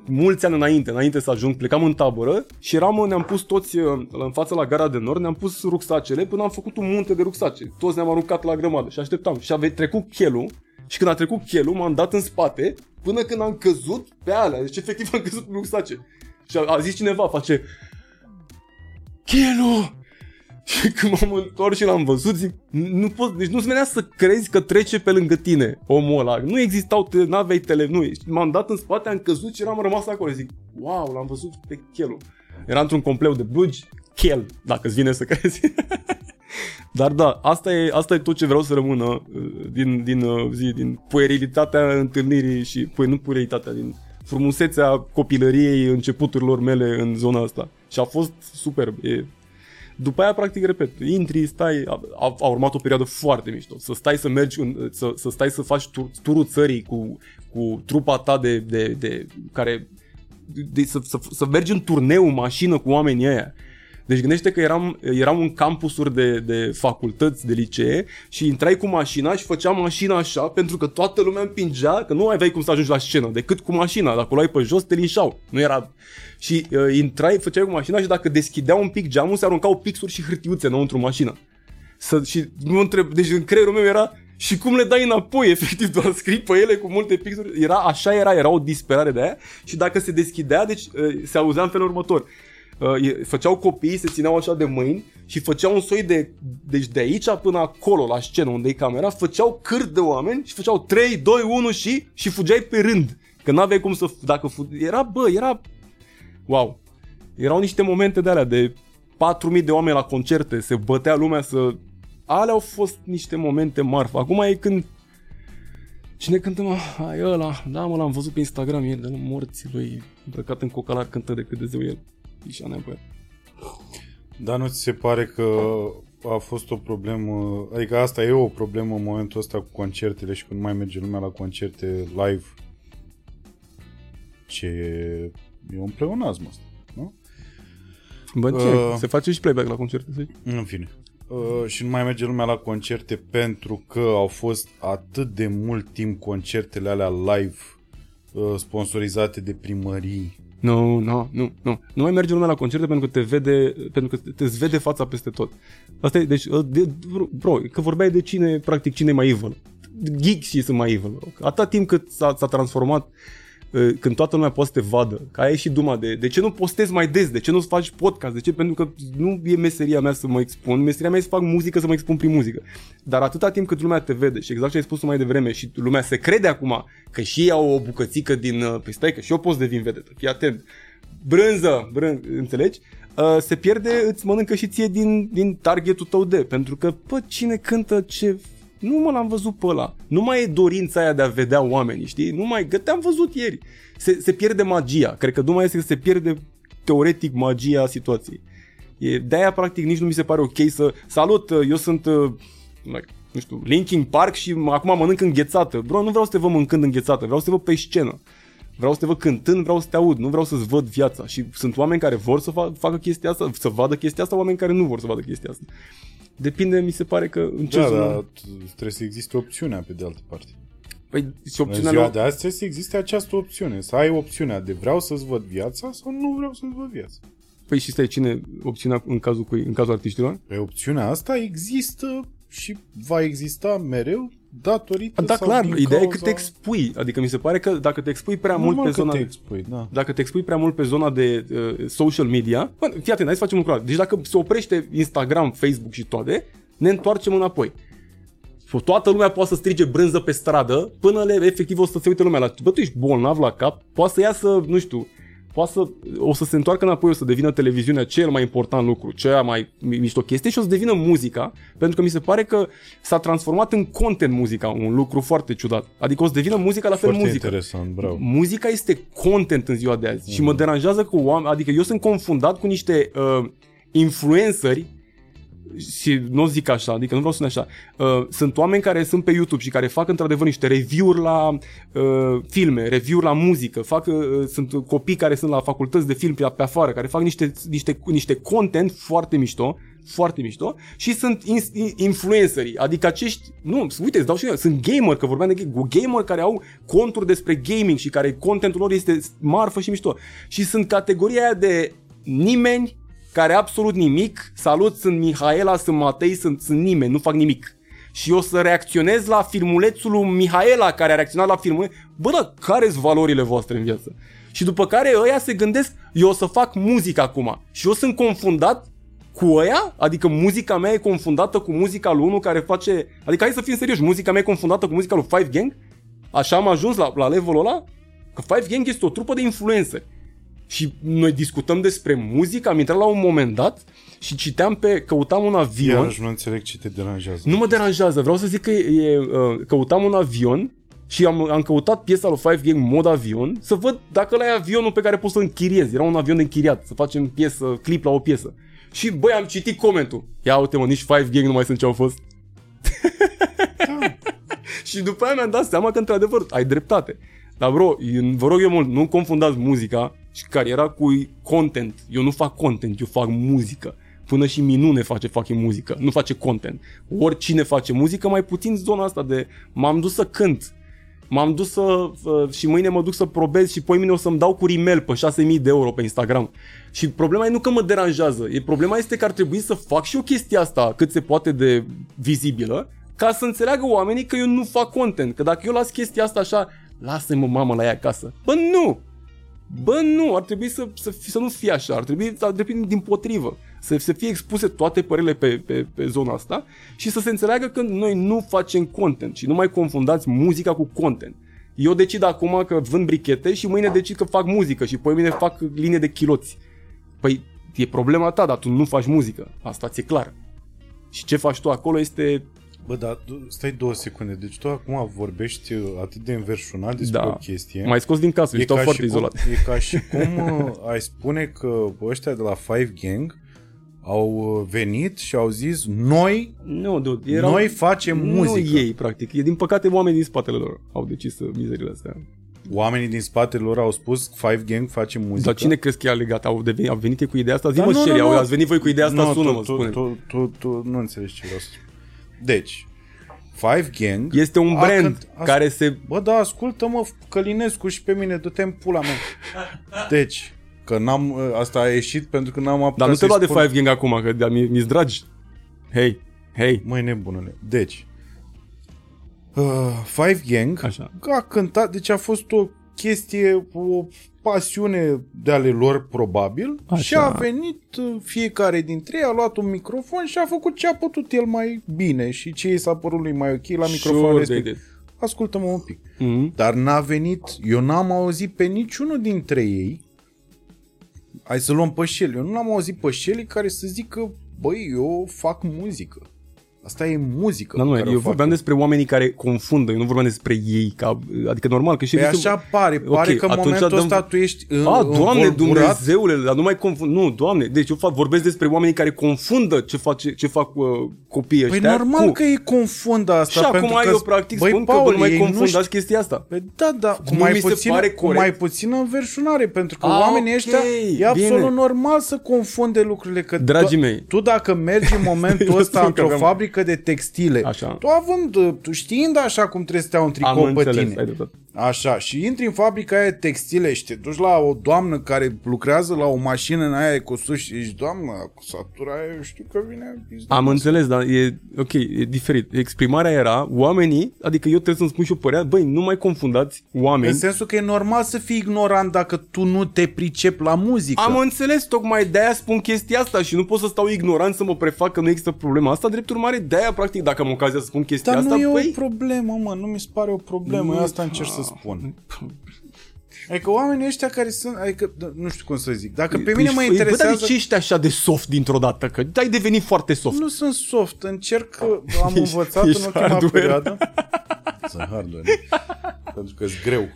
mulți ani înainte să ajung, plecam în tabără și ne-am pus toți în fața la gara de nord, ne-am pus rucsacele până am făcut un munte de rucsace. Toți ne-am aruncat la grămadă și așteptam. Și a trecut Chelul și când a trecut Chelul m-am dat în spate până când am căzut pe alea. Deci efectiv am căzut pe rucsace. Și a zis cineva, face Chelul! Și când m-am întors și l-am văzut, zic, deci nu-ți venea să crezi că trece pe lângă tine omul ăla. Nu existau, n-aveai televiziune. M-am dat în spate, am căzut și am rămas acolo. Zic, wow, l-am văzut pe Chelul. Era într-un compleu de blugi, Chel, dacă-ți vine să crezi. Dar da, asta e tot ce vreau să rămână din puerilitatea întâlnirii și, nu puerilitatea, din frumusețea copilăriei începuturilor mele în zona asta. Și a fost superb, După aia, practic, repet, intri, stai, a urmat o perioadă foarte mișto. Să stai să mergi, să stai să faci turul țării cu trupa ta să mergi în turneu, în mașină cu oamenii ăia. Deci gândește că eram în campusuri de facultăți, de licee și intrai cu mașina și făceam mașina așa pentru că toată lumea împingea, că nu aveai cum să ajungi la scenă decât cu mașina. Dacă o luai pe jos, te linșau. Nu era... Și intrai, făceai cu mașina și dacă deschideau un pic geamul, se aruncau pixuri și hârtiuțe înăuntru mașină. Deci în creierul meu era... Și cum le dai înapoi, efectiv, doar scrii pe ele cu multe pixuri. Era o disperare de aia și dacă se deschidea, deci se auzea în felul următor. Făceau copiii, se țineau așa de mâini și făceau un soi de... Deci de aici până acolo, la scenă unde e camera, făceau cârt de oameni și făceau 3, 2, 1 și fugeai pe rând. Că n-aveai cum să... Era... Wow! Erau niște momente de alea de 4.000 de oameni la concerte, se bătea lumea să... Alea au fost niște momente marfă. Acum e când... Cine cântă, mă? Ai ăla. Da, mă, l-am văzut pe Instagram ieri, de-a morții lui, îmbrăcat în cocalar, cântă decât de zeu el. Dar nu ți se pare că a fost o problemă, adică asta e o problemă în momentul ăsta cu concertele și când mai merge lumea la concerte live, ce e un pleonazm asta, nu? Bă, se face și playback la concerte, să zici? În fine. Și nu mai merge lumea la concerte pentru că au fost atât de mult timp concertele alea live sponsorizate de primării. Nu. Nu mai merge lumea la concerte pentru că te vede fața peste tot. Asta e, deci, bro, că vorbeai de cine, practic, cine e mai evil. Geeksii sunt mai evil. Atât timp cât s-a transformat când toată lumea poate să te vadă, că aia e și duma de ce nu postezi mai des, de ce nu faci podcast, de ce? Pentru că nu e meseria mea să mă expun, meseria mea e să fac muzică, să mă expun prin muzică. Dar atâta timp cât lumea te vede și exact ce ai spus mai devreme și lumea se crede acum că și ei au o bucățică din, păi stai că și eu pot să devin vedetă, fii atent, brânză, înțelegi? Se pierde, îți mănâncă și ție din targetul tău pentru că, pă, cine cântă ce... Nu mă l-am văzut pe ăla. Nu mai e dorința aia de a vedea oamenii, știi? Nu mai, că te-am văzut ieri. Se pierde magia. Cred că numai este că se pierde teoretic magia situației. De-aia, practic, nici nu mi se pare ok să... Salut, eu sunt, nu știu, Linkin Park și acum mănânc înghețată. Bro, nu vreau să te văd mâncând înghețată, vreau să te văd pe scenă. Vreau să te văd cântând, vreau să te aud, nu vreau să-ți văd viața. Și sunt oameni care vor să facă chestia asta, să vadă chestia asta, oameni care nu vor să vadă chestia asta. Depinde, mi se pare că în ce zonă... Dar trebuie să existe opțiunea pe de altă parte. Păi, și opțiunea... În ziua de azi trebuie să existe această opțiune, să ai opțiunea de vreau să-ți văd viața sau nu vreau să-ți văd viața. Păi și stai, cine opțiunea în cazul artiștilor? Păi opțiunea asta există și va exista mereu datorită sau clar, din cauza... Ideea e că te expui, adică mi se pare că dacă te expui prea mult pe zona... Dacă te expui prea mult pe zona de social media... Bă, fii atent, hai să facem un lucru. Deci dacă se oprește Instagram, Facebook și toate, ne întoarcem înapoi. Toată lumea poate să strige brânză pe stradă până efectiv o să se uite lumea la... Bă, tu ești bolnav la cap, poate să iasă, nu știu... o să se întoarcă înapoi, o să devină televiziunea cel mai important lucru, cea mai mișto chestie și o să devină muzica, pentru că mi se pare că s-a transformat în content muzica, un lucru foarte ciudat. Adică o să devină muzica la fel muzică. Foarte interesant, bravo. Muzica este content în ziua de azi și mă deranjează că oameni, adică eu sunt confundat cu niște influenceri și nu zic așa, adică nu vreau să spun așa. Sunt oameni care sunt pe YouTube și care fac într-adevăr niște review-uri la filme, review-uri la muzică, sunt copii care sunt la facultăți de film pe afară, care fac niște content foarte mișto, foarte mișto și sunt influencerii, adică acești, nu, uite, îți dau și eu, sunt gamer, că vorbeam de gamer care au conturi despre gaming și care contentul lor este marfă și mișto și sunt categoria aia de nimeni care absolut nimic, salut, sunt Mihaela, sunt Matei, sunt nimeni, nu fac nimic. Și o să reacționez la filmulețul lui Mihaela care a reacționat la filmul. Bă, dar care-s valorile voastre în viață? Și după care ăia se gândesc, eu o să fac muzică acum. Și eu sunt confundat cu ăia, adică muzica mea e confundată cu muzica lui unul care face... Adică hai să fim serioși, muzica mea e confundată cu muzica lui Five Gang? Așa am ajuns la levelul ăla? Că Five Gang este o trupă de influențări. Și noi discutăm despre muzică, am intrat la un moment dat și căutam un avion. Iar nu înțeleg ce te deranjează. Nu mă deranjează, vreau să zic că căutam un avion și am căutat piesa lui Five Gang mod avion să văd dacă ăla e avionul pe care pot să-l închiriez. Era un avion de închiriat, să facem piesă, clip la o piesă. Și băi, am citit comentul. Ia uite mă, nici Five Gang nu mai sunt ce au fost. Da. Și după aia mi-am dat seama că într-adevăr ai dreptate. Dar bro, vă rog eu mult, nu confundați muzica și cariera cu content. Eu nu fac content, eu fac muzică. Până și Minune face muzică, nu face content. Oricine face muzică, mai puțin zona asta de m-am dus să cânt, m-am dus să... și mâine mă duc să probez și poimine o să-mi dau cu rimel pe 6.000 de euro pe Instagram. Și problema e nu că mă deranjează, problema este că ar trebui să fac și o chestie asta cât se poate de vizibilă ca să înțeleagă oamenii că eu nu fac content. Că dacă eu las chestia asta așa, lasă-mă mama la ea acasă. Bă, nu, ar trebui să nu fie așa, ar trebui dimpotrivă, să fie expuse toate părerile pe zona asta și să se înțeleagă că noi nu facem content și nu mai confundați muzica cu content. Eu decid acum că vând brichete și mâine decid că fac muzică și poimine fac linie de chiloți. Păi e problema ta, dar tu nu faci muzică, asta ți-e clar. Și ce faci tu acolo este... Bă, dar stai 2 secunde, deci tu acum vorbești atât de înverșunat despre o chestie. Da, m-ai scos din casă, ești foarte izolat. E ca și cum ai spune că ăștia de la Five Gang au venit și au zis noi facem muzică. Nu ei, practic, e din păcate oamenii din spatele lor au decis mizerile astea. Oamenii din spatele lor au spus Five Gang face muzică. Dar cine crezi că e legat? Au venit ei cu ideea asta? Zi-mă, Sherry, ați venit voi cu ideea asta, sună-mă, spune. Tu nu înțelegi ce vreau să spun. Deci, Five Gang este un brand care se... Bă, da, ascultă-mă, Călinescu, și pe mine, du-te-mi pula mea. Deci, că n-am... Asta a ieșit pentru că n-am apucat. Dar nu te lua de Five Gang acum, că de-a mi-s dragi. Hei. Măi, nebunule. Deci, Five Gang a cântat... Deci a fost o chestie, o pasiune de ale lor, probabil. Așa. Și a venit fiecare dintre ei, a luat un microfon și a făcut ce a putut el mai bine și ce i s-a părut lui mai ok la microfonul respectiv. Ascultă-mă un pic. Dar n-a venit, eu n-am auzit pe niciunul dintre ei. Hai să luăm pe Shelly. Eu nu l-am auzit pe Shelly care să zică, băi, eu fac muzică. Asta e muzică. Da, nu, eu vorbeam despre oamenii care confundă, eu nu vorbeam despre ei, ca, adică normal că și păi așa pare okay, că în momentul ăsta tu ești Doamne Dumnezeule, dar nu mai confund. Nu, Doamne, deci eu vorbesc despre oamenii care confundă ce fac copiii ăștia. Păi normal că ei confundă asta. Și acum eu practic spun că nu mai confundați chestia asta. Păi da, cu mai puțină înverșunare, pentru că oamenii ăștia e absolut normal să confunde lucrurile. Că dragii mei, tu dacă mergi în momentul ăsta într-o fabrică de textile. Așa. Tu știind așa cum trebuie să te iau un tricou pe tine. Așa, și intri în fabrica aia de textile și te duci la o doamnă care lucrează la o mașină în aia de cosut și ești, doamnă, cu satura aia, eu știu că vine... Am înțeles, dar e diferit. Exprimarea era oamenii, adică eu trebuie să-mi spun și o părere, băi, nu mai confundați oameni. În sensul că e normal să fii ignorant dacă tu nu te pricepi la muzică. Am înțeles, tocmai de-aia spun chestia asta și nu pot să stau ignorant să mă prefac că nu există problema asta, drept urmare, de-aia, practic, dacă am ocazia să spun chestia asta... Dar nu e o problemă, mă, nu mi se pare o problemă, eu asta încerc să spun. Adică oamenii ăștia care sunt, adică, nu știu cum să zic, dacă pe mine mă interesează... Bă, dar de ce ești așa de soft dintr-o dată? Că ai devenit foarte soft. Nu sunt soft, încerc, am învățat în ultima perioadă. Sunt hardware, pentru că e greu.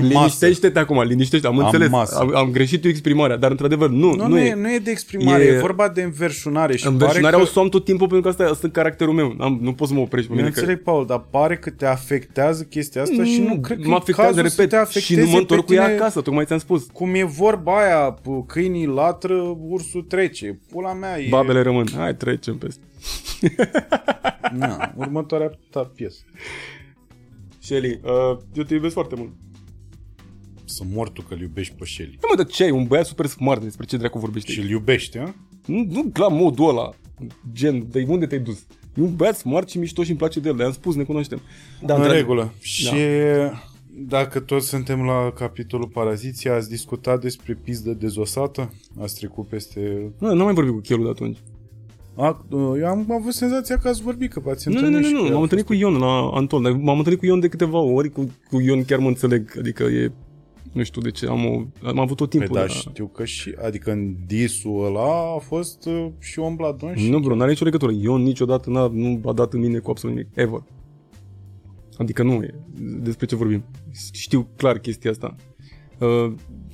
Liniștește-te acum, liniștește-te, am înțeles, am greșit eu exprimarea, dar într-adevăr nu e de exprimare, e vorba de înverșunare. Și înverșunarea o să am tot timpul pentru că asta e caracterul meu, nu pot să mă oprești pe mine. Înțeleg, Paul, dar pare că te afectează chestia asta și nu cred că e cazul să te afecteze. Și nu mă întorc cu ea acasă, tocmai ți-am spus. Cum e vorba aia, câinii latră, ursul trece, pula mea e... Babele rămân, hai trecem peste. Na, următoarea ta piesă. Shelly, eu te iubesc foarte mult. Să mor tu că-l iubești pe Shelly. Da, mă, dar ce ai? Un băiat super smart, despre ce dracu vorbește? Și-l iubești, a? Nu la modul ăla, gen, de unde te-ai dus? E un băiat smart și mișto și îmi place de el, le-am spus, ne cunoaștem. Da, în regulă. Da. Și dacă toți suntem la capitolul Paraziții, ați discutat despre pizdă dezosată? Ați trecut peste... Nu am mai vorbit cu Chelul de atunci. Eu am avut senzația că ați vorbit, că v-ați întâlnit. Nu, m-am întâlnit cu Ion la Anton, dar m-am întâlnit cu Ion de câteva ori, cu Ion chiar mă înțeleg, adică e, nu știu de ce, am avut tot timpul. Păi da, știu că și, adică în disul ăla a fost și Ombladon și... Nu, bro, n-are nicio legătură, Ion niciodată nu a dat în mine cu absolut nimic, ever. Adică nu e, despre ce vorbim, știu clar chestia asta.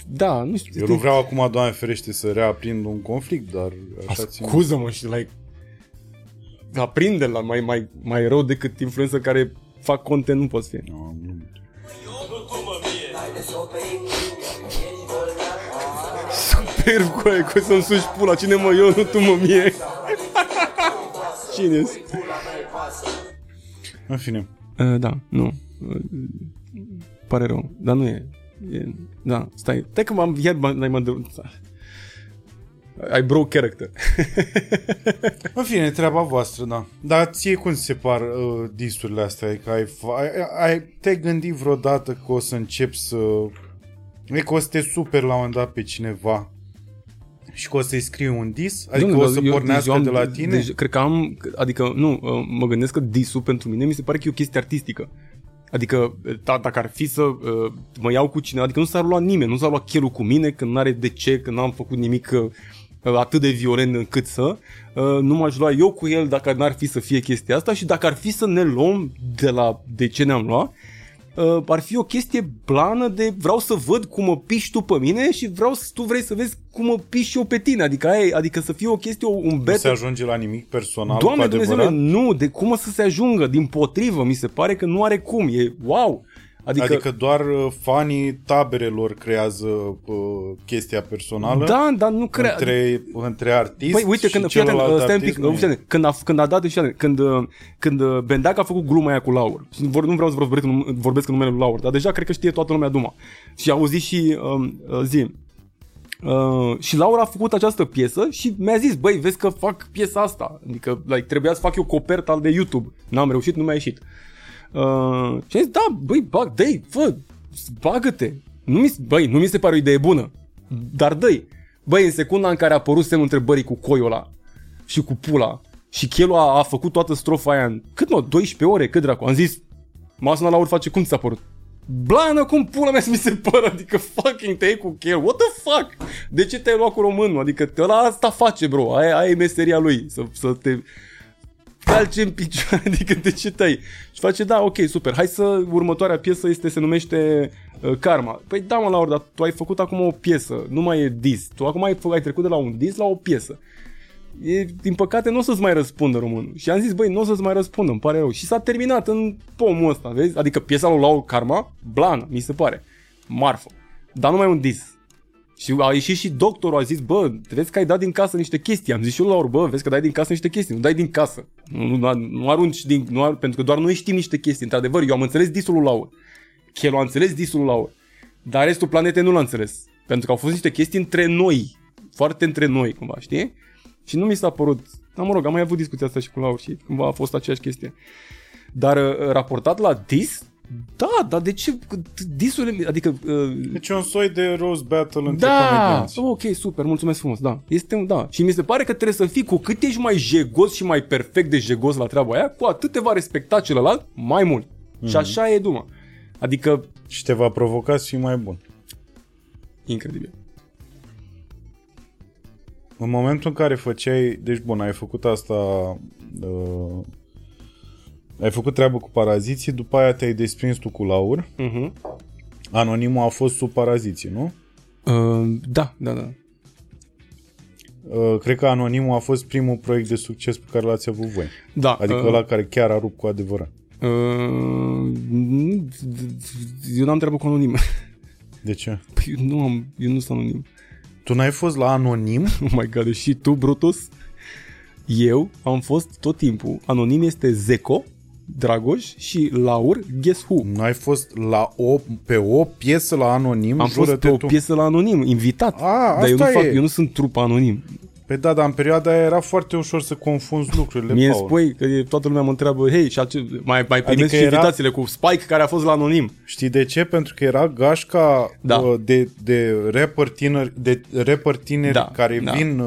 Da, nu știu. Eu nu vreau acum, Doamne ferește, să reaprind un conflict, dar așa țin. Scuză-mă și like aprinde la mai rău decât influența care fac content nu poți fi. Nu. Superb cu aia, că să-mi suși pula. Cine mă, eu, nu tu mă mie. Cine-s? În fine. Da, nu. Pare rău, dar nu e. Da, stai că ai broke character. În fine, treaba voastră, da. Dar ție cum se par disurile astea? Adică te-ai gândit vreodată că o să începi să... că o să te superi la un moment dat pe cineva și că o să-i scrii un dis? Adică o să pornească de la tine? Deci, cred că am... Adică, nu, mă gândesc că disul pentru mine mi se pare că e o chestie artistică. Adică, dacă ar fi să mă iau cu cine, adică nu s-ar lua nimeni, nu s-ar lua Chelul cu mine, că n-are de ce, că n-am făcut nimic atât de violent încât să, nu m-aș lua eu cu el dacă n-ar fi să fie chestia asta și dacă ar fi să ne luăm de ce ne-am luat, ar fi o chestie blană de vreau să văd cum mă piși tu pe mine și tu vrei să vezi cum mă piși eu pe tine, adică să fie o chestie, un bet. Nu se ajunge la nimic personal, Doamne, cu adevărat? Doamne Dumnezeule, nu, de cum o să se ajungă, dimpotrivă, mi se pare că nu are cum, e wow! Adică doar fanii taberelor creează chestia personală. Da, dar nu creează între artiști. Păi uite când când Bendac a făcut gluma aia cu Laur. Nu vreau să vorbesc în numele Laur, dar deja cred că știe toată lumea Duma. Și a auzit și și Laura a făcut această piesă și mi-a zis, băi, vezi că fac piesa asta. Adică trebuia să fac eu coperta de YouTube. N-am reușit, nu mi-a ieșit. Și am zis, da, băi, dă-i, fă, bagă-te. Nu mi se pare o idee bună, dar dă-i. Băi, în secunda în care a apărut semnul întrebării cu coiola și cu pula și Chelul a făcut toată strofa aia în, cât mă, 12 ore, cât dracu, am zis, m-a sunat Laur, face, cum ți s-a părut? Blană, cum pula mea să mi se pără, adică fucking te iei cu Chelul, what the fuck? De ce te-ai luat cu românul? Adică ăla asta face, bro, aia e meseria lui, să te calce în picioare, adică de ce te-ai? Și face, da, ok, super, hai să, următoarea piesă se numește... Karma. Păi da, mă, Laur, dar tu ai făcut acum o piesă, nu mai e diss. Tu acum ai trecut de la un diss la o piesă. Din păcate nu o să-ți mai răspundă românul. Și am zis, băi, nu o să-ți mai răspundă, îmi pare rău. Și s-a terminat în pomul ăsta, vezi? Adică piesa lui Laur, Karma, blană, mi se pare. Marfă. Dar nu mai un diss. Și a ieșit și doctorul, a zis, bă, vezi că ai dat din casă niște chestii. Am zis și eu, Laur, bă, vezi că dai din casă niște chestii. Nu dai din casă. Nu arunci din... pentru că doar noi știm niște chestii. Într-adevăr, eu am înțeles dissul lui Laur. Chelul a înțeles disul Laur, dar restul planetei nu l-a înțeles. Pentru că au fost niște chestii între noi, foarte între noi, cumva, știi? Și nu mi s-a părut... Dar mă rog, am mai avut discuția asta și cu Laur și cumva a fost aceeași chestie. Dar raportat la dis, da, dar de ce disurile... Adică... Deci e un soi de roast battle între comedianți. Da, ok, super, mulțumesc frumos, da. Este, da. Și mi se pare că trebuie să fii, cu cât ești mai jegos și mai perfect de jegos la treaba aia, cu atât te va respecta celălalt mai mult. Mm-hmm. Și așa e duma. Adică... Și te va provoca să fii mai bun. Incredibil. În momentul în care făceai... Deci bun, ai făcut asta... ai făcut treabă cu Paraziții, după aia te-ai desprins tu cu Laur. Uh-huh. Anonimul a fost sub Paraziții, nu? Da. Cred că Anonimul a fost primul proiect de succes pe care l-ați avut voi. Da. Adică ăla care chiar a rupt cu adevărat. Eu n-am treabă cu Anonim. De ce? Păi eu nu sunt Anonim. Tu n-ai fost la Anonim? Oh my God, și tu, Brutus? Eu am fost tot timpul. Anonim este Zeco, Dragoș și Laur, Guess Who. N-ai fost la pe o piesă la Anonim? Am fost pe o piesă la Anonim, invitat. Dar eu nu sunt trupa Anonim. Păi da, dar în perioada aia era foarte ușor să confunzi lucrurile. Mie îmi spui că toată lumea mă întreabă, hei, mai primesc adică și invitațiile cu Spike care a fost la Anonim. Știi de ce? Pentru că era gașca de rapper tineri care vin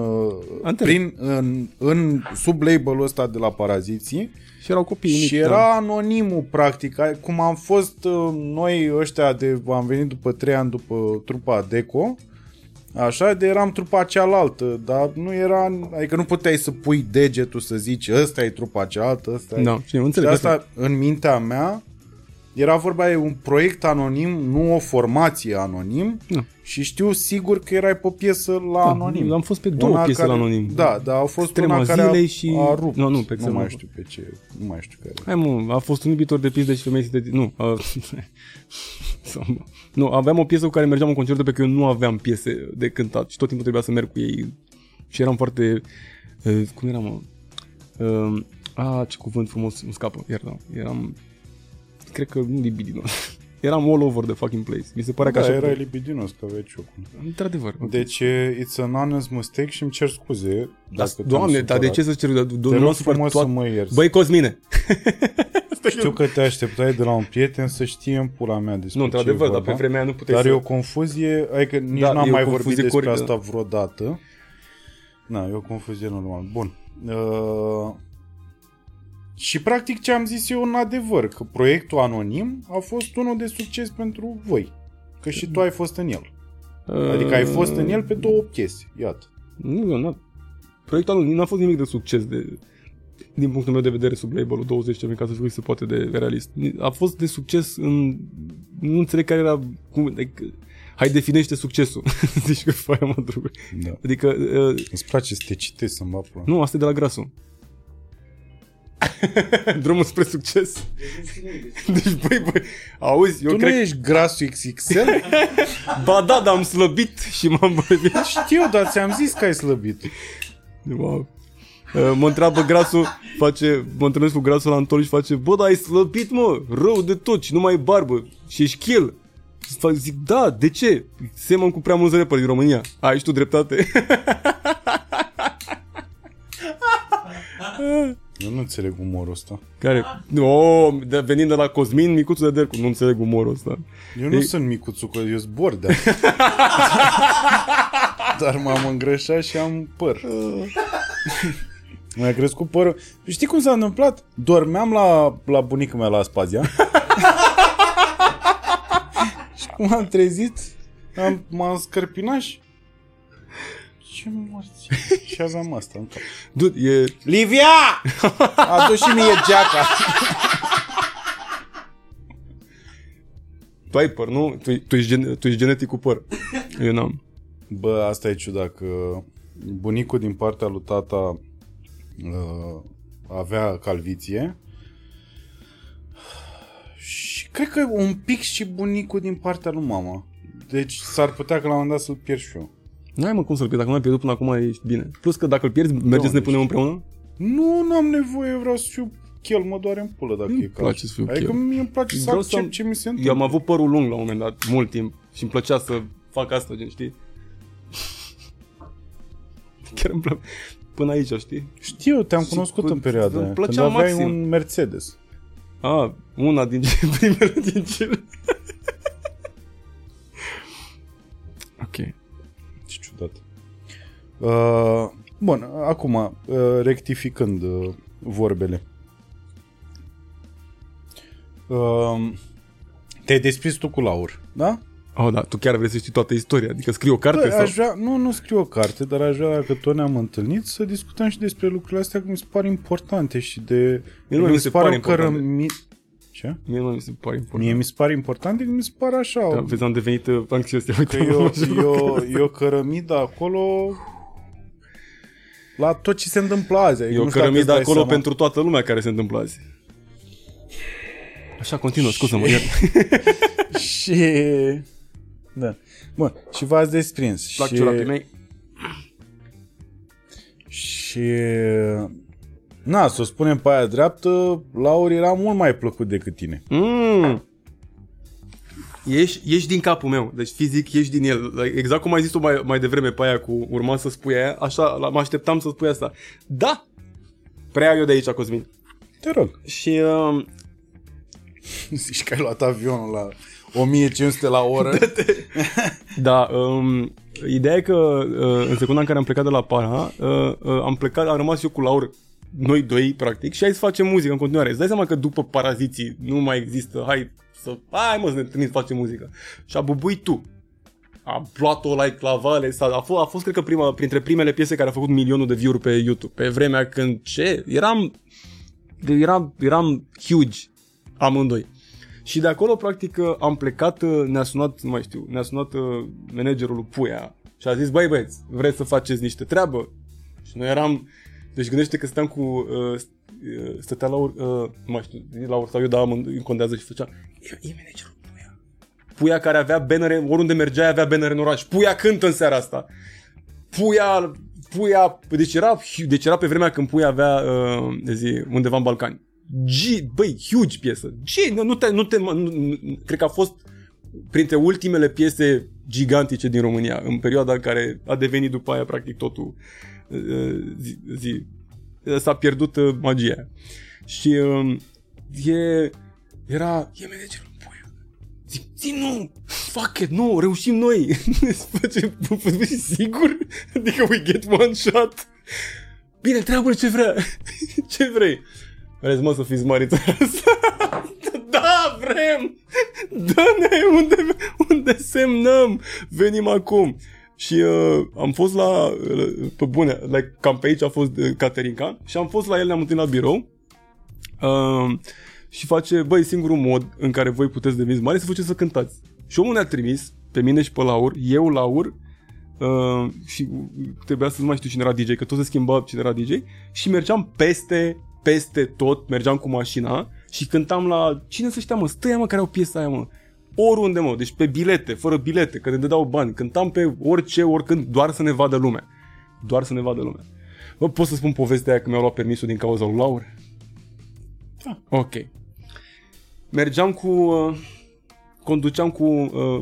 în sub label-ul ăsta de la Paraziții. Și erau copii. Și era Anonimul, practic. Cum am fost noi ăștia am venit după 3 ani după trupa Deco. Așa, de eram trupa cealaltă, dar nu era, adică nu puteai să pui degetul să zici ăsta e trupa cealaltă, ăsta e... Da, și înțeleg asta. În mintea mea era vorba de un proiect Anonim, nu o formație Anonim. Da. Și știu sigur că erai pe piesă la Anonim. Am fost pe două piese la Anonim. Da, dar au fost Extrema, una care a rupt. Nu, pe nu mai știu pe ce, nu mai știu care. Hai mă, a fost un iubitor de pizdă și femei de... Nu, nu, aveam o piesă cu care mergeam în concert pentru că eu nu aveam piese de cântat și tot timpul trebuia să merg cu ei și eram foarte... cum eram, mă? Ce cuvânt frumos îmi scapă, eram... Cred că nu libidinos. Eram all over the fucking place. Mi se părea că așa... Era libidinos că aveai ciocul. Într-adevăr. Deci, it's an honest mistake și îmi cer scuze. Doamne, dar de ce să-ți cer? Te rog frumos să mă ierți. Băi, Cosmine! Știu că te așteptai de la un prieten să știi în pula mea despre ce e vorba. Nu, într-adevăr, dar pe vremea nu puteai să... Dar e o confuzie, adică nici n-am mai vorbit despre asta vreodată. Na, e o confuzie normal. Bun. Și practic ce am zis eu în adevăr, că proiectul Anonim a fost unul de succes pentru voi, că și tu ai fost în el. Adică ai fost în el pe două piese, iată. Nu, proiectul Anonim n-a fost nimic de succes din punctul meu de vedere sub label-ul 20, ca să fiu se poate de realist. A fost de succes în... Nu înțeleg care era... Hai, definește succesul. Zici că foaia mă drugă. Da. Adică... Îți place să te citesc, să-mi va pula. Nu, asta e de la Grasul. Drumul spre succes. Deci băi, auzi, eu tu cred... nu ești Grasul XXL? Ba da, dar am slăbit și m-am bărbit. Știu, dar ți-am zis că ai slăbit. Wow. Mă întreabă Grasul, mă întâlnesc cu Grasul la Antol și face, bă, dar ai slăbit, mă, rău de tot și nu mai ai barbă și ești chel. Zic, da, de ce? Semăn cu prea mulți rapperi din România. Ai și tu dreptate. Eu nu înțeleg umorul ăsta. Care? Venind de la Cosmin, Micuțu de Dercu. Nu înțeleg umorul ăsta. Eu nu sunt Micuțu, că eu-s Bordea. Dar m-am îngrășat și am păr. Mi-a crescut părul. Știi cum s-a întâmplat? Dormeam la bunica mea la Spazia. Și cum am trezit, m-am scărpinat și... Ce morți? Și azi am asta în cap. Dude, e... Livia! Adu și mie geaca. Tu ai păr, nu? Tu ești genetic cu păr. Eu n-am. Bă, asta e ciudat, că bunicul din partea lui tata avea calviție. Și cred că un pic și bunicul din partea lui mama. Deci s-ar putea că la un moment dat să-l pierd și eu. N-ai mă cum să-l pierd, dacă nu l-ai pierdut până acum ești bine. Plus că dacă îl pierzi, mergeți să ne punem împreună? Nu, n-am nevoie, vreau să fiu chel, mă doare în pulă dacă e caz. Adică mie îmi place să accept ce mi se întâmplă. Eu am avut părul lung la un moment dat, mult timp, și îmi plăcea să fac asta, gen, știi? Chiar îmi place. Până aici, știi? Știu, te-am cunoscut în perioada aia, când aveai un Mercedes. A, una din primele din cele. Ok. Ce ciudat. Bun, acum, rectificând vorbele. Te-ai desprins tu cu Laur, da? Oh, da, tu chiar vrei să știi toată istoria, adică scrii o carte? Sau? Nu scriu o carte, dar aș vrea, dacă tot ne-am întâlnit, să discutăm și despre lucrurile astea, că mi se pare importante și de... Ce? Mie nu mi se pare important. Mie mi se pare important, că mi se pare așa... Da, vezi, am devenit anxios. Că eu cărămidă acolo... La tot ce se întâmplă azi. Eu cărămidă acolo seama. Pentru toată lumea care se întâmplă azi. Așa, continuă, scuză-mă. Și... Da. Bun, și v-ați desprins. Plac ciulapii mei. Și... Na, să o spunem pe aia dreaptă, Laur era mult mai plăcut decât tine. Ești din capul meu, deci fizic ești din el. Exact cum ai zis tu mai devreme pe aia cu urma să spui aia, așa mă așteptam să spui asta. Da! Preiau eu de aici, Cosmin. Te rog. Și... Zici că ai luat avionul la 1500 la oră. Da, ideea e că în secunda în care am plecat de la Para, am rămas eu cu Laur, noi doi, practic, și hai să facem muzică în continuare. Îți dai seama că după Paraziții nu mai există, hai mă, să ne întâlnim să facem muzică. Și a bubuit tu. A luat-o la clavale, a fost cred că printre primele piese care a făcut milionul de view-uri pe YouTube. Pe vremea când, eram huge amândoi. Și de acolo, practic, am plecat, ne-a sunat managerul lui Puia și a zis, băi băieți, vreți să faceți niște treabă? Și noi eram... Deci gândește că stăteam cu... stătea Laur... Nu mai știu, Laur sau eu, dar îmi contează și făcea... E managerul Puia. Puia care avea bannere, oriunde mergea avea bannere în oraș. Puia cântă în seara asta. Puia... Deci era pe vremea când Puia avea, undeva în Balcani. Huge piesă. Cred că a fost printre ultimele piese gigantice din România, în perioada în care a devenit după aia, practic, totul... S-a pierdut magia. Și era managerul Puia. Zic, nu, fuck it, nu, reușim noi. Facem sigur? Adică we get one shot. Bine, treabă ce vrea. Ce vrei? Vreți, mă, să fiți mari țara asta? Da, vrem! Dă-ne unde semnăm. Venim acum. Și am fost la, pe bune, like, cam pe aici a fost Caterinca și am fost la el, ne-am întâlnit la birou și face, băi, singurul mod în care voi puteți deveni mari să faceți să cântați. Și omul ne-a trimis pe mine și pe Laur, și trebuia să nu mai știu cine era DJ, că tot se schimba cine era DJ și mergeam peste tot, mergeam cu mașina și cântam la, cine să știa, mă, stăia, mă, care au piesa aia, mă. Oriunde, mă, deci pe bilete, fără bilete, că ne dădeau bani, cântam pe orice, oricând, doar să ne vadă lumea. Doar să ne vadă lumea. Bă, pot să spun povestea aia că mi-au luat permisul din cauza lui Laur? Da. Ok. Mergeam cu... conduceam cu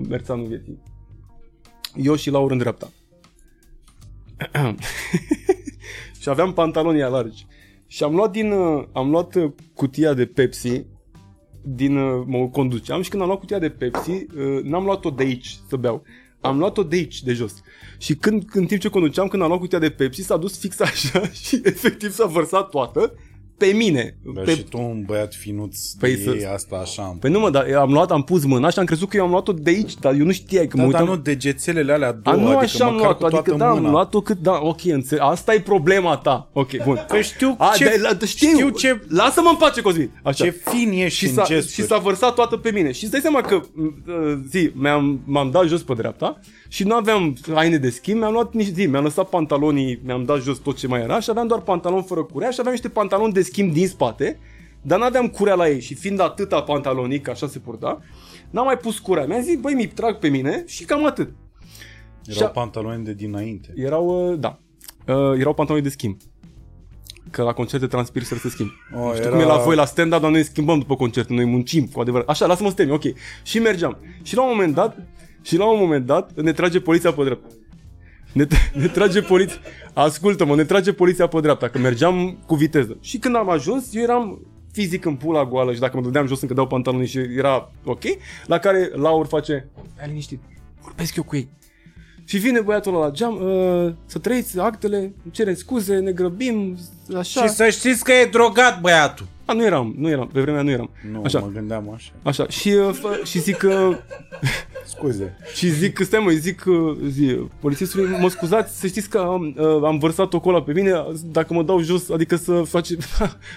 merțanul vieții. Eu și Laur în dreapta. Și aveam pantaloni largi. Și am luat am luat cutia de Pepsi mă conduceam și când am luat cutia de Pepsi, n-am luat-o de aici să beau. Am luat-o de aici, de jos. Și în timp ce conduceam, când am luat cutia de Pepsi, s-a dus fix așa și efectiv s-a vărsat toată pe mine. Pe... Și tu, un băiat finuț, asta așa. Păi nu mă, dar am pus mâna și am crezut că eu am luat-o de aici, dar eu nu știai că mă uitam. Dar nu degețelele alea două, nu, adică așa am luat-o, adică da, mâna. Am luat-o cât, da, ok, înțeleg, asta e problema ta. Ok, bun. Că știu, știu ce... Lasă-mă în pace, Cosmin. Așa. Ce fin ești în gesturi. Și s-a vărsat toată pe mine. Și îți dai seama că, m-am dat jos pe dreapta și nu aveam haine de schimb, mi-am luat nici mi-am lăsat pantalonii, mi-am dat jos tot ce mai era și aveam doar pantaloni fără curea și aveam niște pantaloni de schimb din spate, dar n-aveam curea la ei și fiind atâta pantalonii, că așa se purta, n-am mai pus curea. Mi-am zis, băi, mi trag pe mine și cam atât. Erau pantaloni de dinainte. Erau, da, erau pantaloni de schimb. Că la concerte transpir să se schimb. Știu cum e la voi la stand-up, dar noi schimbăm după concerte, noi muncim cu adevărat. Așa, lasă-mă să termin, ok. Și mergeam. Și la un moment dat, ne trage poliția pe dreapta. Ne trage poliția. Ascultă-mă, ne trage poliția pe dreapta, că mergeam cu viteză. Și când am ajuns, eu eram fizic în pula goală și dacă mă dădeam jos încă dau pantaloni și era ok. La care Laur face, ai liniștit, vorbesc eu cu ei. Și vine băiatul ăla la geam, să trăiți actele, îmi cere scuze, ne grăbim, așa. Și să știți că e drogat băiatul. A, nu eram, pe vremea nu eram. Nu, așa. Mă gândeam așa. Așa, și zic că... Scuze. Și zic, polițistului, mă scuzați, să știți că am vărsat o cola pe mine, dacă mă dau jos, adică să face...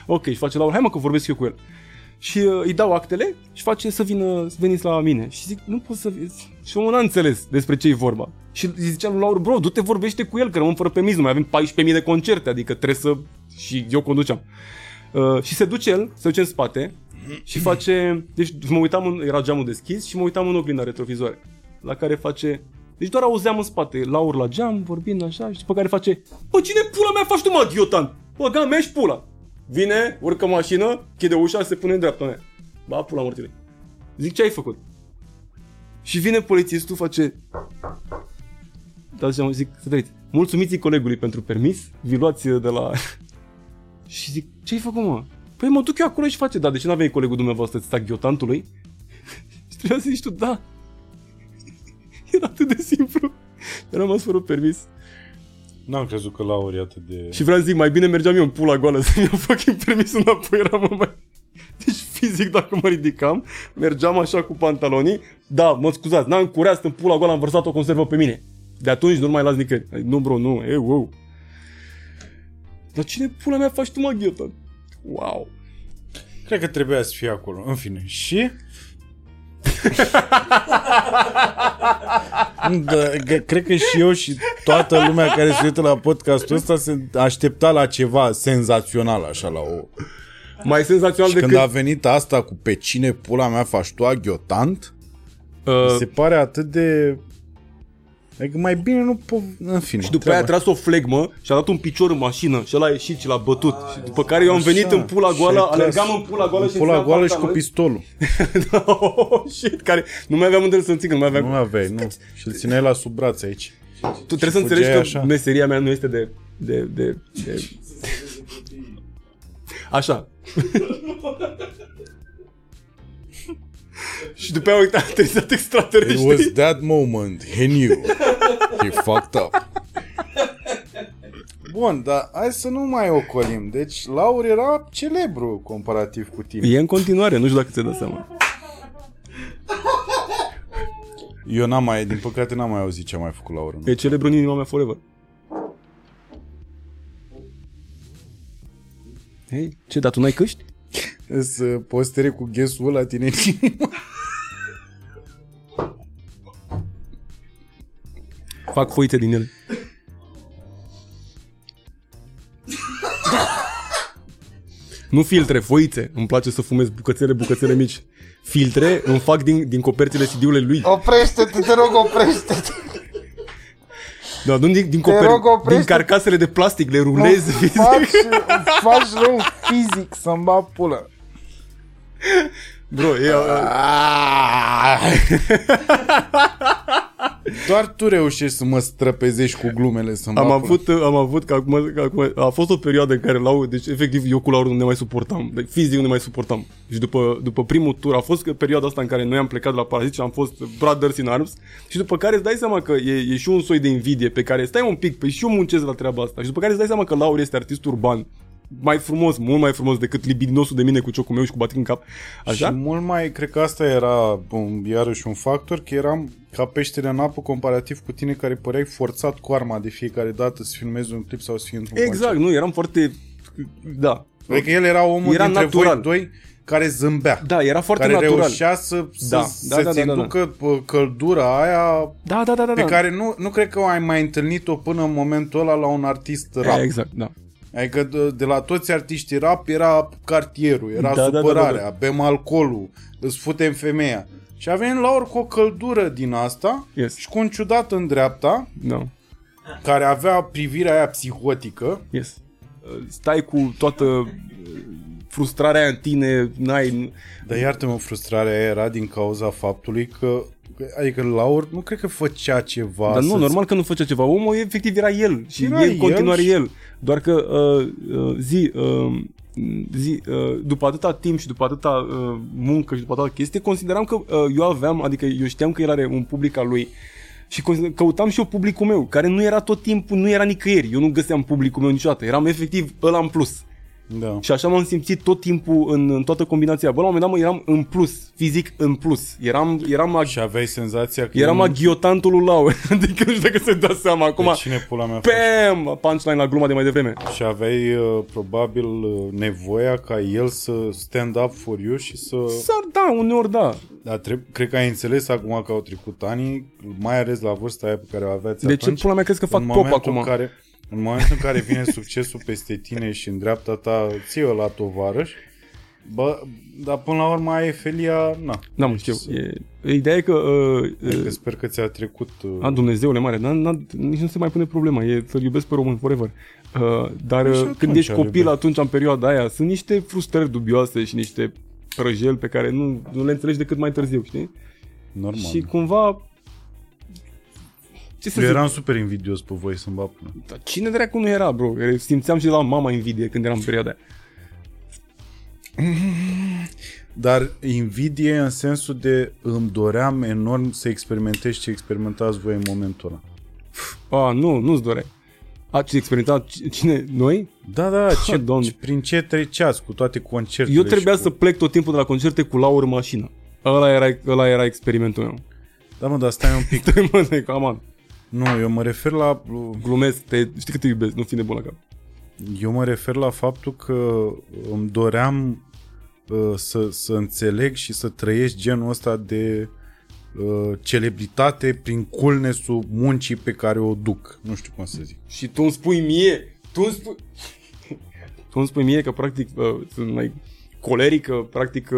Ok, și face Laura, hai mă că vorbesc eu cu el. Și îi dau actele și face să veniți la mine. Și zic, nu pot să... Și omul n-a înțeles despre ce e vorba. Și îi zicea lui Laur, bro, du-te vorbește cu el, că rămân fără permis, nu mai avem 14.000 de concerte, adică trebuie să... Și eu conduceam. Și se duce el, se duce în spate și face... Deci mă uitam, era geamul deschis și mă uitam în oglinda retrovizoare. La care face... Deci doar auzeam în spate, Laur la geam, vorbind așa, și după care face... Bă, cine pula mea faci tu, mă, idiotan? Bă, gama mea ești pula! Vine, urcă mașină, chide ușa, se pune în dreapta mea. Ba, pula mortile. Zic, ce ai făcut? Și vine polițistul, face... Da, zic, să trăiți. Mulțumiți colegului pentru permis, vi luați de la... Și zic, ce ai făcut, mă? Păi mă duc eu acolo și face, da, de ce n-a venit colegul dumneavoastră, ți-a ghiotantului? Și trebuia să zici tu, da. Era atât de simplu. Era rămas fără permis. N-am crezut că Laur e atât de... Și vreau să zic, mai bine mergeam eu în pula goală să mi-o fac permisul înapoi, eram mai... Deci fizic, dacă mă ridicam, mergeam așa cu pantalonii. Da, mă scuzați, n-am cureat, în pula goală, am vărsat o conservă pe mine. De atunci nu mai las nicăieri. Nu, bro, nu, e, wow. Dar cine pula mea faci tu, mă, ghiotă? Wow. Cred că trebuia să fie acolo, în fine. Și... Cred că și eu și toată lumea care se uită la podcastul ăsta se aștepta la ceva senzațional așa, la o... Mai senzațional decât... când a venit asta cu pe cine pula mea faci tu aghiotant, se pare atât de... Adică mai bine nu... În fine. Și după aia a tras o flegmă și a dat un picior în mașină și ăla a ieșit și l-a bătut. Și după care eu am venit în pula goală, alergam în pula goală și... În pula goală și cu pistolul. Da, oh, shit, care... Nu mai aveam unde să-l țin, nu mai aveam... Nu aveai, nu. Și îl țineai la sub braț aici. Tu trebuie să înțelegi că așa. Meseria mea nu este de... Așa. Și după aia uitat, trebuie să te extraterestri. It was that moment, he knew. He fucked up. Bun, dar hai să nu mai ocolim. Deci Laur era celebru comparativ cu tine. E în continuare, nu știu dacă ți-ai dat seama. Eu din păcate n-am mai auzit ce a mai făcut Laur. E celebru în inima mea forever. Hei, ce, dar tu n-ai căști? Să postere cu ghesul ăla tine. Fac foițe din ele. Nu filtre, foițe. Îmi place să fumez bucățele mici. Filtre îmi fac din coperțile CD-urile lui. Oprește-te, te rog, oprește-te. Da, nu din carcasele de plastic le rulez fizic. Faci rău fizic să-mi bat pulă. Bro, eu... Doar tu reușești să mă străpezești cu glumele. Am avut că acum a fost o perioadă în care Laur, deci efectiv eu cu Laur nu ne mai suportam, deci fizic nu ne mai suportam. Deci după primul tur a fost perioada asta în care noi am plecat la Paraziții și am fost brothers in arms. Și după care îți dai seama că e și un soi de invidie pe care stai un pic, păi și eu muncesc la treaba asta. Și după care îți dai seama că Laur este artist urban, mai frumos, mult mai frumos decât libidinosul de mine cu ciocul meu și cu batic în cap. Așa? Și mult mai, cred că asta era iarăși un factor, că eram ca peștele în apă comparativ cu tine, care păreai forțat cu arma de fiecare dată să filmezi un clip sau să fii într-un Exact, concert. Nu, eram foarte... Da. Adică el era omul era dintre natural. Voi doi care zâmbea. Da, era foarte care natural. Care reușea să-ți inducă căldura aia pe care nu cred că ai mai întâlnit-o până în momentul ăla la un artist rap. Exact, da. Adică de la toți artiștii rap era cartierul, era supărarea, bem alcoolul, îți futem femeia. Și a venit Laur cu o căldură din asta, yes, și cu un ciudat în dreapta, no, care avea privirea aia psihotică. Yes. Stai cu toată frustrarea aia în tine, n-ai... Dar iartă-mă, frustrarea aia era din cauza faptului că... Adică Laur nu cred că făcea ceva. Dar nu, normal că nu făcea ceva. Omul efectiv era el și era el în continuare și... el. Doar că după atâta timp și după atâta muncă și după atâta chestie, consideram că eu aveam, adică eu știam că el are un public al lui și căutam și eu publicul meu, care nu era tot timpul, nu era nicăieri. Eu nu găseam publicul meu niciodată. Eram efectiv ăla în plus. Da. Și așa m-am simțit tot timpul în toată combinația. Bă, la un moment dat eram în plus, fizic în plus. Și aveai senzația că eram aghiotantul lui Laur. Adică nu știu dacă se dă seama acum. De cine pula mea? Pam, punchline la gluma de mai devreme. Și aveai probabil nevoia ca el să stand up for you și să... Da, uneori da. Dar cred că ai înțeles acum că au trecut ani, mai ales la vârsta aia pe care o aveați atunci. De ce pula mea crezi că fac pop acum? În momentul în care vine succesul peste tine și în dreapta ta ție la tovarăș, bă, dar până la urmă ai felia, na. Da, mă, știu. Ideea e că... că sper că ți-a trecut... A, Dumnezeule mare, dar nici nu se mai pune problema, să-l iubesc pe român forever. Dar când ești copil atunci, în perioada aia, sunt niște frustrări dubioase și niște prăjeli pe care nu le înțelegi decât mai târziu, știi? Normal. Și cumva... Eu eram super invidios pe voi să-mi bat până. Dar cine dracu nu era, bro? Simțeam și la mama invidie când eram în perioada aia. Dar invidie în sensul de îmi doream enorm să experimentez ce experimentați voi în momentul ăla. A, nu-ți doreai. Ați experimentat cine? Noi? Da, prin ce treceați cu toate concertele? Eu trebuia să plec tot timpul de la concerte cu Laur în mașină. Ăla era experimentul meu. Da, mă, dar stai un pic. Nu, eu mă refer la... Glumesc, știi că te iubesc, nu fi nebun la cap. Eu mă refer la faptul că îmi doream să înțeleg și să trăiești genul ăsta de celebritate prin coolness-ul muncii pe care o duc. Nu știu cum să zic. Și tu îmi spui mie, tu îmi spui mie că practic sunt mai coleric, că practic...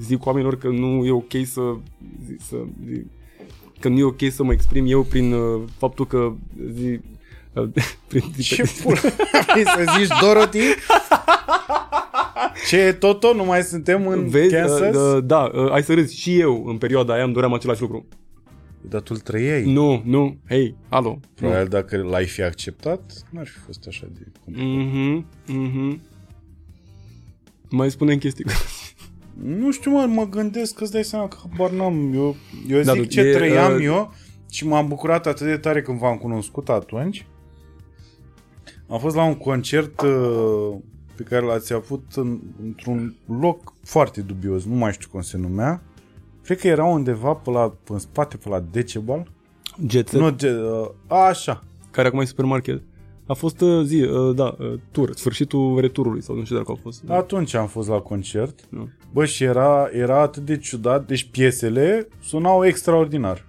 zic oamenilor că nu e ok că nu e ok să mă exprim eu prin faptul că prin ce pula vrei să zici, Dorothy? Ce, Toto, nu mai suntem în Vezi, Kansas? Da, ai să râzi, și eu în perioada aia îmi doream același lucru. Dar tu îl trăiei. Nu, hei, alo. Probabil dacă l-ai fi acceptat, n-ar fi fost așa de complicat. Mai spune-mi chestii. Nu știu, mă gândesc că îți dai seama că habar n-am. Eu zic ce trăiam eu și m-am bucurat atât de tare când v-am cunoscut atunci. Am fost la un concert pe care l-ați avut într-un loc foarte dubios, nu mai știu cum se numea. Cred că era undeva în spate, pe la Decebal. Jet Set? Așa. Care acum e supermarket. A fost tur, sfârșitul returului sau nu știu dacă a fost. Atunci am fost la concert. Nu. Bă, și era atât de ciudat, deci piesele sunau extraordinar.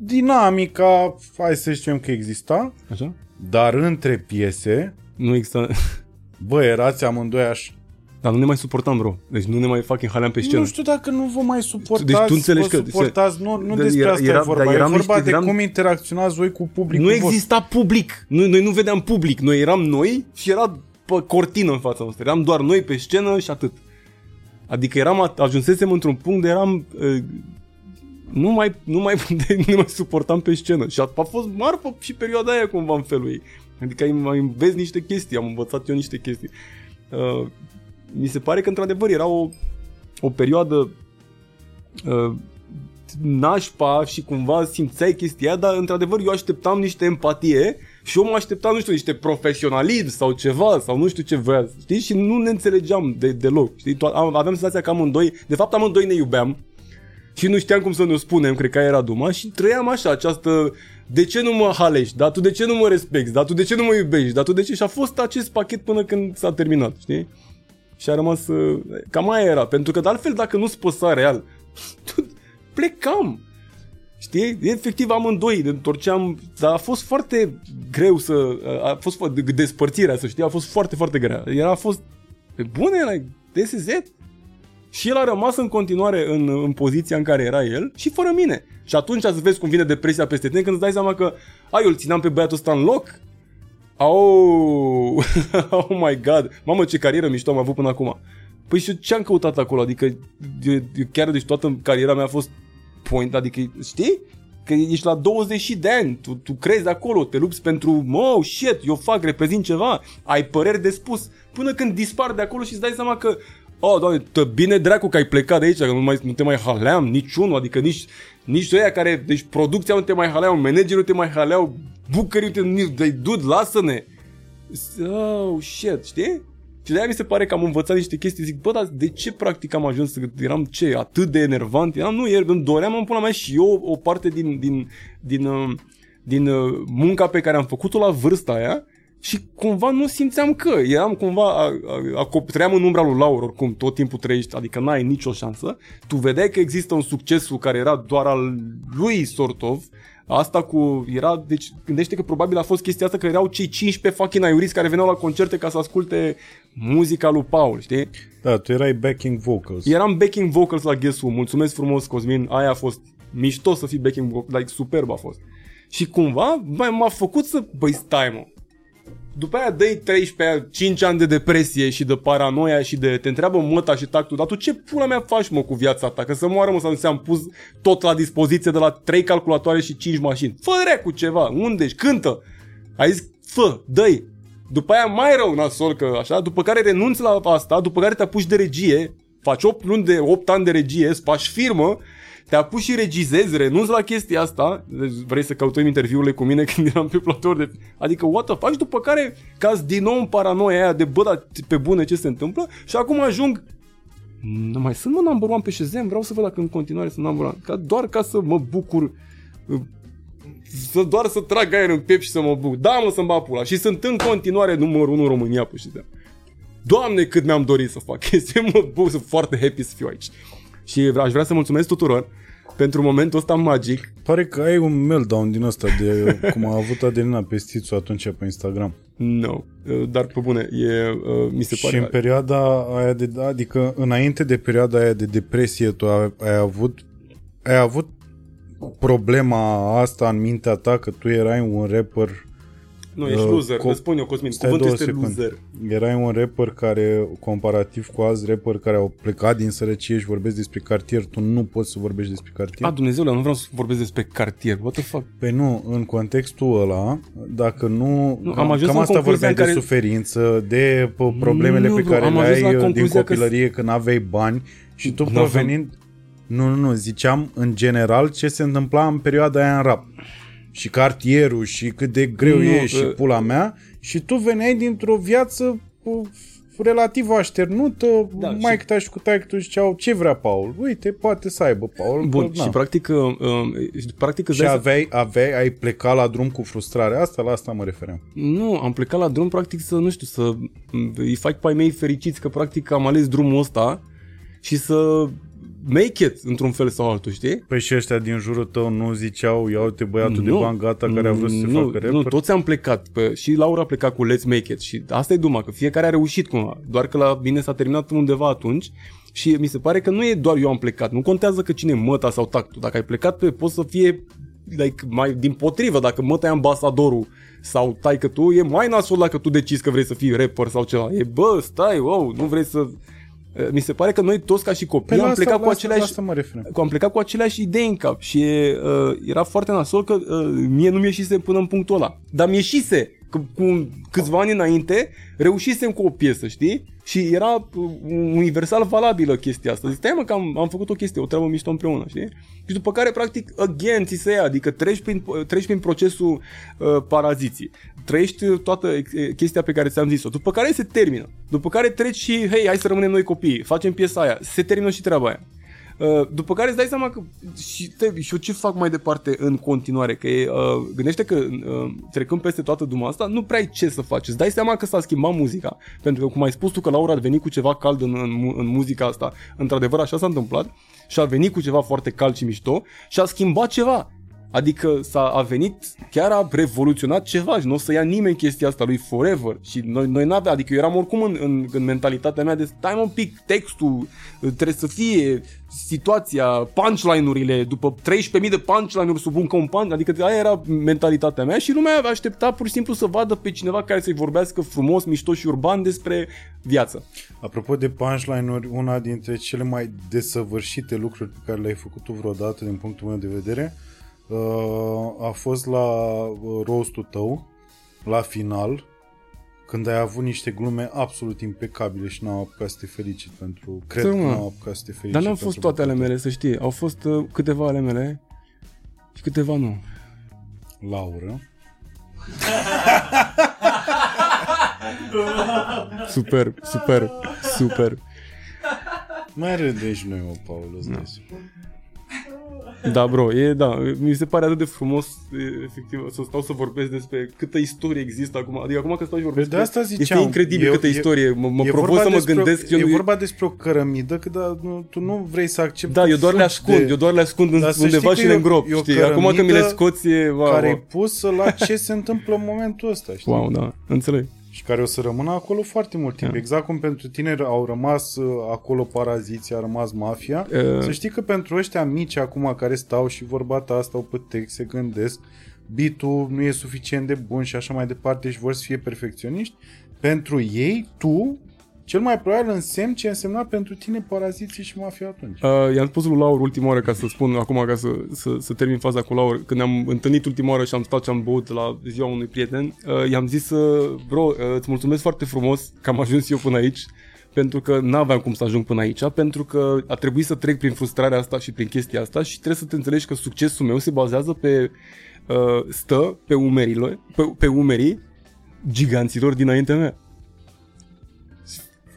Dinamica, hai să zicem că exista. Așa? Dar între piese nu exista. Bă, erați amândoi așa. Dar nu ne mai suportam, bro. Deci nu ne mai fucking haleam pe scenă. Nu știu dacă nu vă mai suportați. Deci tu înțelegi că... Nu despre asta e vorba. E vorba de cum interacționați voi cu publicul. Nu exista public. Noi nu vedeam public. Noi eram noi și era cortină în fața noastră. Eram doar noi pe scenă și atât. Adică ajunsesem într-un punct de eram nu mai suportam pe scenă. Și a fost marfă și perioada aia cumva în felul ei. Adică mai înveți niște chestii, am învățat eu niște chestii. Mi se pare că într-adevăr era o perioadă nașpa și cumva simțeai chestia, dar într-adevăr eu așteptam niște empatie și eu mă așteptam, nu știu, niște profesionalism sau ceva, sau nu știu ce voia, știi? Și nu ne înțelegeam deloc, știi? Aveam senzația că amândoi, de fapt amândoi ne iubeam și nu știam cum să ne spunem, cred că era duma, și trăiam așa această, de ce nu mă halești, dar tu de ce nu mă respecti, dar tu de ce nu mă iubești, dar tu de ce, și a fost acest pachet până când s-a terminat, știi? Și a rămas, cam aia era, pentru că de altfel dacă nu-ți păsa real, plecam, știi? Efectiv amândoi ne întorceam, dar a fost foarte greu a fost despărțirea, să știi, a fost foarte, foarte grea. Era, a fost, pe bune, like, this is it. Și el a rămas în continuare în poziția în care era el și fără mine. Și atunci să vezi cum vine depresia peste tine, când îți dai seama că, eu îl țineam pe băiatul ăsta în loc. Oh my god, mamă, ce carieră mișto am avut până acum. Păi și ce am căutat acolo, adică eu chiar, deci toată cariera mea a fost point, adică știi? Că ești la 20 de ani, tu crezi de acolo, te lupți pentru, oh shit, eu fac, reprezint ceva, ai păreri de spus, până când dispar de acolo și îți dai seama că, doamne, bine dracu că ai plecat de aici, că nu te mai haleam niciunul, adică nici ăia care, deci producția nu te mai haleau, managerul te mai haleau, bucării te dude, lasă-ne. Oh shit, știi? Și de-aia mi se pare că am învățat niște chestii, zic, bă, dar de ce practic am ajuns să eram ce, atât de enervant? Îmi doream, am până la mea și eu o parte din munca pe care am făcut-o la vârsta aia și cumva nu simțeam că, eram cumva, trăiam în umbra lui Laur, oricum, tot timpul trăiești, adică n-ai nicio șansă, tu vedeai că există un succesul care era doar al lui Sortov, asta cu, era, deci gândește că probabil a fost chestia asta că erau cei 15 fucking aiuriți care veneau la concerte ca să asculte muzica lui Paul, știi? Da, tu erai backing vocals. Eram backing vocals la Guess Who, mulțumesc frumos Cosmin, aia a fost mișto să fii backing vocals, like, superb a fost. Și cumva m-a făcut să, băi stai mă, după aia dă-i 13, 5 ani de depresie și de paranoia și de te întreabă măta și tactul, dar tu ce pula mea faci mă cu viața ta, că să moară mă, să am pus tot la dispoziție de la 3 calculatoare și 5 mașini, fă recu ceva, unde-și, cântă, ai zis fă, dă-i, după aia mai rău nasol că așa, după care renunți la asta, după care te apuci de regie, faci 8 ani de regie, îți faci firmă, te apuci și regizezi, renunți la chestia asta, deci vrei să căutăm interviurile cu mine când eram pe platou de... Adică, what the fuck? După care cazi din nou în paranoia aia de bă, dar pe bune ce se întâmplă? Și acum ajung, nu mai sunt mă number one pe Shazam, vreau să văd dacă în continuare sunt number one, doar ca să mă bucur, doar să trag aer în piept și să mă bucur. Da, mă, să-mi bat pula. Și sunt în continuare numărul 1 în România pe Shazam. Doamne, cât mi-am dorit să fac chestia, mă bucur, sunt foarte happy să fiu aici. Și aș vrea să mulțumesc tuturor pentru momentul ăsta magic. Pare că ai un meltdown din ăsta de cum a avut Adelina Pestițu atunci pe Instagram. Nu, no, dar pe bune, mi se pare... Și în perioada aia de... Adică înainte de perioada aia de depresie tu ai avut problema asta în mintea ta că tu erai un rapper... Nu, ești loser, îți spun eu, Cosmin, cuvântul este loser. Erai un rapper care, comparativ cu alți rapperi care au plecat din sărăcie și vorbesc despre cartier, tu nu poți să vorbești despre cartier. Dumnezeule, nu vreau să vorbesc despre cartier, what the fuck? Păi nu, în contextul ăla, dacă nu... Cam asta vorbeam de suferință, de problemele pe care le ai din copilărie, că n-aveai bani și tu provenind... Nu, ziceam în general ce se întâmpla în perioada aia în rap. Și cartierul și cât de greu e și pula mea și tu veneai dintr-o viață relativ așternută, da, maică ta și cu taică-tu ziceau ce vrea Paul, uite poate să aibă Paul. Bun, și practic și ai plecat la drum cu frustrarea asta, la asta mă refeream. Nu, am plecat la drum practic să, nu știu, să îi fac pe ai mei fericiți că practic am ales drumul ăsta și să... make it, într-un fel sau altul, știi? Păi și ăștia din jurul tău nu ziceau ia uite băiatul de bani gata care a vrut să facă rapper? Nu, toți am plecat și Laura a plecat cu Let's Make It și asta e duma, că fiecare a reușit cumva, doar că la bine s-a terminat undeva atunci și mi se pare că nu e doar eu am plecat, nu contează că cine e măta sau tactul, dacă ai plecat poți să fie like, mai din potrivă, dacă măta e ambasadorul sau taică tu, e mai nasul dacă tu decizi că vrei să fii rapper sau ceva, e bă, stai, wow, nu vrei să... Mi se pare că noi toți ca și copii am plecat cu aceleași idei în cap și era foarte nasol că mie nu mi-eșise până în punctul ăla. Dar mi-eșise că cu câțiva ani înainte reușisem cu o piesă, știi? Și era universal valabilă chestia asta. Zic, stai mă că am făcut o chestie, o treabă mișto împreună, știi? Și după care, practic, again, ți se ia, adică treci prin procesul Paraziții. Trăiești toată chestia pe care ți-am zis-o. După care se termină. După care treci și, hei, hai să rămânem noi copii, facem piesa aia. Se termină și treaba aia. După care îți dai seama că și eu ce fac mai departe în continuare, că gândește că trecând peste toată duma asta, nu prea ai ce să faci. Îți dai seama că s-a schimbat muzica, pentru că cum ai spus tu că Laura a venit cu ceva cald în muzica asta, într-adevăr așa s-a întâmplat și a venit cu ceva foarte cald și mișto și a schimbat ceva. Adică a venit, chiar a revoluționat ceva și nu o să ia nimeni chestia asta lui forever. Și noi n-aveam, adică eu eram oricum în mentalitatea mea de stai un pic, textul trebuie să fie, situația, punchline-urile, după 13.000 de punchline-uri sub un punch, adică aia era mentalitatea mea și lumea aștepta pur și simplu să vadă pe cineva care să-i vorbească frumos, mișto și urban despre viață. Apropo de punchline-uri, una dintre cele mai desăvârșite lucruri pe care le-ai făcut tu vreodată din punctul meu de vedere a fost la roast-ul tău, la final, când ai avut niște glume absolut impecabile și n-am apucat să te felicit pentru... Cred că n-am apucat să te felicit. Dar n-au fost toate ale mele, să știi. Au fost câteva ale mele și câteva nu. Laura. Super. Mai râdești noi, mă, Paul, îți vezi. Da, bro, mi se pare atât de frumos, efectiv, să stau să vorbesc despre câtă istorie există acum. Adică acum că stau și vorbesc, de asta ziceam, este incredibil câtă istorie, mă provoc să mă gândesc. E vorba despre o cărămidă, că tu nu vrei să accepti. Da, eu doar le ascund undeva și le îngrop. Acum că mi le scoți... care e pusă la ce se întâmplă în momentul ăsta, știi? Wow, da, înțeleg. Și care o să rămână acolo foarte mult timp. Yeah. Exact cum pentru tineri au rămas acolo Paraziții, a rămas Mafia. Să știi că pentru ăștia mici acum care stau și vorba ta, stau pe text, se gândesc, beat-ul nu e suficient de bun și așa mai departe și vor să fie perfecționiști. Pentru ei, tu, cel mai probabil însemn ce însemna pentru tine Paraziții și Mafia atunci. I-am spus lui Laur ultima oară, ca să spun acum, ca să termin faza cu Laur, când ne-am întâlnit ultima oară și am stat și am băut la ziua unui prieten, i-am zis, bro, îți mulțumesc foarte frumos că am ajuns eu până aici, pentru că n-aveam cum să ajung până aici, pentru că a trebuit să trec prin frustrarea asta și prin chestia asta și trebuie să te înțelegi că succesul meu se bazează pe pe umerii giganților dinaintea mea.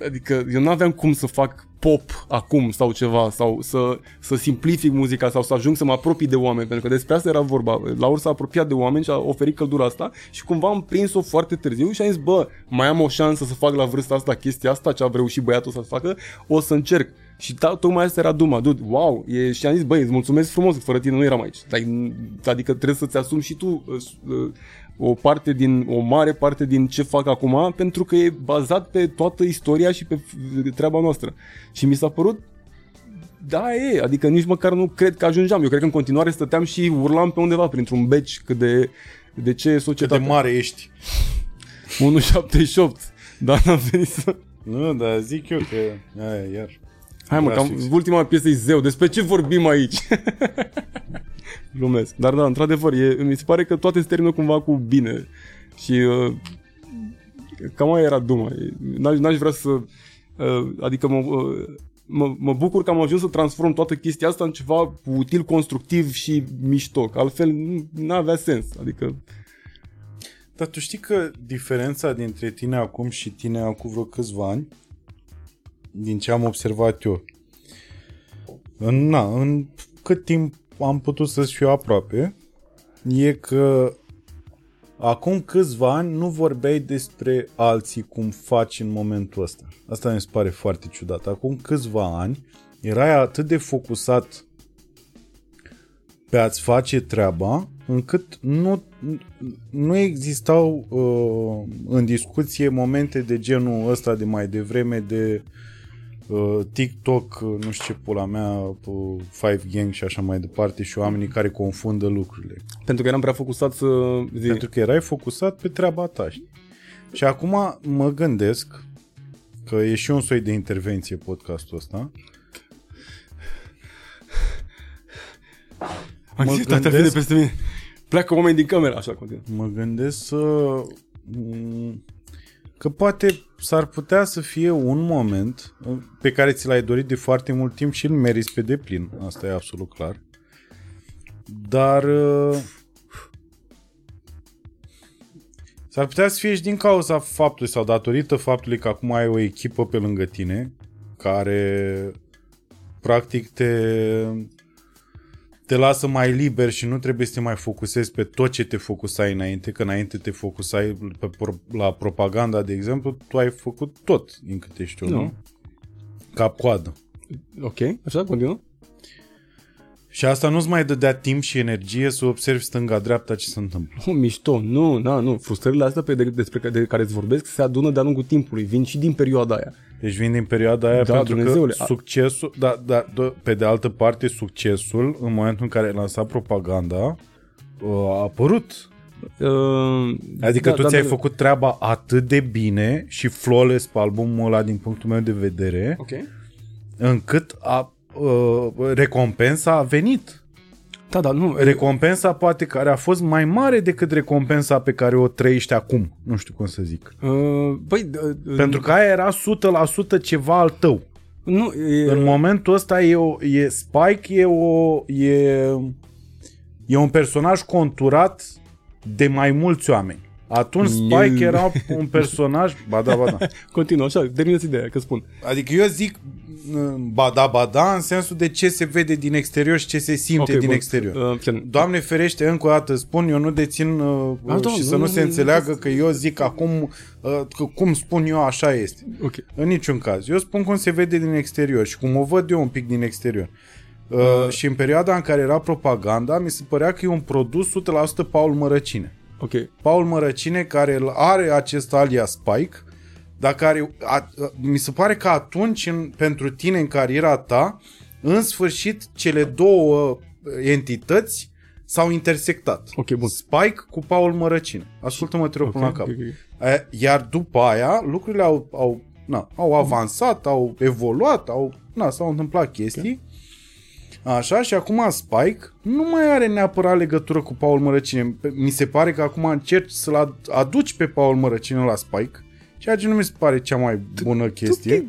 Adică eu n-aveam cum să fac pop acum sau ceva sau să simplific muzica sau să ajung să mă apropii de oameni, pentru că despre asta era vorba. Laur s-a apropiat de oameni și a oferit căldura asta și cumva am prins-o foarte târziu și am zis, bă, mai am o șansă să fac la vârsta asta chestia asta, ce a reușit băiatul să facă, o să încerc. Și tocmai asta era duma, dude, wow, și am zis, băi, îți mulțumesc frumos, fără tine nu eram aici. Adică trebuie să-ți asumi și tu o mare parte din ce fac acum, pentru că e bazat pe toată istoria și pe treaba noastră. Și mi s-a părut, adică nici măcar nu cred că ajungeam. Eu cred că în continuare stăteam și urlam pe undeva printr-un beci cât de ce societate. Cât de mare ești. 1,78, dar n-am venit să... Nu, dar zic eu că... Aia, iar... Hai mă, ultima piesă e zeu, despre ce vorbim aici? Glumesc. Dar da, într-adevăr, mi se pare că toate se termină cumva cu bine. Și cam aia era duma. N-aș vrea să... adică mă bucur că am ajuns să transform toată chestia asta în ceva util, constructiv și mișto. Altfel n-avea sens. Adică... Dar tu știi că diferența dintre tine acum și tine acum vreo câțiva ani, din ce am observat eu, în cât timp am putut să fiu aproape, e că acum câțiva ani nu vorbeai despre alții cum faci în momentul ăsta. Asta mi se pare foarte ciudat. Acum câțiva ani erai atât de focusat pe a-ți face treaba, încât nu existau în discuție momente de genul ăsta de mai devreme de TikTok, nu știu ce pula mea, Five Gang și așa mai departe și oamenii care confundă lucrurile. Pentru că eram prea focusat Pentru că erai focusat pe treaba ta. Și acum mă gândesc Că e și un soi de intervenție podcastul ăsta. Anxietatea vine peste mine. Pleacă oameni din camera, așa continuă. Mă gândesc că poate s-ar putea să fie un moment pe care ți l-ai dorit de foarte mult timp și îl meriți pe deplin. Asta e absolut clar. Dar s-ar putea să fie și din cauza faptului sau datorită faptului că acum ai o echipă pe lângă tine care practic te lasă mai liber și nu trebuie să te mai focusezi pe tot ce te focusai înainte, că înainte te focusai la propaganda, de exemplu, tu ai făcut tot, din câte știu, nu? Cap-coadă. Ok, așa, continuă. Și asta nu-ți mai dădea timp și energie să observi stânga-dreapta ce se întâmplă. Oh, mișto, nu, frustrările astea despre care îți vorbesc se adună de-a lungul timpului, vin și din perioada aia. Deci vin din perioada aia, da, pentru Dumnezeule. Că succesul, pe de altă parte, succesul, în momentul în care ai lansat propaganda, a apărut. Adică tu ți-ai făcut treaba atât de bine și flawless pe albumul ăla, din punctul meu de vedere, okay, încât recompensa a venit. Da, dar nu. Recompensa poate care a fost mai mare decât recompensa pe care o trăiești acum. Nu știu cum să zic. Pentru că aia era 100% ceva al tău. Nu, în momentul ăsta e Spike, e un personaj conturat de mai mulți oameni. Atunci Spike era un personaj... Ba da. Continuă, așa, termină-ți ideea, că spun. Adică eu zic ba da, în sensul de ce se vede din exterior și ce se simte exterior. Doamne ferește, încă o dată spun, eu nu dețin și să nu se înțeleagă că eu zic acum că cum spun eu așa este. Okay. În niciun caz. Eu spun cum se vede din exterior și cum o văd eu un pic din exterior. Și în perioada în care era propaganda, mi se părea că e un produs 100% Paul Mărăcine. Okay. Paul Mărăcine, care are acest alias Spike, dar care mi se pare că atunci pentru tine în cariera ta, în sfârșit cele două entități s-au intersectat. Okay, bun. Spike cu Paul Mărăcine. Ascultă-mă, te rog, până la cap. Okay. Iar după aia lucrurile au avansat, au evoluat, s-au întâmplat chestii. Okay. Așa, și acum Spike nu mai are neapărat legătură cu Paul Mărăcine. Mi se pare că acum încerci să-l aduci pe Paul Mărăcine la Spike, ceea ce nu mi se pare cea mai bună chestie.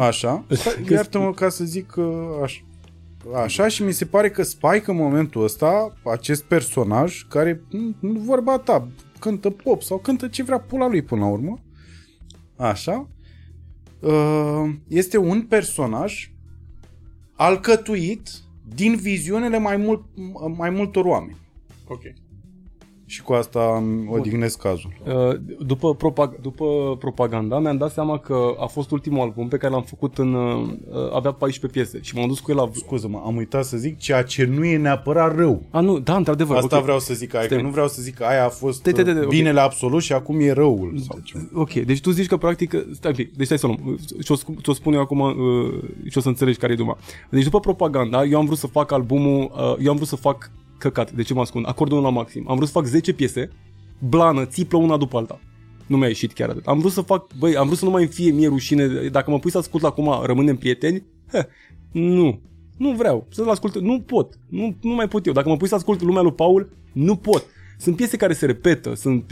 Așa, iartă-mă ca să zic așa, și mi se pare că Spike în momentul ăsta, acest personaj care, vorba ta, cântă pop sau cântă ce vrea pula lui până la urmă, așa, este un personaj alcătuit din viziunile mai multor oameni. Ok. Și cu asta odihnesc cazul. După propaganda mi-am dat seama că a fost ultimul album pe care l-am făcut avea 14 piese și m-am dus cu el la... Scuză-mă, am uitat să zic ceea ce nu e neapărat rău. Nu, da, într-adevăr. Asta okay. Vreau să zic aia, că nu vreau să zic că aia a fost binele okay. Absolut și acum e răul. Ok, deci tu zici că practic... Deci stai să luăm, ce o spun eu acum și o să înțelegi care e duma. Deci după propaganda eu am vrut să fac albumul, eu am vrut să fac... Căcat, de ce mă ascund? Acordul la maxim. Am vrut să fac 10 piese, blană, țiplă una după alta. Nu mi-a ieșit chiar atât. Am vrut să fac, am vrut să nu mai fie mie rușine. Dacă mă pui să ascult acum, rămânem prieteni? Nu vreau să-l ascult, nu pot. Nu mai pot eu. Dacă mă pui să ascult lumea lui Paul, nu pot. Sunt piese care se repetă, sunt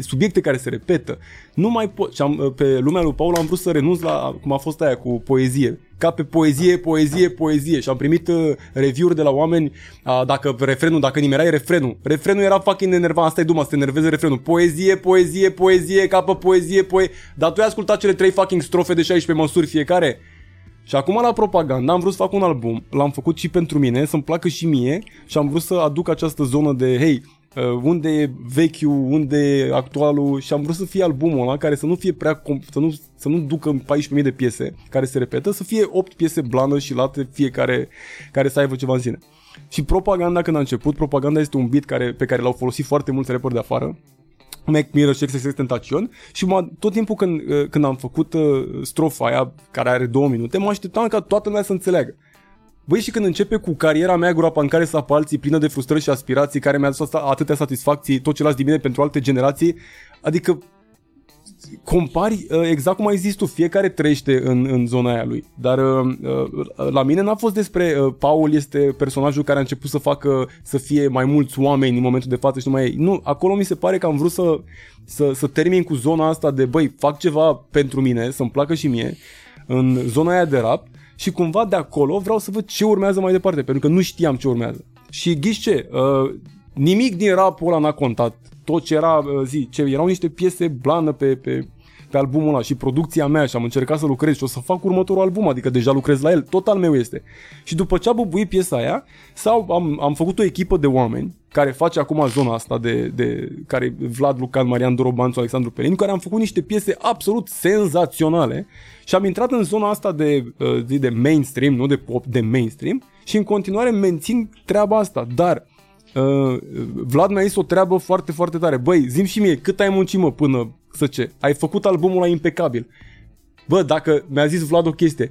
subiecte care se repetă. Nu mai pot. Și pe lumea lui Paul am vrut să renunț la cum a fost aia cu poezie. Ca pe poezie. Și am primit review-uri de la oameni, dacă nimerai refrenul. Refrenul era fucking enervant, asta e duma, să te enerveze refrenul. Poezie, ca pe poezie. Dar tu ai ascultat cele 3 fucking strofe de 16 măsuri fiecare? Și acum la propaganda am vrut să fac un album. L-am făcut și pentru mine, să-mi placă și mie. Și am vrut să aduc această zonă de, unde e vechiul, unde e actualul. Și am vrut să fie albumul ăla care să nu fie prea să nu ducă 14.000 de piese care se repetă, să fie 8 piese blană și late fiecare, care să aibă ceva în sine. Și propaganda, când a început, propaganda este un beat pe care l-au folosit foarte mulți rapperi de afară, Mac Miller și XXX Tentacion. Și tot timpul când am făcut strofa aia care are 2 minute, mă așteptam ca toată lumea să înțeleagă. Și când începe cu cariera mea, groapa în care să apă alții, plină de frustrări și aspirații, care mi-a dus atâtea satisfacții, tot ce las din mine pentru alte generații, adică compari, exact cum ai zis tu, fiecare trăiește în zona aia lui, dar la mine n-a fost despre Paul este personajul care a început să facă să fie mai mulți oameni în momentul de față și numai ei. Nu, acolo mi se pare că am vrut să termin cu zona asta de băi, fac ceva pentru mine, să-mi placă și mie în zona aia de rap și cumva de acolo vreau să văd ce urmează mai departe, pentru că nu știam ce urmează. Și ghiși ce? Nimic din rapul ăla n-a contat. Tot ce era, erau niște piese blană pe albumul ăla și producția mea și am încercat să lucrez și o să fac următorul album, adică deja lucrez la el, tot al meu este. Și după ce a bubuit piesa aia, sau am făcut o echipă de oameni care face acum zona asta de care Vlad Lucan, Marian Dorobanțu, Alexandru Pelin, care am făcut niște piese absolut senzaționale și am intrat în zona asta de mainstream, nu de pop, de mainstream și în continuare mențin treaba asta, dar Vlad mi-a zis o treabă foarte, foarte tare. Băi, zi-mi și mie, cât ai muncit, mă, până să ce? Ai făcut albumul ăla impecabil. Bă, dacă mi-a zis Vlad o chestie,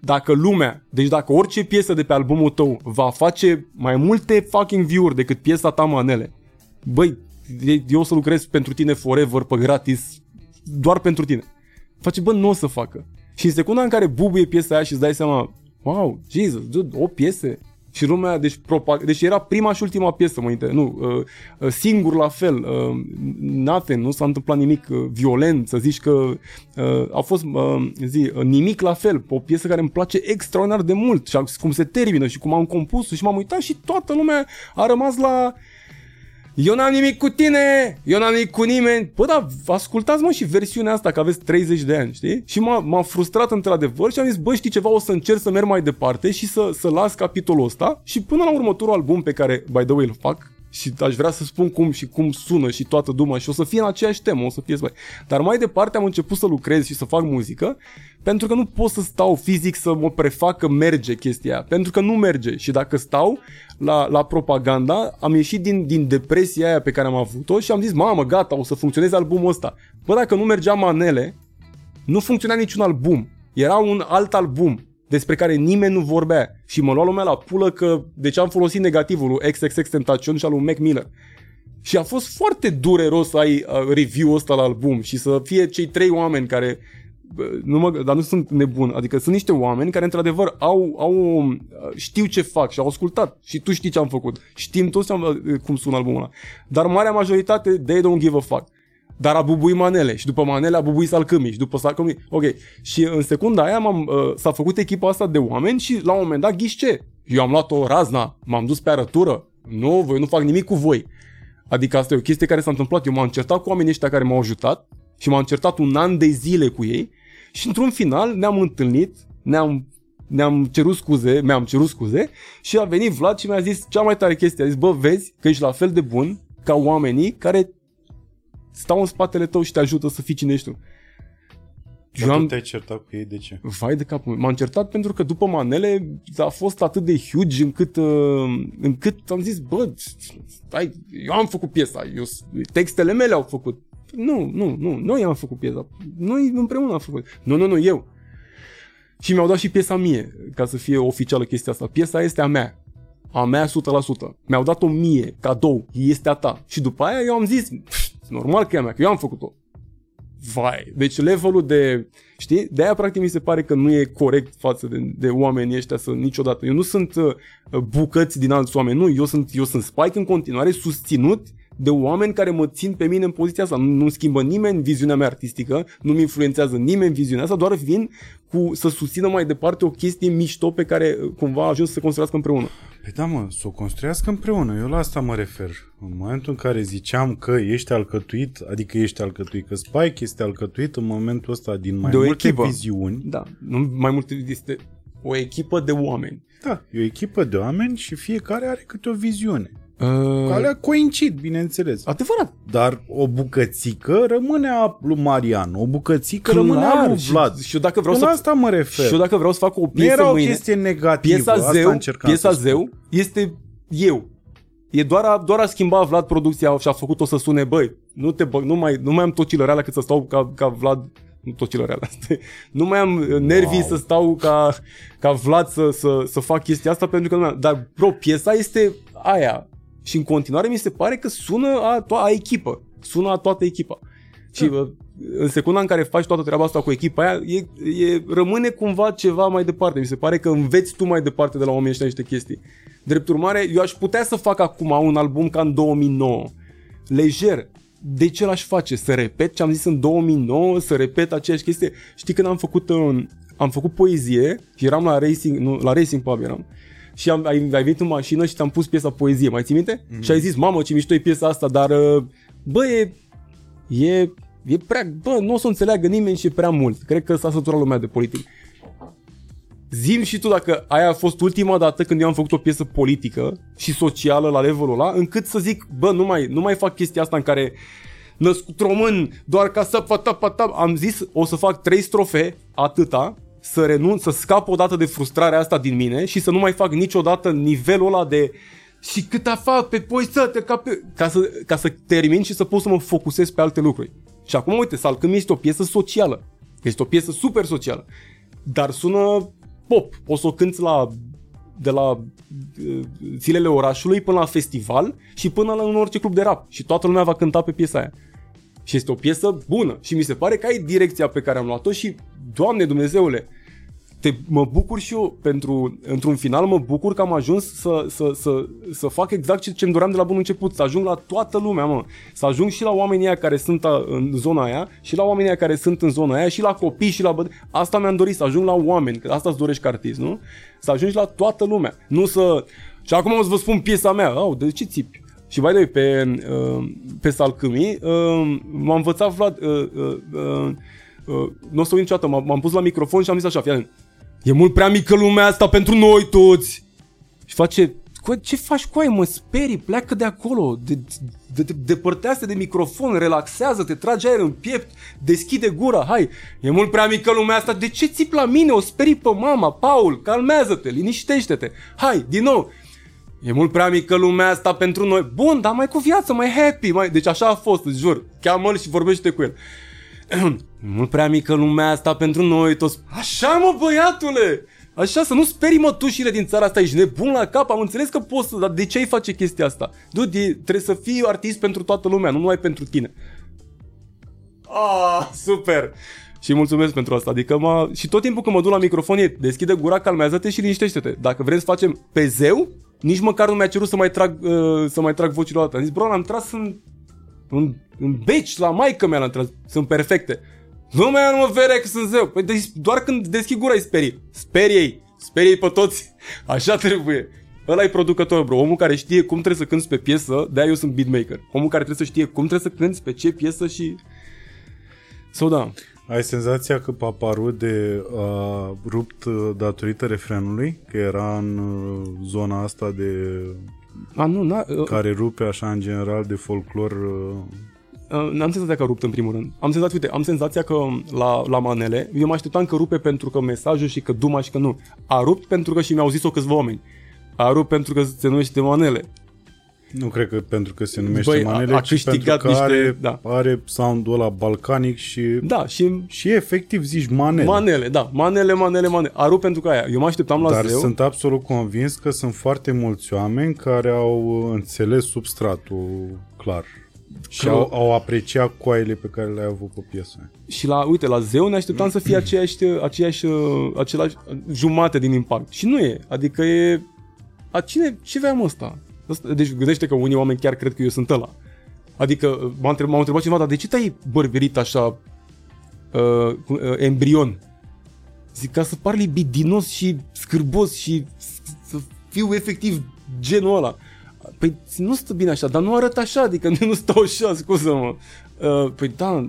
dacă lumea, deci dacă orice piesă de pe albumul tău va face mai multe fucking view-uri decât piesa ta, manele, băi, eu o să lucrez pentru tine forever, pe gratis, doar pentru tine. Face, bă, nu o să facă. Și în secunda în care bubuie piesa aia și îți dai seama, wow, Jesus, dude, o piese. Și lumea, deci era prima și ultima piesă, Singur la fel, nothing, nu s-a întâmplat nimic violent, să zici că a fost nimic la fel, o piesă care îmi place extraordinar de mult și cum se termină și cum am compus și m-am uitat și toată lumea a rămas la eu n-am nimic cu tine, eu n-am nimic cu nimeni. Bă, dar ascultați, mă, și versiunea asta, că aveți 30 de ani, știi? Și m-a frustrat într-adevăr și am zis, bă, știi ceva, o să încerc să merg mai departe și să las capitolul ăsta și până la următorul album pe care, by the way, îl fac și aș vrea să spun cum și cum sună și toată duma și o să fie în aceeași temă, o să fie... Dar mai departe am început să lucrez și să fac muzică pentru că nu pot să stau fizic să mă prefac că merge chestia aia, pentru că nu merge și dacă stau la propaganda am ieșit din depresia aia pe care am avut-o și am zis, mamă, gata, o să funcționeze albumul ăsta. Bă, dacă nu mergea manele, nu funcționa niciun album, era un alt album despre care nimeni nu vorbea și mă lua lumea la pulă că deci am folosit negativul lui XXXTentacion și al lui Mac Miller. Și a fost foarte dureros să ai review-ul ăsta la album și să fie cei trei oameni care, dar nu sunt nebun, adică sunt niște oameni care într-adevăr știu ce fac și au ascultat și tu știi ce am făcut, știm toți cum sună albumul ăla, dar marea majoritate they don't give a fuck. Dar a bubuit manele și după manele a bubuit Salcâmii și după Salcâmii, ok. Și în secunda aia s-a făcut echipa asta de oameni și la un moment dat, ghiși ce? Eu am luat o razna, m-am dus pe arătură, nu, voi nu fac nimic cu voi. Adică asta e o chestie care s-a întâmplat, eu m-am certat cu oamenii ăștia care m-au ajutat și m-am certat un an de zile cu ei și într-un final ne-am întâlnit, mi-am cerut scuze și a venit Vlad și mi-a zis cea mai tare chestie, a zis, bă, vezi că ești la fel de bun ca oamenii care stau în spatele tău și te ajută să fii cine ești tu. Dar tu te-ai certat cu ei, de ce? Vai de capul meu. M-am certat pentru că după manele a fost atât de huge încât am zis, bă, stai, eu am făcut piesa, textele mele au făcut. Nu, noi am făcut piesa. Noi împreună am făcut. Nu, eu. Și mi-au dat și piesa mie, ca să fie oficială chestia asta. Piesa este a mea. A mea 100%. Mi-au dat-o mie, cadou, este a ta. Și după aia eu am zis... Normal că e a mea, că eu am făcut-o. Vai, deci levelul de... Știi? De-aia practic mi se pare că nu e corect față de oamenii ăștia să niciodată... Eu nu sunt bucăți din alți oameni, nu. Eu sunt Spike în continuare, susținut de oameni care mă țin pe mine în poziția asta. Nu schimbă nimeni viziunea mea artistică, nu-mi influențează nimeni viziunea asta, doar vin să susțină mai departe o chestie mișto pe care cumva a ajuns să se construiască împreună. Păi da, mă, să o construiască împreună, eu la asta mă refer. În momentul în care ziceam că ești alcătuit, adică ești alcătuit, că Spike este alcătuit în momentul ăsta din mai multe viziuni. Da, mai multe, este o echipă de oameni. Da, e o echipă de oameni și fiecare are câte o viziune. Alea coincid, bineînțeles. Adevărat. Dar o bucățică rămâne a lui Marian, o bucățică rămâne a lui Vlad. Și eu dacă vreau asta mă refer. Și eu dacă vreau să fac o piesă mâine... Nu era o chestie negativă. Piesa zeu este eu. E doar a schimba Vlad producția și a făcut-o să sune, băi, nu mai am tocilărea alea cât să stau ca Vlad... Nu mai am nervii să stau ca Vlad să fac chestia asta pentru că nu am... Dar, bro, piesa este aia. Și în continuare mi se pare că sună a toată echipa. Și în secunda în care faci toată treaba asta cu echipa aia, rămâne cumva ceva mai departe. Mi se pare că înveți tu mai departe de la oamenii ăștia niște chestii. Drept urmare, eu aș putea să fac acum un album ca în 2009. Lejer. De ce l-aș face? Să repet ce am zis în 2009? Să repet aceeași chestie? Știi, când am făcut poezie, eram la Racing Pub eram, și ai venit în mașină și ți-am pus piesa Poezie, mai ții minte? Mm-hmm. Și ai zis, mamă, ce mișto e piesa asta, dar bă, e prea, bă, nu o să înțeleagă nimeni și e prea mult. Cred că s-a săturat lumea de politic. Zi-mi și tu dacă aia a fost ultima dată când eu am făcut o piesă politică și socială la levelul ăla, încât să zic, bă, nu mai fac chestia asta în care născut român, doar ca să patapatap. Am zis, o să fac 3 strofe, atâta, să renunț, să scap odată de frustrarea asta din mine și să nu mai fac niciodată nivelul ăla de și cât a fac pe poisăte, ca să termin și să pot să mă focusez pe alte lucruri. Și acum, uite, Salcâmii este o piesă socială. Este o piesă super socială. Dar sună pop. O să o cânti de la zilele orașului până la festival și până la în orice club de rap. Și toată lumea va cânta pe piesa aia. Și este o piesă bună. Și mi se pare că ai direcția pe care am luat-o și, Doamne Dumnezeule, mă bucur și eu într-un final, mă bucur că am ajuns să fac exact ce-mi doream de la bun început. Să ajung la toată lumea, mă. Să ajung și la oamenii aia care sunt în zona aia, și la oamenii aia care sunt în zona aia, și la copii, și la bătrâni. Asta mi-am dorit, să ajung la oameni, că asta îți dorești ca artist, nu? Să ajungi la toată lumea. Nu să... Și acum o să vă spun piesa mea. Au, de ce țipi? Și mai doi, pe Salcâmii, m-a învățat Vlad... nu o să uit niciodată, m-am pus la microfon și am zis așa, fii, e mult prea mică lumea asta pentru noi toți. Și face, ce faci cu aia, mă sperii, pleacă de acolo, depărtează-te de microfon, relaxează-te, trage aer în piept, deschide gura, hai, e mult prea mică lumea asta, de ce țipi la mine, o sperii pe mama, Paul, calmează-te, liniștește-te, hai, din nou, e mult prea mică lumea asta pentru noi, bun, dar mai cu viață, mai happy, mai... Deci așa a fost, îți jur, cheamă-l și vorbește cu el. Mult prea mică lumea asta pentru noi toți. Așa, mă, băiatule! Așa, să nu sperii, mă, tușile din țara asta. Ești nebun la cap, am înțeles că poți să... Dar de ce ai face chestia asta? Dude, trebuie să fii artist pentru toată lumea, nu numai pentru tine. Ah, super! Și mulțumesc pentru asta. Adică și tot timpul când mă duc la microfon, deschide gura, calmează-te și liniștește-te. Dacă vrem să facem pe zeu, nici măcar nu mi-a cerut să mai trag vocile o dată. Am zis, bro, l-am tras în beci, la maică-mea l-am tras. Sunt perfecte. Lumea nu mă vede că sunt zeu. Păi doar când deschid gura îi sperii. Sperii pe toți. Așa trebuie. Ăla-i producător, bro. Omul care știe cum trebuie să cânți pe piesă, de-aia eu sunt beatmaker. Omul care trebuie să știe cum trebuie să cânți, pe ce piesă și... So, da. Ai senzația că Paparu de a rupt datorită refrenului? Că era în zona asta de... A, nu, care rupe așa în general de folclor... N-am senzația că rupt în primul rând. Am senzația că la manele, eu mă așteptam că rupe pentru că mesajul și că duma și că nu. A rupt pentru că și mi-au zis-o câțiva oameni. A rupt pentru că se numește manele. Nu cred că pentru că se numește manele, a ci pentru că niște, are sound-ul ăla balcanic și... Da, și efectiv zici manele. Manele, da. Manele. A rupt pentru că aia. Eu mă așteptam la zeu. Dar sunt absolut convins că sunt foarte mulți oameni care au înțeles substratul clar. Și au apreciat coaile pe care le-ai avut cu piesă. Și la zeu ne așteptam să fie același jumate din impact. Și nu e. Adică e... Ce veam ăsta? Deci gândește că unii oameni chiar cred că eu sunt ăla. Adică m-au întrebat cineva, dar de ce te-ai bărberit așa embrion? Zic, ca să par libidinos și scârbos și să fiu efectiv genul ăla. Păi nu stă bine așa, dar nu arăt așa, adică nu stau așa, scuză-mă. Păi da,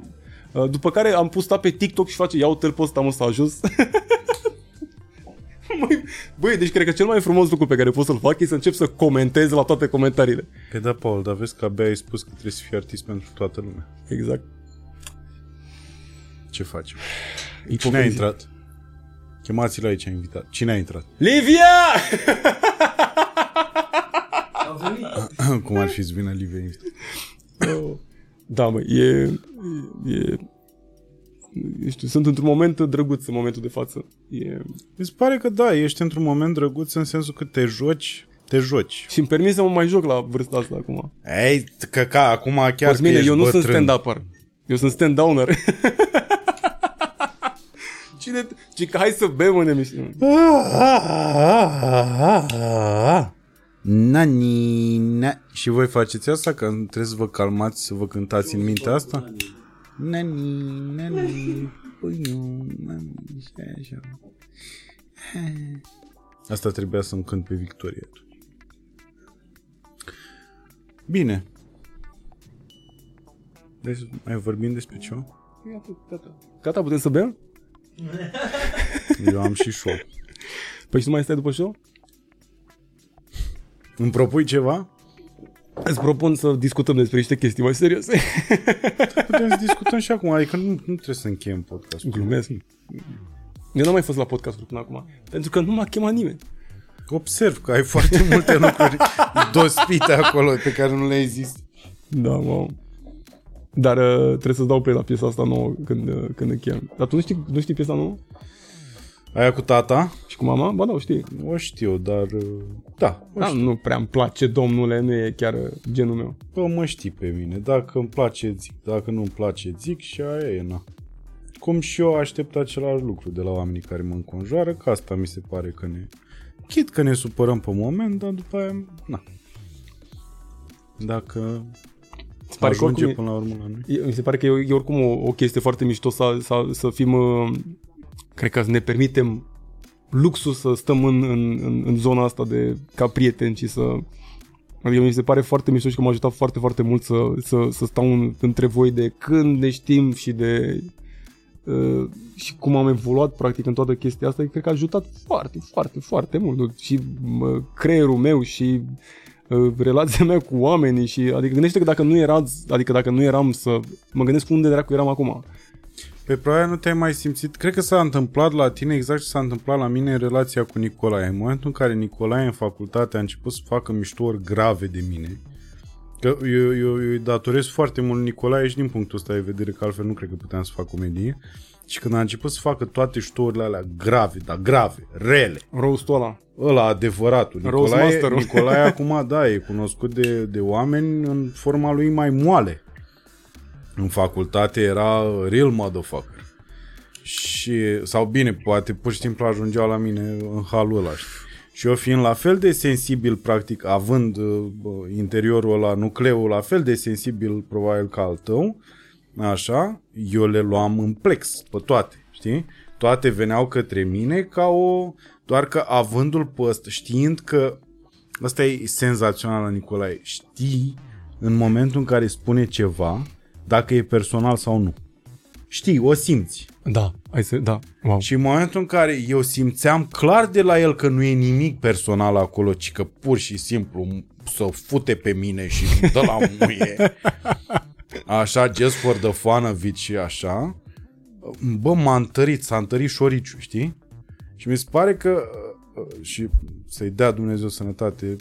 după care am postat pe TikTok și face, iau tăl posta, mă, s-a ajuns. Băi, deci cred că cel mai frumos lucru pe care pot să-l fac e să încep să comentez la toate comentariile. Păi da, Paul, dar vezi că abia ai spus că trebuie să fii artist pentru toată lumea. Exact. Ce facem? Cine a intrat? Chemați-l aici, a invitat. Cine a intrat? Livia! Cum ar fi bine, Livia? Da, mă, e... Eu știu, sunt într-un moment drăguț în momentul de față. Mi se pare că da, ești într-un moment drăguț în sensul că te joci. Și îmi permis să mă mai joc la vârsta asta acum. Ei, că acum chiar că ești bătrân. Eu nu sunt stand-upper. Eu sunt stand-downer. Cine... Cică, hai să bem în emisiune. Nani, na. Și voi faceți asta? Că trebuie să vă calmați, să vă cântați în mintea asta? Nani, nani, puiu, nani, așa. Asta trebuia să-mi cânt pe Victoria. Bine. Deci mai vorbim despre ceva? Gata. Gata, putem să bem? Eu am și show. Păi și nu mai stai după show? Îmi propui ceva? Îți propun să discutăm despre niște chestii mai serioase. Putem să discutăm și acum, adică nu trebuie să încheiem podcastul. Glumesc. Eu n-am mai fost la podcastul până acum, pentru că nu m-a chemat nimeni. Observ că ai foarte multe lucruri dospite acolo pe care nu le-ai zis. Da, wow. Dar trebuie să-ți dau play la piesa asta nouă când încheiem. Dar tu nu știi piesa nouă? Aia cu tata? Și cu mama? Ba da, o știi. O știu, dar... Da, o știu. Nu prea îmi place, domnule, nu e chiar genul meu. Bă, mă știi pe mine. Dacă îmi place, zic. Dacă nu îmi place, zic și aia e, na. Cum și eu aștept același lucru de la oamenii care mă înconjoară, că asta mi se pare că ne... Chit că ne supărăm pe moment, dar după aia, na. Dacă... Pare că oricum, până la urmă la noi. Mi se pare că e oricum o chestie foarte mișto să fim, cred că să ne permitem luxul să stăm în zona asta de ca prieteni și să... Adică mi se pare foarte mișto și că m-a ajutat foarte, foarte mult să stau între voi de când ne știm și de... și cum am evoluat practic în toată chestia asta, cred că a ajutat foarte, foarte, foarte mult și creierul meu și relația mea cu oamenii și adică gândește că dacă nu eram să mă gândesc unde dracu eram acum. Pe probabil nu te-ai mai simțit. Cred că s-a întâmplat la tine exact ce s-a întâmplat la mine în relația cu Nicolae. În momentul în care Nicolae în facultate a început să facă miștouri grave de mine, că eu îi datorez foarte mult Nicolae și din punctul ăsta de vedere că altfel nu cred că puteam să fac comedie. Și când a început să facă toate ștourile alea grave, dar grave, rele. Roast-ul ăla adevăratul. Nicolae acum, da, e cunoscut de oameni în forma lui mai moale. În facultate era real motherfucker. Și, sau bine, poate pur și simplu ajungea la mine în halul ăla. Și eu fiind la fel de sensibil, practic, având interiorul ăla, nucleul la fel de sensibil, probabil, ca al tău, așa, eu le luam în plex pe toate, știi? Toate veneau către mine doar că avându-l pe ăsta, știind că ăsta e senzațional la Nicolae, știi în momentul în care spune ceva, dacă e personal sau nu. Știi, o simți. Da, da. Wow. Și în momentul în care eu simțeam clar de la el că nu e nimic personal acolo, ci că pur și simplu să fute pe mine și dă la muie. Așa, just for the fun of it și așa. Bă, s-a întărit șoriciul, știi? Și mi se pare că, și să-i dea Dumnezeu sănătate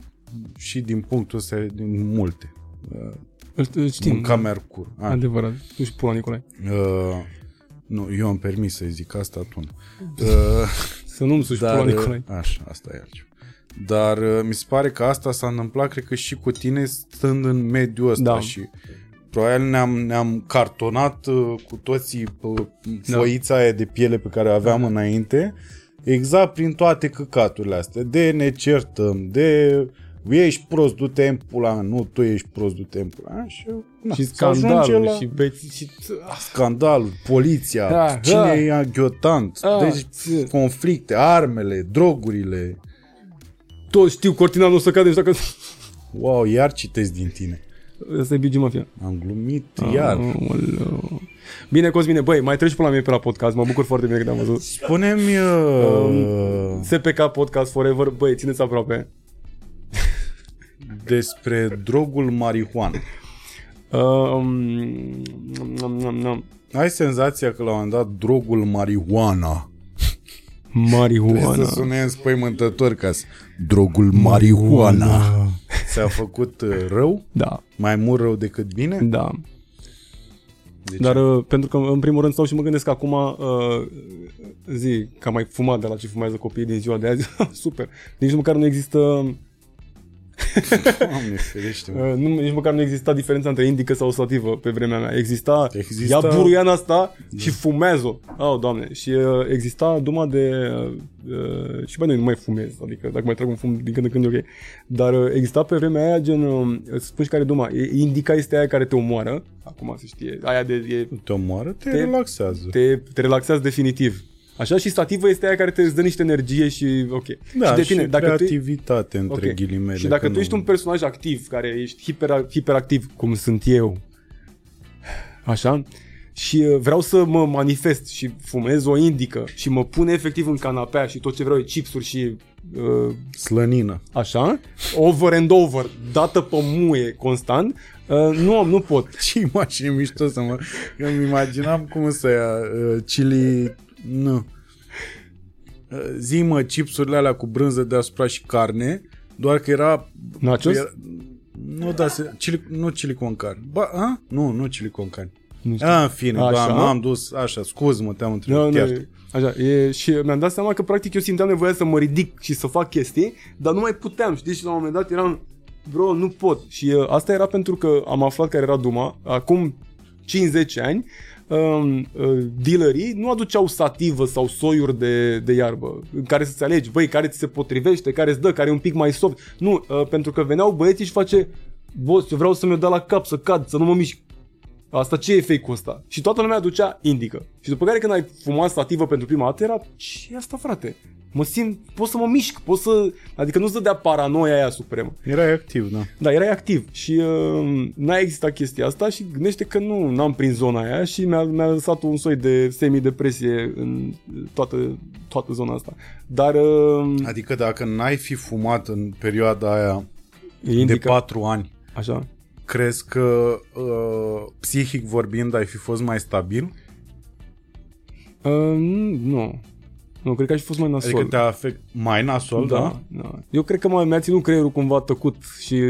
și din punctul ăsta, din multe. Știm. Mânca mercur. Adevărat. Tu și pula, Nicolae. Nu, eu am permis să-i zic asta atunci. Să nu-mi suși pula, Nicolae. Așa, asta e altceva. Dar mi se pare că asta s-a întâmplat, cred că și cu tine, stând în mediul ăsta da. Și... Probabil ne-am cartonat cu toții foița aia de piele pe care o aveam înainte, exact prin toate căcaturile astea, de ne certăm, de ești prost, du-te în pula, nu, tu ești prost, du-te în pula, și scandalul, la... Scandalul, poliția, cine e aghiotant, deci conflicte, armele, drogurile. Toți știu, cortina nu se cade, așa că... Wow, iar citesc din tine. Asta e B.U.G. Mafia. Am glumit iar. Bine, Cosmine, băi, mai treci până la mine pe la podcast. Mă bucur foarte bine că te-am văzut. Spune-mi SPK Podcast Forever. Băi, țineți aproape. Despre drogul marihuana. Ai senzația că la un moment dat drogul marihuana trebuie să sune înspăimântător ca să... Drogul marihuana s-a făcut rău? Da. Mai mult rău decât bine? Da. Deci... Dar pentru că în primul rând stau și mă gândesc că acum zi, că am mai fumat de la ce fumează copiii din ziua de azi. Super. Nici măcar nu există Doamne, ferește, nici măcar nu exista diferența între indică sau sativă pe vremea mea. Exista... ia buruiana asta și fumează-o. Oh, Doamne. Și exista duma de... și bă, noi nu mai fumez, adică dacă mai trag un fum din când în când e ok. Dar exista pe vremea aia gen... îți spun și care duma. Indica este aia care te omoară. Acum se știe. Aia de... te omoară, te relaxează. Te relaxează definitiv. Așa, și stativă este aia care te dă niște energie și ok. Da, și depinde, și creativitate tu... între okay. ghilimele. Și dacă tu ești un personaj activ, care ești hiperactiv, cum sunt eu, așa, și vreau să mă manifest și fumez o indică și mă pune efectiv în canapea și tot ce vreau e chipsuri și... slănină. Așa, over and over, dată pe muie constant, nu pot. Ce imagine mișto să mă... Eu îmi imaginam cum să ia chili... Nu. Zi-mă, chipsurile alea cu brânză deasupra și carne, doar că era... Nachos? Era, nu, dar nu chili con carne. Ba, a? Nu chili con carne. În fine, m-am dus, așa, scuz-mă, te-am întrebat chiar. Așa, și mi-am dat seama că practic eu simteam nevoia să mă ridic și să fac chestii, dar nu mai puteam, știi? Și la un moment dat eram, bro, nu pot. Și asta era pentru că am aflat care era duma, acum 5-10 ani, dealerii nu aduceau sativă sau soiuri de iarbă în care să-ți alegi, băi, care ți se potrivește, care îți dă, care e un pic mai soft. Nu, pentru că veneau băieții și face, boss, eu vreau să mi-o dea la cap, să cad, să nu mă mișc. Asta ce e fake-ul ăsta? Și toată lumea aducea indică. Și după care când ai fumat sativă pentru prima dată era, ce asta, frate? Mă simt, pot să mă mișc, pot să... Adică nu-ți dădea paranoia aia supremă. Erai activ, da. Da, erai activ și n-a existat chestia asta și gândește că n-am prins zona aia și mi-a lăsat un soi de semidepresie în toată zona asta. Dar... Adică dacă n-ai fi fumat în perioada aia indică, de 4 ani, așa, crezi că psihic vorbind ai fi fost mai stabil? Nu. Nu, cred că aș fi fost mai nasol. Adică te-a afect mai nasol, da? Eu cred că mi-a ținut creierul cumva tăcut și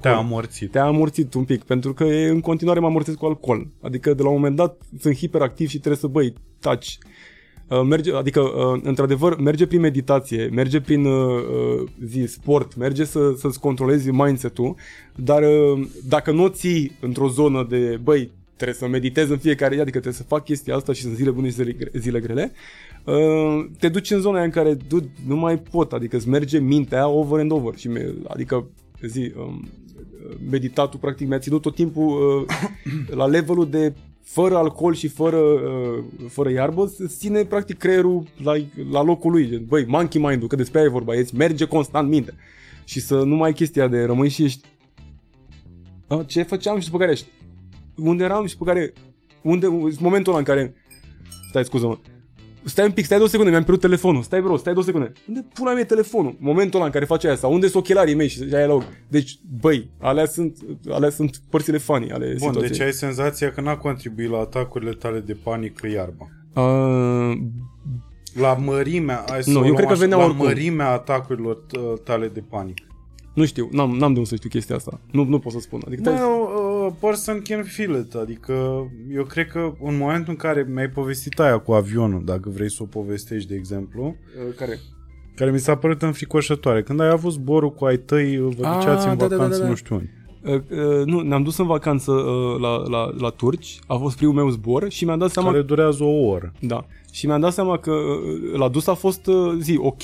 te-a amorțit. Te-a amorțit un pic, pentru că în continuare mă amorțesc cu alcool. Adică de la un moment dat sunt hiperactiv și trebuie să taci. Într-adevăr, merge prin meditație, merge prin sport, merge să-ți controlezi mindset-ul, dar dacă nu o ții într-o zonă de, băi, trebuie să meditez în fiecare zi, adică trebuie să fac chestia asta și sunt zile bune și zile grele, te duci în zona aia în care nu mai pot, adică îți merge mintea over and over. Și adică meditatul practic mi-a ținut tot timpul la levelul de fără alcool și fără iarbă, îți ține practic creierul la locul lui. Băi, monkey mind-ul, că despre aia e vorba, îți merge constant mintea. Și să nu mai ai chestia de rămâi și ești... Ce făceam și după care ești? Unde eram și după care... Momentul ăla în care... Stai, scuză-mă. Stai un pic, stai 2 secunde, mi-am pierdut telefonul. Stai, bro, stai 2 secunde. Unde pula mea e telefonul? Momentul ăla în care faci aia sau unde sunt ochelarii mei și aia la... Deci, băi, alea sunt părțile funny ale situației. Bun, deci ai senzația că n-a contribuit la atacurile tale de panică iarba. La mărimea, mărimea atacurilor tale de panică. Nu știu, n-am de unde să știu chestia asta. Nu pot să spun. Adică person can feel it. Adică eu cred că în momentul în care mi-ai povestit aia cu avionul, dacă vrei să o povestești, de exemplu, care mi s-a părut înfricoșătoare, când ai avut zborul cu ai tăi, vă duceați în vacanță, da. Nu știu unde. Nu, ne-am dus în vacanță la Turci, a fost primul meu zbor și mi-am dat seama... Care durează o oră. Da. Și mi-am dat seama că la dus a fost zi, ok.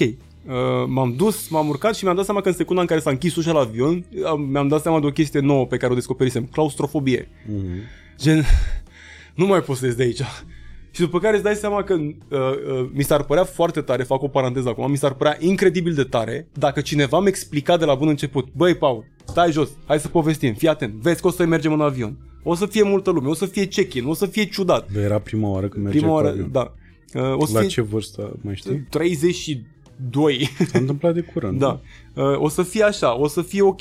M-am dus, m-am urcat și mi-am dat seama că în secunda în care s-a închis ușa la avion mi-am dat seama de o chestie nouă pe care o descoperisem, claustrofobie. Gen, nu mai pot să ies de aici. Și după care îți dai seama că mi s-ar părea foarte tare, fac o paranteză acum, mi s-ar părea incredibil de tare dacă cineva mi-a explicat de la bun început, băi, Paul, stai jos, hai să povestim, fii atent, vezi că o să mergem în avion, o să fie multă lume, o să fie check-in, o să fie ciudat. Era prima oară când mergeai cu avion. Da. La ce vârstă, mai știi? 32. S-a întâmplat de curând. Da. O să fie așa, o să fie ok,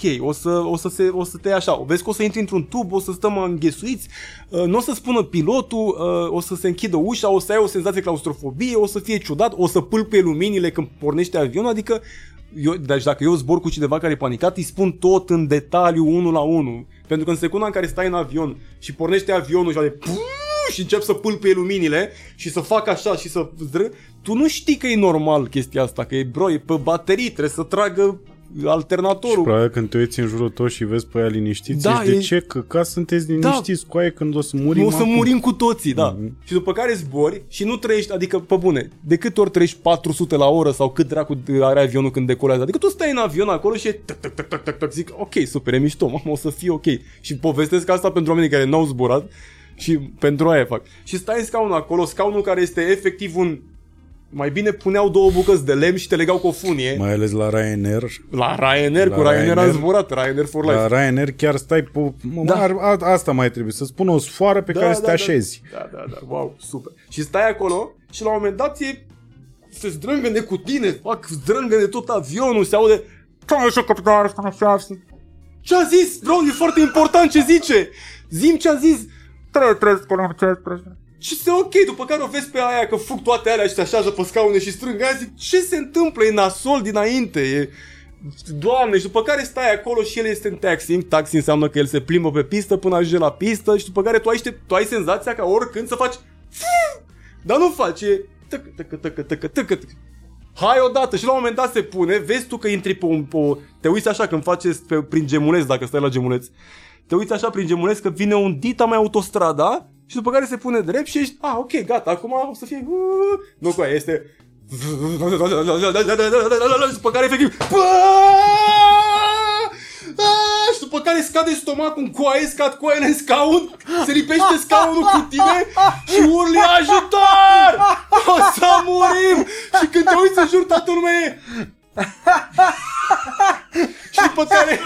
o să te așa. Vezi că o să intri într-un tub, o să stăm înghesuiți, nu o să spună pilotul, o să se închidă ușa, o să ai o senzație claustrofobie, o să fie ciudat, o să pâlpâie luminile când pornește avionul, adică deci dacă eu zbor cu cineva care e panicat, îi spun tot în detaliu, 1 la 1. Pentru că în secunda în care stai în avion și pornește avionul și de și încep să pâlpâie luminile și să fac așa și să... Tu nu știi că e normal chestia asta, că e, bro, e pe baterii, trebuie să tragă alternatorul. Și probabil când te uiți în jurul tău și vezi pe aia liniștiți, da, ești de ce? Că ca sunteți liniștiți, da, cu aia când o să murim. O să murim cu toții, da. Mm-hmm. Și după care zbori și nu trăiești, adică pe bune, de câte ori trăiești 400 la oră sau cât dracu are avionul când decolează. Adică tu stai în avion acolo și zic, ok, super, e mișto, mamă, o să fie ok. Și povestesc asta pentru oamenii care n-au zburat și pentru aia fac. Și stai în scaunul acolo, scaunul care este efectiv un... Mai bine puneau două bucăți de lemn și te legau cu o funie. Mai ales la Ryanair. La Ryanair, la cu Ryanair am zburat, Ryanair for life. La Ryanair chiar stai pe... Da. Asta mai trebuie, să-ți pună o sfoară pe care să te așezi. Da, wow, super. Și stai acolo și la un moment dat se zdrângăne cu tine, fac zdrângăne tot avionul, se aude... Ce-a zis, bro, e foarte important ce zice. Zi-mi ce-a zis. Și se ok, după care o vezi pe aia că fug toate alea și se așează pe scaune și strâng aia, zic, ce se întâmplă, e nasol dinainte, e... Doamne, și după care stai acolo și el este în taxi. Taxi înseamnă că el se plimbă pe pistă până ajunge la pistă și după care tu ai senzația ca oricând să faci... Dar nu faci, e... Hai odată și la un moment dat se pune, vezi tu că intri pe te uiți așa când faci prin Gemuleț, dacă stai la Gemuleț. Te uiți așa prin Gemuleț că vine un dita mai autostrada și după care se pune drept și ești, a, ok, gata, acum o să fie, nu cu aia, este, și după care efectiv, și după care scade stomacul în coaie, scad coaiele în scaun, se lipește scaunul cu tine și urli, ajutor, o să murim, și când te uiți în jur, toată lumea e, și după care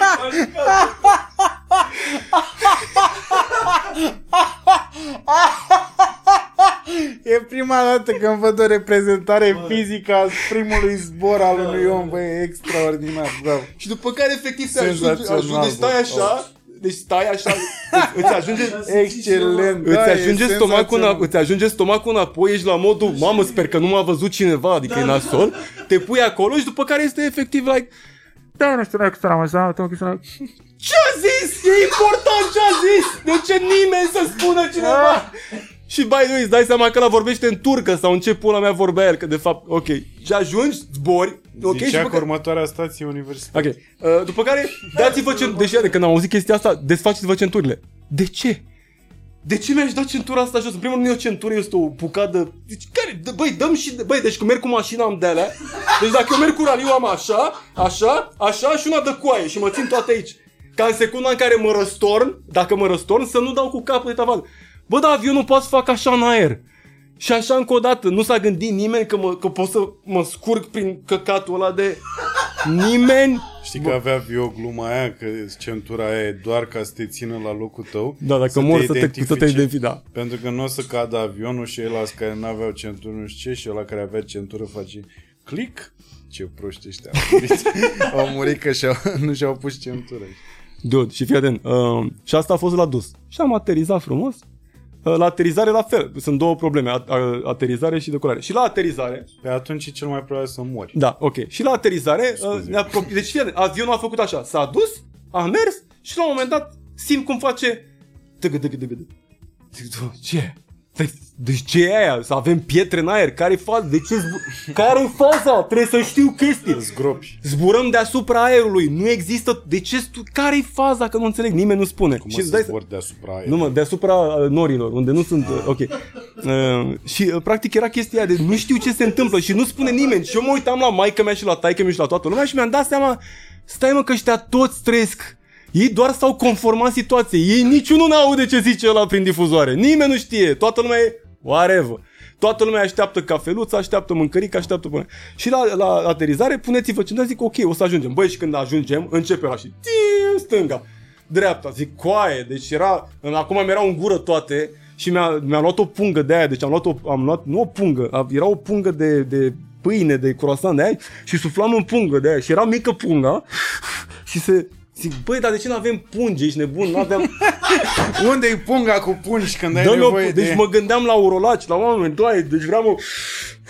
e prima dată când văd o reprezentare fizică a primului zbor al unui om, băi, extraordinar, bravo. Și după care efectiv se ajunge, stai așa. Deci stai așa, îți ajunge, excelent, îți ajunge stomacul înapoi, ești la modul, mamă, sper că nu m-a văzut cineva, adică da, e nasol, te pui acolo și după care este efectiv, like, da, nu știu, ce-a zis? E important ce-a zis! De ce nimeni să spună cineva? Și by the way, îți dai seama că ăla vorbește în turcă sau în ce pula mea vorbea el, că de fapt, ok, și ajungi, zbori, ok, deci și după următoarea stație Universitate. Ok, după care, dați-vă centurile, deși când am auzit chestia asta, desfaceți-vă centurile. De ce? De ce mi-aș da centura asta jos? În primul rând, o centură este o bucată, deci care, băi, dăm și, băi, deci când merg cu mașina am de-alea, deci dacă eu merg cu raliu am așa și una de coaie și mă țin toate aici. Ca în secunda în care mă răstorn, dacă mă răstorn, să nu dau cu capul de tavan. Bă, dar avionul poate să fac așa în aer. Și așa încă o dată. Nu s-a gândit nimeni că pot să mă scurg prin căcatul ăla de... Nimeni... Știi că avea o glumă aia, că centura aia e doar ca să te țină la locul tău. Da, dacă mor să te identifici, da. Pentru că nu o să cadă avionul și ăla care nu aveau centură, nu știu ce, și ăla care avea centură face click. Ce proști ăștia au murit că nu și-au pus centură. Dude, și fii atent. Și asta a fost la dus. Și am aterizat frumos. La aterizare la fel, sunt două probleme, aterizare și decolare. Și la aterizare... Pe atunci e cel mai probabil să mori. Da, ok. Și la aterizare, deci avionul a făcut așa, s-a dus, a mers și la un moment dat simt cum face... Ce? Deci ce e aia? Să avem pietre în aer? Care-i faza? Care-i faza? Trebuie să știu chestii. Zgropi. Zburăm deasupra aerului. Nu există... De ce? Care-i faza? Că nu înțeleg. Nimeni nu spune. Cum și să zbori deasupra aerului? Nu, mă, deasupra norilor, unde nu sunt... Ok. Și practic era chestia de nu știu ce se întâmplă și nu spune nimeni. Și eu mă uitam la maică mea și la taică mea și la toată lumea și mi-am dat seama, stai mă că ăștia toți trăiesc. Ei doar s-au conformat situației. Ei niciunul n-aude ce zice ăla prin difuzoare. Nimeni nu știe. Toată lumea e whatever. Toată lumea așteaptă cafeluța, așteaptă mâncărica, așteaptă până. Și la aterizare puneți-vă centura, zic ok, o să ajungem. Băi, și când ajungem, începe ăla și stânga, dreapta, zic coaie. Deci era, acum mi erau în gură toate și mi-a luat o pungă de aia. Deci am luat nu o pungă, era o pungă de pâine, de croissant de aia și suflam în pungă de aia și era mică punga și se... Zic, băi, dar de ce nu avem pungi? Ești nebun, nu aveam... Unde-i punga cu pungi când ai nevoie de... Deci mă gândeam la urolaci, la oameni, doai, deci vreau...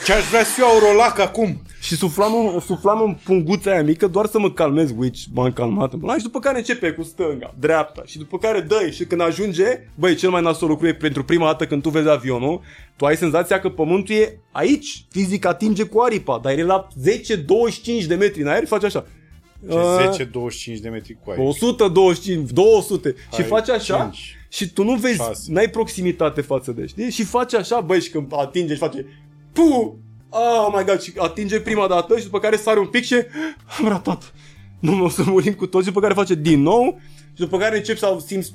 Ce-aș vrea să iau urolac acum? Și suflam în punguța aia mică doar să mă calmez, which m-am calmat. Și după care începe cu stânga, dreapta și după care dă-i și când ajunge... Băi, cel mai nasol lucru e pentru prima dată când tu vezi avionul, tu ai senzația că pământul e aici, fizic atinge cu aripa, dar e la 10-25 de metri în aer și faci așa... 10, 25 de metri cu aia. 125, 200. Hai, și faci așa 5, și tu nu vezi, 6. N-ai proximitate față de, știi? Și faci așa, băi, și când atinge și face pu! Oh my god, și atinge prima dată și după care sare un pic și am ratat. Nu, o să murim cu toți, după care face din nou și după care începi să simți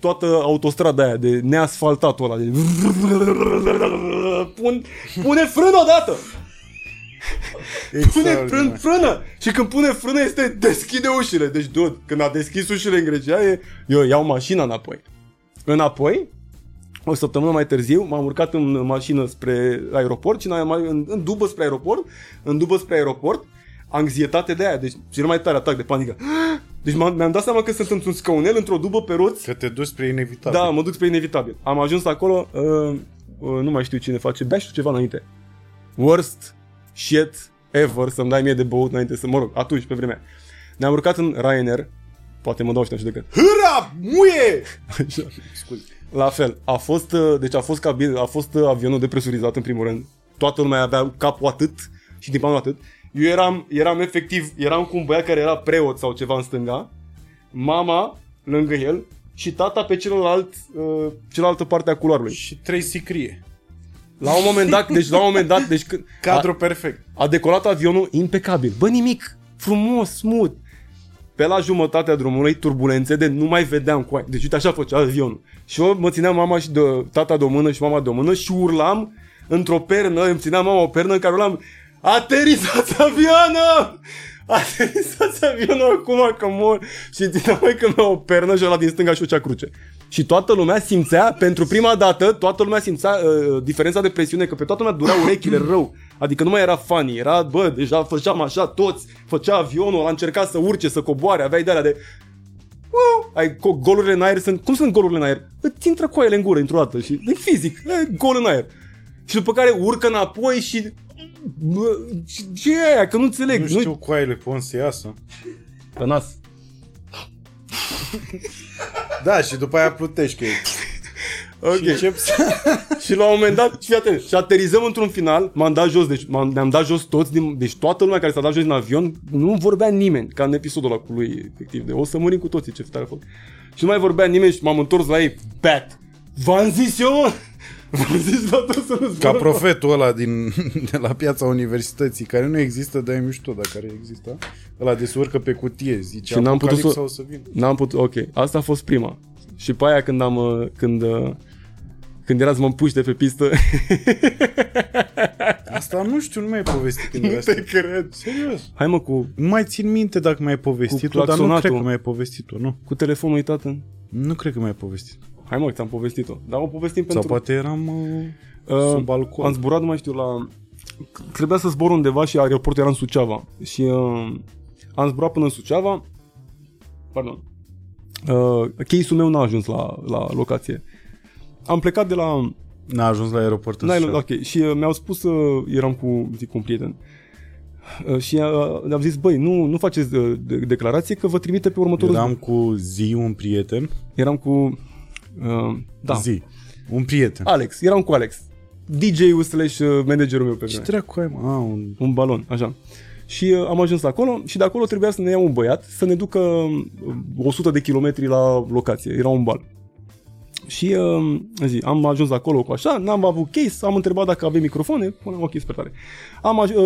toată autostrada aia de neasfaltatul ăla. De... Pune frână odată! Pune frână! Și când pune frână este deschide ușile. Deci, dude, când a deschis ușile în Grecia, eu iau mașina înapoi. Înapoi, o săptămână mai târziu, m-am urcat în mașină spre aeroport și în dubă spre aeroport, anxietate de aia, deci cel mai tare atac de panică. Deci mi-am dat seama că sunt într-un scaunel, într-o dubă pe roți. Că te duci spre inevitabil. Da, mă duc spre inevitabil. Am ajuns acolo, nu mai știu cine face, bea și ceva înainte. Worst shit ever, să-mi dai mie de băut înainte să, mă rog, atunci, pe vremea. Ne-am urcat în Ryanair, poate mă dau și nu știu de când. Hâra, muie! Așa, scuze. La fel, a fost avionul depresurizat în primul rând. Toată lumea avea capul atât și din panul atât. Eu eram efectiv, eram cu un băiat care era preot sau ceva în stânga, mama lângă el și tata pe cealaltă parte a culoarului. Și trei sicrie. La un moment dat, cadru perfect. A decolat avionul impecabil. Bă, nimic, frumos, smooth. Pe la jumătatea drumului, turbulențe de nu mai vedeam cu aia. Deci uite așa făcea avionul. Și eu mă țineam mama și tata de o mână și mama de o mână și urlam într-o pernă, îmi țineam mama o pernă în care urlam: Aterizați avionul! Aterizați avionul acum că mor! Și ținea mai când o pernă și ăla din stânga și o cea cruce. Și toată lumea simțea, pentru prima dată, diferența de presiune, că pe toată lumea dureau urechile rău. Adică nu mai era funny, era, bă, deja făceam așa toți, făcea avionul, a încercat să urce, să coboare, aveai de alea de... Ai golurile în aer, cum sunt golurile în aer? Îți intră coaiele în gură într-o dată și e fizic, e gol în aer. Și după care urcă înapoi și... Bă, ce e aia? Că nu înțeleg. Nu știu coaiele pe unde să iasă. Pe nas. Da, și după aia plutești că e. Ok. Și încep să... Și la un moment dat, fii atent, și aterizăm într-un final, m-am dat jos, deci ne-am dat jos toți, deci toată lumea care s-a dat jos din avion, nu vorbea nimeni, ca în episodul ăla cu lui, efectiv, de o să murim cu toții, ce tare a fost. Și nu mai vorbea nimeni și m-am întors la ei, pat, v-am zis eu... Ca profetul ăla de la piața universității, care nu există, dar e mișto dacă există. Ăla de se urcă pe cutie, zice, și n-am putut să vin. N-am putut, ok. Asta a fost prima. Și pe aia când era să mă împuși de pe pistă. Asta nu știu, nu mi-ai povestit când era asta. Nu te cred. Serios. Hai mă cu... Nu mai țin minte dacă mi-ai povestit-o, dar nu cred că mi-ai povestit-o, nu. Cu telefonul uitat în... Nu cred că mi-ai povestit. Hai mă, ți-am povestit-o. Dar o povestim pentru... Sau poate eram sub balcon. Am zburat, nu mai știu, la... Trebuia să zbor undeva și aeroportul era în Suceava. Și am zburat până în Suceava. Pardon. Case-ul meu n-a ajuns la locație. Am plecat de la... N-a ajuns la aeroport în Suceava. Ok. Și mi-au spus, eram cu un prieten. Și am zis, băi, nu faceți declarație că vă trimite pe următorul... Eram cu zi un prieten. Eram cu... da. Zi. Un prieten. Alex, eram cu Alex. DJ-ul slash managerul meu pe vremea. Ce dracu ai, mă? Un balon, așa. Și am ajuns acolo și de acolo trebuia să ne ia un băiat să ne ducă 100 de kilometri la locație. Era un bal. Și am ajuns acolo cu așa, n-am avut case, am întrebat dacă avem microfoane, puneam ok, super tare.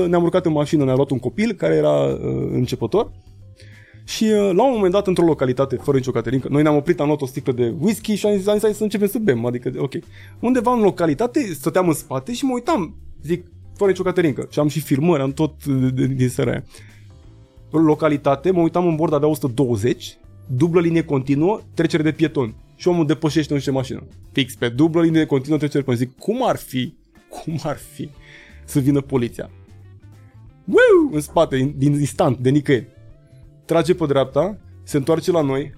Ne-am urcat în mașină, ne-a luat un copil care era începător. Și la un moment dat, într-o localitate, fără nicio caterincă, noi ne-am oprit, am luat o sticlă de whisky și am zis să începem să bem, adică, ok. Undeva în localitate, stăteam în spate și mă uitam, zic, fără nicio caterincă. Și am și filmări, am tot din seara aia. În localitate, mă uitam în borda de 120, dublă linie continuă, trecere de pietoni. Și omul depășește, nu știu ce mașină. Fix, pe dublă linie continuă, trecere de pietoni. Zic, cum ar fi să vină poliția? Wow! În spate, din instant, de nicăieri. Trage pe dreapta, se întoarce la noi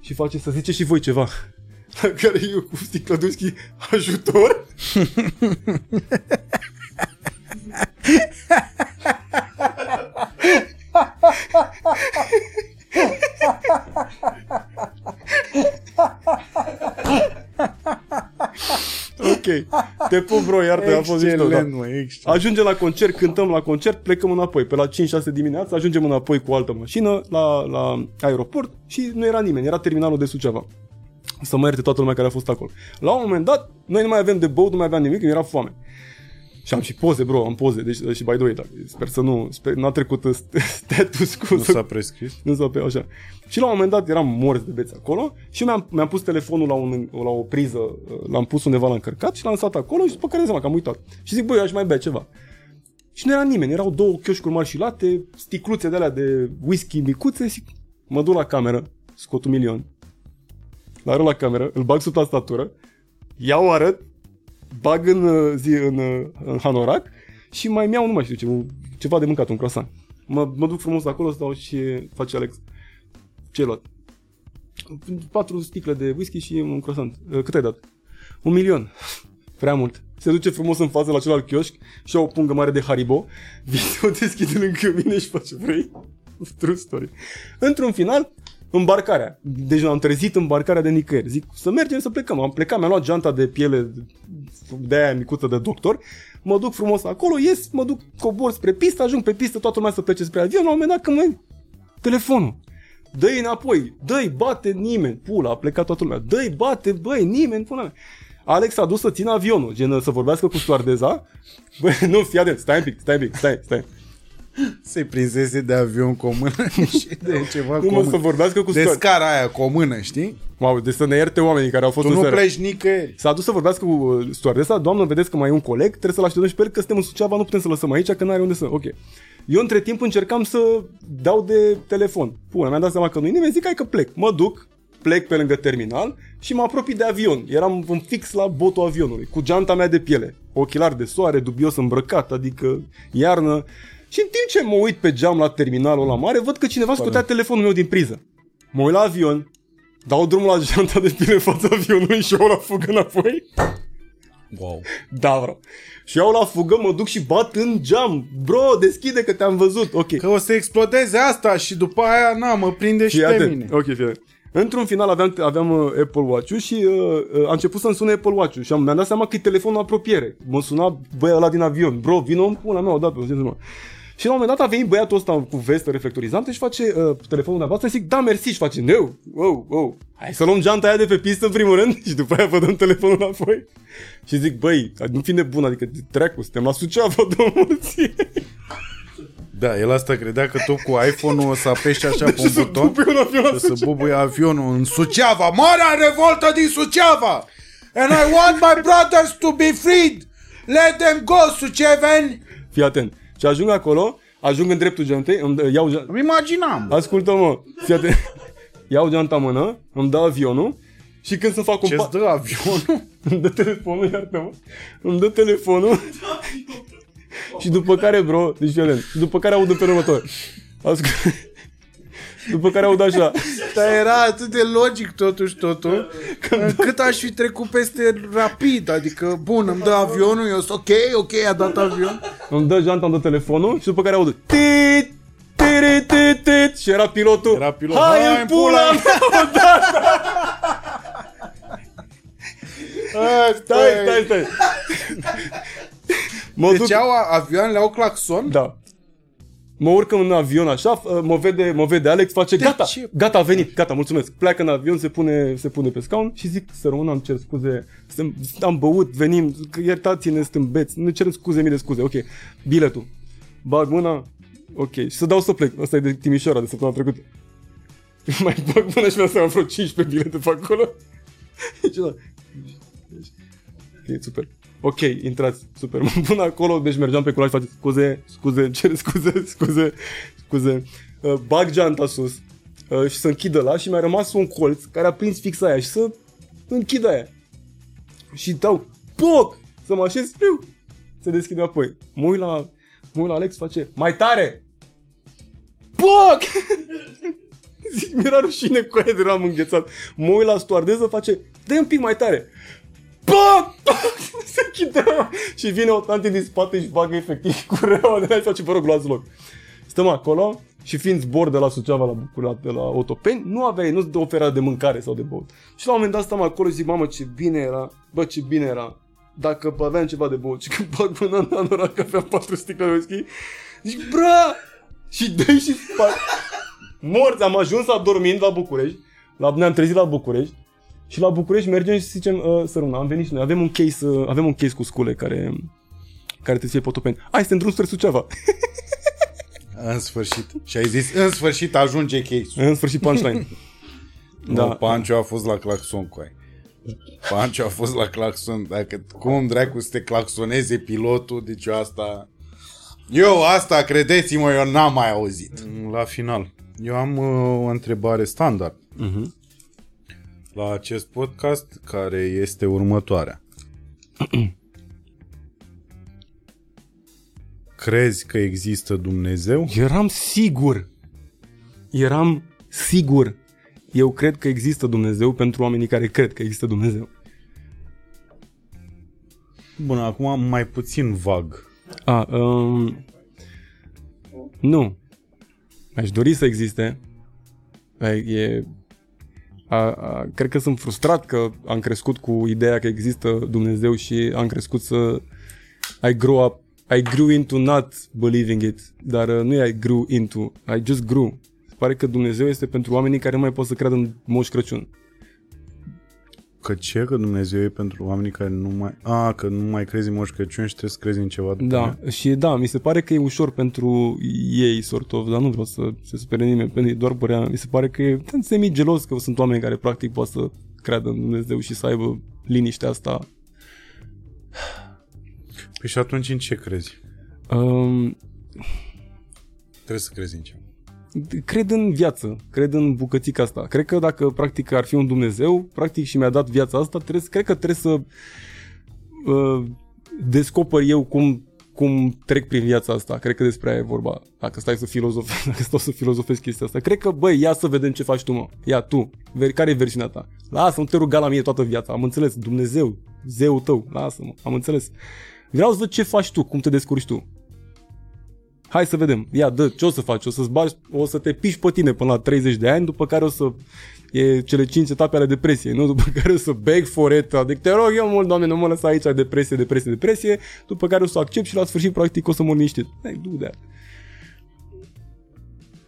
și face să zice și voi ceva. La care eu cu sticla de whisky, ajutor? Ok. Te pup, bro, iartă, a fost mișto, da. Ajungem la concert, cântăm la concert, plecăm înapoi. Pe la 5-6 dimineața ajungem înapoi cu o altă mașină la aeroport și nu era nimeni, era terminalul de Suceava. Să mă ierte toată lumea care a fost acolo. La un moment dat, noi nu mai aveam de băut, nu mai aveam nimic, mi-era foame. Și am și poze, bro, am poze, deci și by the way, da, sper să nu, n-a trecut status quo. Nu s-a prescris. Nu s-a pe așa. Și la un moment dat eram morți de beți acolo și mi-am pus telefonul la o priză, l-am pus undeva, l-am încărcat și l-am stat acolo și după care zic că am uitat. Și zic, băi, eu aș mai bea ceva. Și nu era nimeni, erau două chioșcuri mari și late, sticluțe de alea de whisky micuțe și mă duc la cameră, scot un milion. L-ar la cameră, îl bag sub tastatură, iau arăt, bag în hanorac și mai mi-au, nu mai știu ce, ceva de mâncat, un croissant. Mă duc frumos acolo, stau și face Alex. Ce ai luat? 4 sticle de whisky și un croissant. Cât ai dat? 1.000.000. Prea mult. Se duce frumos în față la celălalt chioșc și au o pungă mare de Haribo. Vine, o deschide lângă mine și face vrei. True story. Într-un final... Îmbarcarea. Deci am trezit îmbarcarea de nicăieri. Zic, să mergem, să plecăm. Am plecat, mi-am luat geanta de piele de aia micuță de doctor. Mă duc frumos acolo, ies, mă duc, cobor spre pistă, ajung pe pistă, toată lumea să plece spre avion. La un moment dat când mai... Telefonul. Dă-i înapoi. Dă-i, bate, nimeni. Pula, a plecat toată lumea. Dă-i, bate, băi, nimeni, pula mea. Alex a dus să țină avionul, gen să vorbească cu stewardesa. Băi, nu, fii atent, stai un pic. Se prinzese de avion cu o mână și de ceva cu o mână. De scara aia cu o mână, știi? Mamă, deci să ne ierte oamenii care au fost tu în seara. Tu nu pleci nicăieri. S-a dus să vorbească cu stewardesa. Doamnă, vedeți că mai e un coleg, trebuie să-l așteptăm și pe el, că suntem în Suceava, nu putem să-l lăsăm aici, că n-are unde să... Ok. Eu între timp încercam să dau de telefon. Pune, mi-am dat seama că nu-i nimeni, zic, hai că plec. Mă duc, plec pe lângă terminal și mă apropii de avion. Eram în fix la botul avionului, cu geanta mea de piele, ochelari de soare, dubios îmbrăcat, adică iarnă. Și în timp ce mă uit pe geam la terminalul ăla mare, văd că cineva scotea telefonul meu din priză. Mă uit la avion, dau drumul la geanta de pile în fața avionului și eu la fugă înapoi. Wow. Da, bro. Și eu la fugă, mă duc și bat în geam. Bro, deschide că te-am văzut. Ok. Că o să explodeze asta și după aia, na, mă prinde și pe mine. Ok, fie. Într-un final aveam Apple Watch-ul și a început să-mi sune Apple Watch-ul și mi-am dat seama că e telefonul în apropiere. Mă suna băia ăla din avion. Bro, vină în pula mea odată. Și la un moment dat a venit băiatul ăsta cu vestă reflectorizantă și face telefonul dumneavoastră și zic, da, mersi, și face, neu, wow, hai să luăm geanta aia de pe pistă în primul rând și după aia vă dăm telefonul înapoi. Și zic, băi, nu fi nebun, adică treacu, suntem la Suceava, domnul ție. Da, el asta credea că tu cu iPhone-ul o să apeși așa deci pe un buton și să bubuie avionul în Suceava, marea revoltă din Suceava! And I want my brothers to be freed! Let them go, Suceven! Fii atent! Și ajung acolo, ajung în dreptul geantei, îmi iau geanta... Îmi imaginam! Ascultă-mă! Iau geanta în mână, îmi dă avionul și când să fac un pas... Ce-ți dă avionul? Îmi dă telefonul, iartă-mă! Îmi dă telefonul și după care, bro, deci violent, după care aud pe următor. Ascultă... După care aud așa. Dar era atât de logic totuși totul, încât aș fi trecut peste rapid. Adică, bun, îmi dă avionul, eu sunt ok, a dat avion. Îmi dă geanta, îmi dă telefonul și după care aud tit, tit, tit, tit. Și era pilotul. Era pilot. Hai, în pula mea, odată! Stai. Deci avioanele au claxon? Da. Mă urcă în avion așa, mă vede Alex, face gata, a venit, gata, mulțumesc. Pleacă în avion, se pune pe scaun și zic, să rămână, îmi cer scuze, am băut, venim, iertați-ne, suntem beți, ne cerem scuze, mii de scuze, ok. Biletul, bag mâna, ok, și să dau să plec, asta e de Timișoara de săptămâna trecută. Mai bag mâna și mi-am seama vreo 15 bilete pe acolo. E super. Ok, intrați, super, mă pun acolo, deci mergeam pe curaj, face scuze, cer scuze, bag geanta sus și să închid ăla și mi-a rămas un colț care a prins fix aia și să închid aia. Și dau, poc, să mă așez, piu, se deschide apoi. Mă uit la Alex, face, mai tare, poc! Zic, mi-era rușine cu aia de l-am înghețat. Mă uit la stoardeză, face, dă-i un pic mai tare. Poc! Se închidă și vine o tante din spate și bagă efectiv cu reaua de la și face, vă rog, luați loc. Stăm acolo și fiind zbor de la Suceava la București, de la Otopeni, nu se oferea de mâncare sau de băut. Și la un moment dat stăm acolo și zic, mamă, ce bine era, dacă aveam ceva de băut și când bag până în anorac aveam 4 sticle de whisky, zic, bra! Și dai și fac. Morți, am ajuns adormind la București, ne-am trezit la București și la București mergem și zicem, săruna, am venit și noi, avem un case, avem un case cu scule care te ție potopeni. Hai, este în drum spre Suceava. În sfârșit. Și ai zis, în sfârșit ajunge case-ul. În sfârșit punchline. Da. No, Pancio a fost la claxon cu aia. Pancio a fost la claxon. Dacă, cum dracu să te claxoneze pilotul, deci asta, credeți-mă, eu n-am mai auzit. La final, eu am o întrebare standard la acest podcast, care este următoarea. Crezi că există Dumnezeu? Eram sigur. Eu cred că există Dumnezeu pentru oamenii care cred că există Dumnezeu. Bun, acum mai puțin vag. Nu. Aș dori să existe. Cred că sunt frustrat că am crescut cu ideea că există Dumnezeu și am crescut să... I grew into not believing it. Dar nu e I grew into. I just grew. Pare că Dumnezeu este pentru oamenii care nu mai pot să creadă în Moș Crăciun. Că ce? Că Dumnezeu e pentru oamenii care nu mai... că nu mai crezi în Moș Crăciun și trebuie să crezi în ceva. Da, și da, mi se pare că e ușor pentru ei, sort of, dar nu vreau să se supere nimeni, pentru doar părerea. Mi se pare că e semi-gelos că sunt oameni care practic pot să creadă în Dumnezeu și să aibă liniștea asta. Păi și atunci în ce crezi? Trebuie să crezi în ce? Cred în viață, cred în bucățica asta. Cred că dacă practic ar fi un Dumnezeu, practic și mi-a dat viața asta, cred că trebuie să descoper eu cum trec prin viața asta. Cred că despre aia e vorba. Dacă stau să filozofesc chestia asta, cred că, băi, ia să vedem ce faci tu, mă. Ia tu, care e versiunea ta? Lasă, nu te ruga la mine toată viața. Am înțeles, Dumnezeu, zeul tău, lasă-mă, am înțeles. Vreau să văd ce faci tu, cum te descurci tu. Hai să vedem. Ia, dă, ce o să faci? O să te piși pe tine până la 30 de ani, după care o să... E cele 5 etape ale depresiei, nu? După care o să beg for it. Adică te rog eu mult, Doamne, nu mă lăsa aici, depresie. După care o să accept și la sfârșit, practic, o să mor liniștit.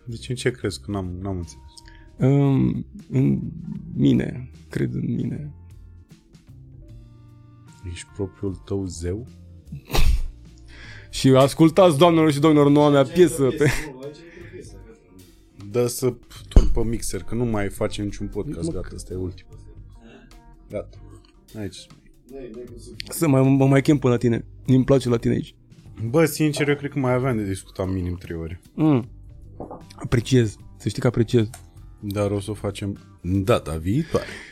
Deci în ce crezi? Că n-am înțeles. Cred în mine. Ești propriul tău zeu? Și ascultați, doamnelor și domnilor, noua mea piesă. Dă să turn pe mixer, că nu mai facem niciun podcast, gata, ăsta e ultimul. Gata. Aici. Să mă mai chem până la tine. Mi-mi place la tine aici. Bă, sincer, eu cred că mai aveam de discutat minim 3 ore. Apreciez. Să știi că apreciez. Dar o să o facem data viitoare.